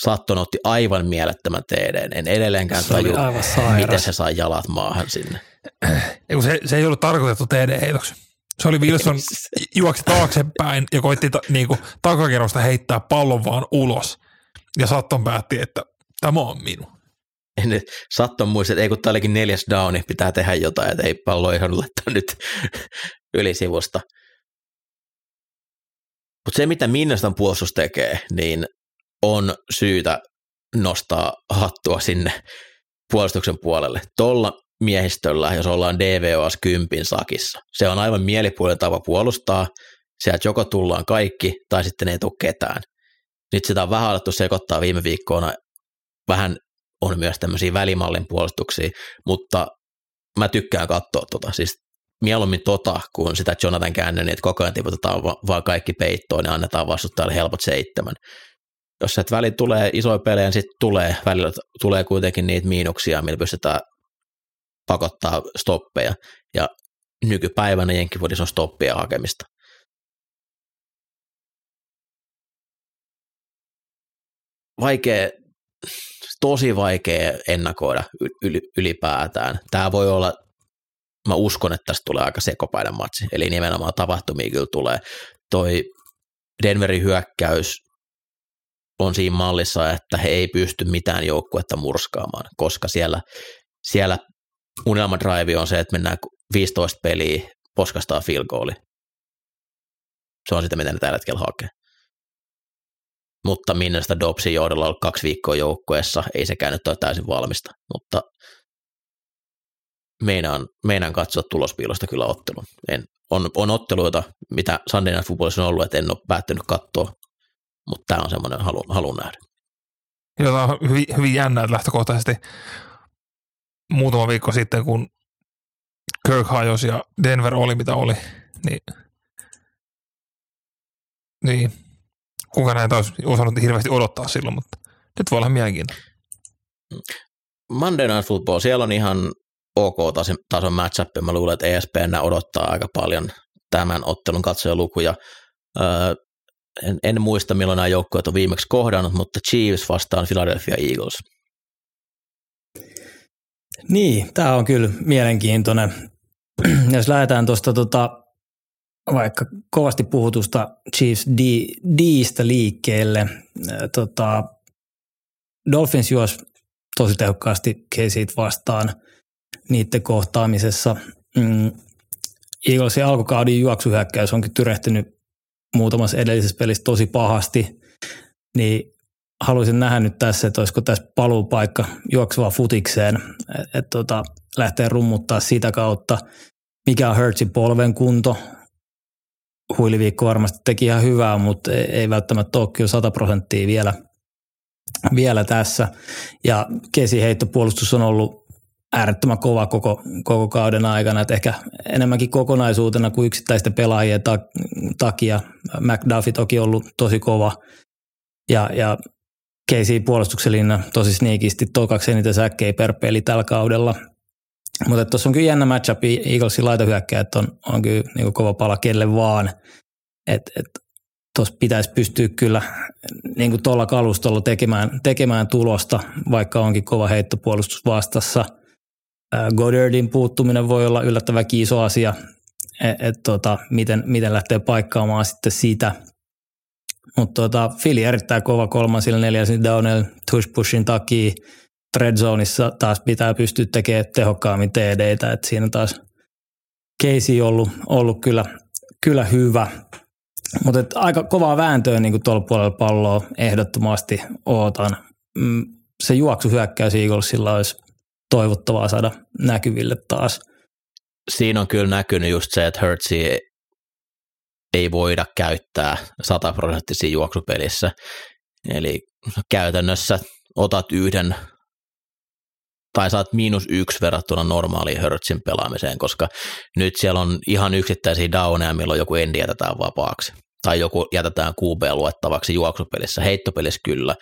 Sutton otti aivan mielettömän T D:n. En edelleenkään tajua, miten se sai jalat maahan sinne. Se, se ei ollut tarkoitettu T D-heitoksi. Se oli Wilson juoksi taaksepäin ja koitti ta, niin kuin, takakerrosta heittää pallon vaan ulos. Ja Sutton päätti, että tämä on minun. En, Sutton muisti, että ei kun tämä olikin neljäs downi, pitää tehdä jotain, että ei pallo ei saanut laittaa nyt ylisivusta. Mutta se, mitä Minnestan puolustus tekee, niin on syytä nostaa hattua sinne puolustuksen puolelle. Tuolla miehistöllä, jos ollaan D V O S kympin sakissa, se on aivan mielipuolinen tapa puolustaa. Sieltä joko tullaan kaikki tai sitten ei tule ketään. Nyt sitä on vähän alettu sekoittaa viime viikkoina. Vähän on myös tämmöisiä välimallin puolustuksia, mutta mä tykkään katsoa tota. Siis mieluummin tota kuin sitä Jonathan Cannonia, että koko ajan tiputetaan vaan kaikki peittoon ja annetaan vastustajalle helpot seitsemän. Jos et väli tulee isoja pelejä, niin sitten tulee, välillä tulee kuitenkin niitä miinuksia, millä pystytään pakottaa stoppeja. Ja nykypäivänä jenkkifudissa on stoppia hakemista. Vaikea, tosi vaikea ennakoida ylipäätään. Tämä voi olla, mä uskon, että tästä tulee aika sekopäinen matsi. Eli nimenomaan tapahtumia kyllä tulee. Toi Denverin hyökkäys on siinä mallissa, että he ei pysty mitään joukkuetta murskaamaan, koska siellä, siellä unelmadraivi on se, että mennään viisitoista peliä, poskastaa field goali. Se on sitä, mitä ne tällä hetkellä hakee. Mutta minne sitä Dobbsin johdolla on ollut kaksi viikkoa joukkueessa, ei sekään nyt ole täysin valmista, mutta meinaan, meinaan katsoa tulospiilosta kyllä ottelun. En, on, on otteluita, mitä Sunday Night Footballissa on ollut, että en ole päättynyt katsoa, mutta tämä on semmoinen halu, halu nähdä. Joo, tämä on hyvin, hyvin jännää lähtökohtaisesti. Muutama viikko sitten, kun Kirk hajosi ja Denver oli mitä oli, niin, niin kuka näitä olisi osannut hirveästi odottaa silloin, mutta nyt voi olla mielenkiintoinen. Monday Night Football, siellä on ihan ok tason match-up. Mä luulen, että E S P N odottaa aika paljon tämän ottelun katsojalukuja. Öö, En, en muista, milloin nämä joukkueet on viimeksi kohdannut, mutta Chiefs vastaan Philadelphia Eagles. Niin, tämä on kyllä mielenkiintoinen. Jos lähdetään tuosta tota, vaikka kovasti puhutusta Chiefs Distä liikkeelle. Tota, Dolphins juosi tosi tehokkaasti Caseyt vastaan niiden kohtaamisessa. Mm, Eaglesin alkukauden juoksuhyökkäys onkin tyrehtynyt muutamassa edellisessä pelissä tosi pahasti, niin haluaisin nähdä nyt tässä, että olisiko tässä paluupaikka juoksevaa futikseen, että et tota, lähtee rummuttaa sitä kautta, mikä on Hurtsin polven kunto. Huiliviikko varmasti teki ihan hyvää, mutta ei välttämättä ole kyllä sata prosenttia vielä, vielä tässä. Ja keskiheittopuolustus on ollut äärettömän kova koko, koko kauden aikana, että ehkä enemmänkin kokonaisuutena kuin yksittäisten pelaajien takia. McDuffie toki on ollut tosi kova ja, ja Casey puolustuksellinen tosi sniikisti tokaksi eniten säkkejä per peli tällä kaudella. Mutta tuossa on kyllä jännä matchup, Eaglesin laitohyökkäjät on, on kyllä niin kuin kova pala kelle vaan, että et, tuossa pitäisi pystyä kyllä niin kuin tuolla kalustolla tekemään, tekemään tulosta, vaikka onkin kova heittopuolustus vastassa. Goddardin puuttuminen voi olla yllättävän iso asia, että et, tota, miten, miten lähtee paikkaamaan sitten sitä. Mutta tota, Philly erittäin kova kolmansilla neljäsillä downilla tush-pushin takia. Red Zoneissa taas pitää pystyä tekemään tehokkaammin T D:tä, että siinä taas Casey on ollut, ollut kyllä, kyllä hyvä. Mutta aika kovaa vääntöä niin kuin tuolla puolella palloa ehdottomasti ootan. Se juoksuhyökkäys Eaglesilla olisi toivottavaa saada näkyville taas. Siinä on kyllä näkynyt just se, että Hurtsia ei voida käyttää sataprosenttisia juoksupelissä. Eli käytännössä otat yhden tai saat miinus yksi verrattuna normaaliin Hurtsin pelaamiseen, koska nyt siellä on ihan yksittäisiä downeja, milloin joku endi jätetään vapaaksi, tai joku jätetään Q B-luettavaksi juoksupelissä, heittopelissä kyllä,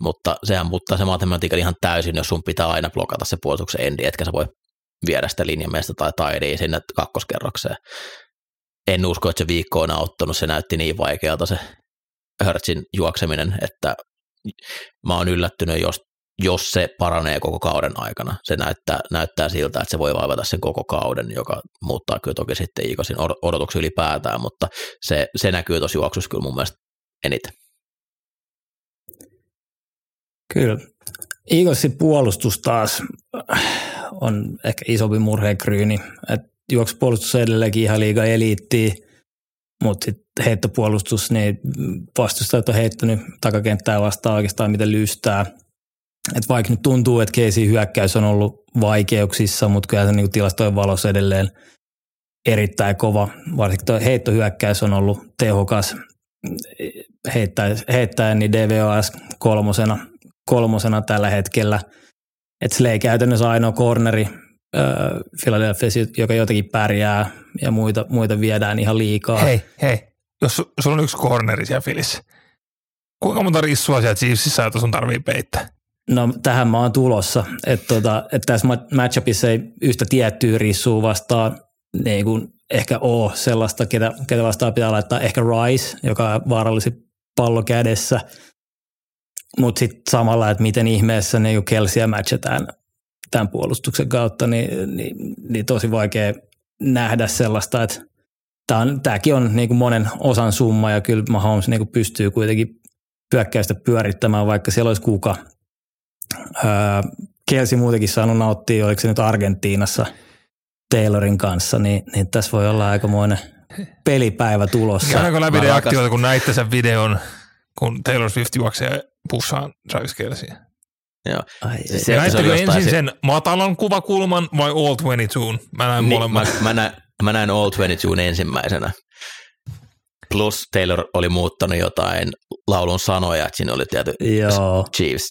mutta sehän muuttaa se matematiikan ihan täysin, jos sun pitää aina blokata se puolustuksen endi, etkä sä voi viedä sitä linjamiestä tai taidia sinne kakkoskerrokseen. En usko, että se viikkoina ottanut, se näytti niin vaikealta se Hurtsin juokseminen, että mä oon yllättynyt, jos, jos se paranee koko kauden aikana. Se näyttää, näyttää siltä, että se voi vaivata sen koko kauden, joka muuttaa kyllä toki sitten Eaglesin odotuksia ylipäätään, mutta se, se näkyy tosi juoksussa kyllä mun mielestä eniten. Kyllä. Eaglesin puolustus taas on ehkä isompi murheenkryyni. Juoksupuolustus on edelleenkin ihan liiga eliittiä, mutta sitten heittopuolustus, niin vastustajat on heittänyt takakenttää vastaan oikeastaan miten lystää. Et vaikka nyt tuntuu, että Casey hyökkäys on ollut vaikeuksissa, mutta kyllä se niin tilastojen valossa edelleen erittäin kova. Varsinkin tuo heittohyökkäys on ollut tehokas heittäen, heittäen niin D V O S kolmosena, kolmosena tällä hetkellä. Et sillä ei käytännössä ainoa corneri Philadelphia, joka jotenkin pärjää ja muita, muita viedään ihan liikaa. Hei, hei, jos sulla on yksi corneri siellä Philissä, kuinka monta rissua siellä Chiefsissä, jota sun tarvii peittää? No tähän mä oon tulossa, että tota, et tässä matchupissa ei yhtä tiettyä rissua vastaan niin kuin ehkä ole sellaista, ketä, ketä vastaan pitää laittaa ehkä Rice, joka on vaarallisi pallo kädessä, mutta sitten samalla, että miten ihmeessä ne niin Kelsiä matchataan tämän puolustuksen kautta, niin, niin, niin tosi vaikea nähdä sellaista, että tämä on, tämäkin on niin kuin monen osan summa, ja kyllä Mahomes niin kuin pystyy kuitenkin hyökkäystä pyörittämään, vaikka siellä olisi kuka. Öö, Kelsi muutenkin saanut nauttia, oliko se nyt Argentiinassa Taylorin kanssa, niin, niin tässä voi olla aikamoinen pelipäivä tulossa. Käydäänkö läpi reaktioita, kun näitte sen videon, kun Taylor Swift juoksee pussaan Travis Kelsiä? Joo. Ai, se, näittekö se ensin se... sen matalan kuvakulman vai All kaksikymmentäkaksi? Mä näin niin, molemmat. Mä, mä, näin, mä näin All kaksikymmentäkaksi ensimmäisenä. Plus Taylor oli muuttanut jotain laulun sanoja, että siinä oli tietty Chiefs,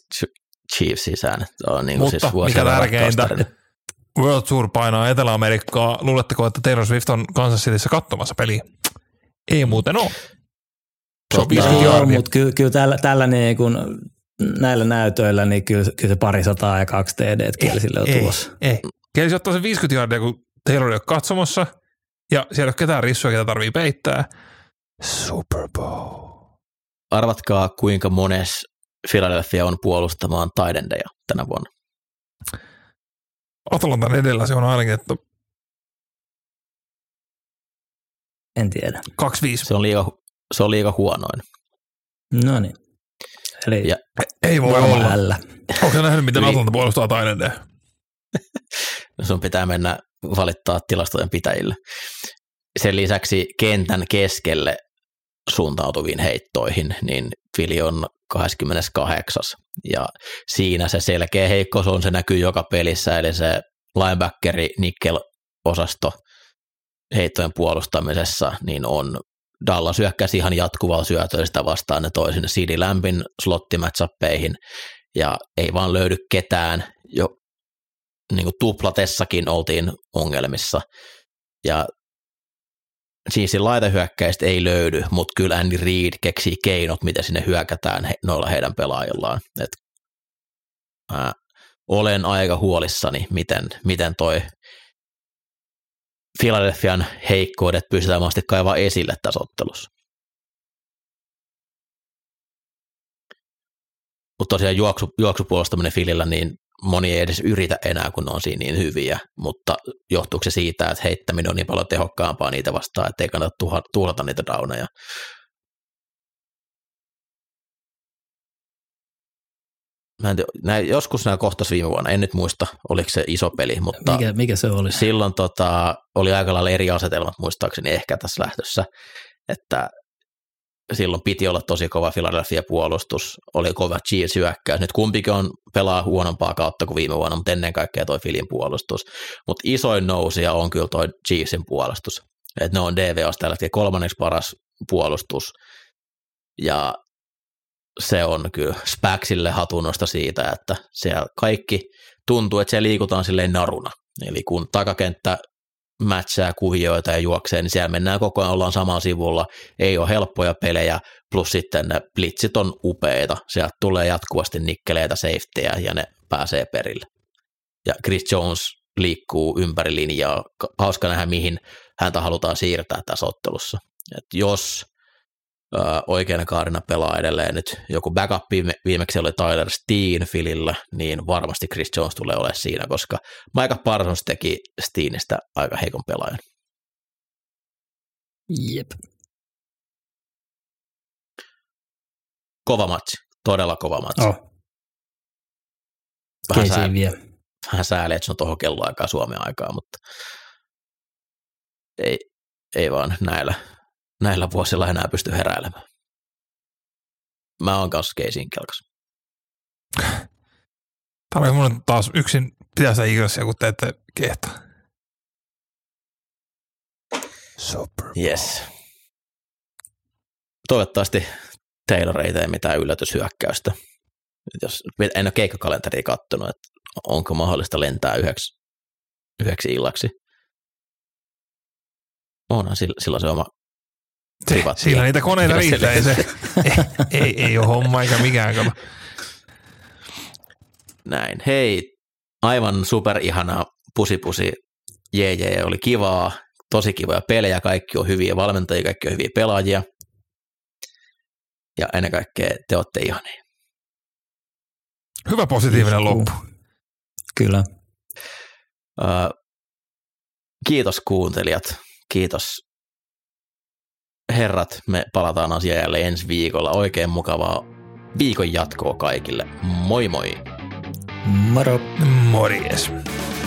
Chiefs sisään. Niin mutta siis mikä tärkeintä, World Tour painaa Etelä-Amerikkaa. Luuletteko, että Taylor Swift on Kansas Cityssä katsomassa peliä? Ei muuten ole. Se on viisikymmentä. Mutta kyllä, kyllä tällä, tällä niin kuin... näillä näytöillä, niin kyllä, kyllä se pari sataa ja kaksi T D Kelsille on ei, tulossa. Ei, Kelsi ottaa sen viisikymmentä jardia, kun Taylor on katsomassa, ja siellä ei ole ketään rissua, ketä tarvii peittää. Super Bowl. Arvatkaa, kuinka mones Philadelphia on puolustamaan taidendeja tänä vuonna. Atalantan edellä se on ainakin, että... En tiedä. kaksi viisi. Se on liiga, se on liiga huonoin. No niin. Eli ja, ei voi olla. Älä. Onko sä nähnyt, miten Atlanta puolustaa taidenteen? Sun pitää mennä valittaa tilastojen pitäjille. Sen lisäksi kentän keskelle suuntautuviin heittoihin, niin Philly on kaksikymmentäkahdeksan. Ja siinä se selkeä heikkous on, se näkyy joka pelissä, eli se linebackeri nickel-osasto heittojen puolustamisessa, niin on Dallas hyökkäsi ihan jatkuvaa syötöä sitä vastaan ne toi sinne C D Lambin slottimatchappeihin ja ei vaan löydy ketään, jo niin kuin tuplatessakin oltiin ongelmissa ja siis laitahyökkäistä ei löydy, mutta kyllä Andy Reid keksii keinot, miten sinne hyökätään he, noilla heidän pelaajillaan. Et, ää, olen aika huolissani, miten, miten toi Philadelphian heikkoudet pystytään mahdollisesti kaivaa esille tässä ottelussa. Mutta tosiaan juoksu, juoksupuolustaminen Philillä, niin moni ei edes yritä enää, kun on siinä niin hyviä, mutta johtuuko se siitä, että heittäminen on niin paljon tehokkaampaa niitä vastaan, että ei kannata tuha, tuhlata niitä downeja? Mä en tiedä, nää, joskus nämä kohtasivat viime vuonna, en nyt muista, oliko se iso peli, mutta mikä, mikä se oli? Silloin tota, oli aika lailla eri asetelmat muistaakseni ehkä tässä lähdössä, että silloin piti olla tosi kova Philadelphia-puolustus, oli kova Chiefs-hyökkäys, nyt kumpikin on pelaa huonompaa kautta kuin viime vuonna, mutta ennen kaikkea toi Philin puolustus, mutta isoin nousija on kyllä toi Chiefsin puolustus, että ne on D V O:ssa tällä hetkellä kolmanneksi paras puolustus ja se on kyllä Spaxille hatunnosta siitä, että siellä kaikki tuntuu, että siellä liikutaan silleen naruna. Eli kun takakenttä mätsää kuhioita ja juoksee, niin siellä mennään koko ajan, ollaan samalla sivulla, ei ole helppoja pelejä, plus sitten ne blitzit on upeita, sieltä tulee jatkuvasti nikkeleitä, safetyjä ja ne pääsee perille. Ja Chris Jones liikkuu ympäri linjaa, hauska nähdä mihin häntä halutaan siirtää tässä ottelussa. Et jos ö, oikeana kaarina pelaa edelleen nyt joku backup, viimeksi oli Tyler Steenfillillä, niin varmasti Chris Jones tulee olemaan siinä, koska Micah Parsons teki Steenistä aika heikon pelaajan. Jep. Kova matsi, todella kova matsi. Oh. Vähän, sää, vähän sääli, että se on tuohon kelloaikaan Suomen aikaa, mutta ei, ei vaan näillä, näillä vuosilla enää pysty heräilemään. Mä oon kanssa Casey'n kelkassa. Tarvitsen mun taas yksin pitää sitä Eaglesia, kun te ette kehtaa. Super. Yes. Toivottavasti Taylor ei tee mitään yllätyshyökkäystä. Jos, en ole keikkakalenteria kattonut, että onko mahdollista lentää yhdeksi, yhdeksi illaksi. Onhan silloin se oma privaattia. Siinä niitä koneita riittää. Ei, se, ei, ei, ei ole homma eikä mikään. Kata. Näin. Hei, aivan superihanaa pusi pusi. Jee, jee, oli kivaa. Tosi kivoja pelejä. Kaikki on hyviä valmentajia, kaikki on hyviä pelaajia. Ja ennen kaikkea te olette ihania. Hyvä positiivinen loppu. Kyllä. Uh, kiitos kuuntelijat. Kiitos herrat. Me palataan asiaan jälleen ensi viikolla. Oikein mukavaa viikon jatkoa kaikille. Moi moi. Moro. Morjes.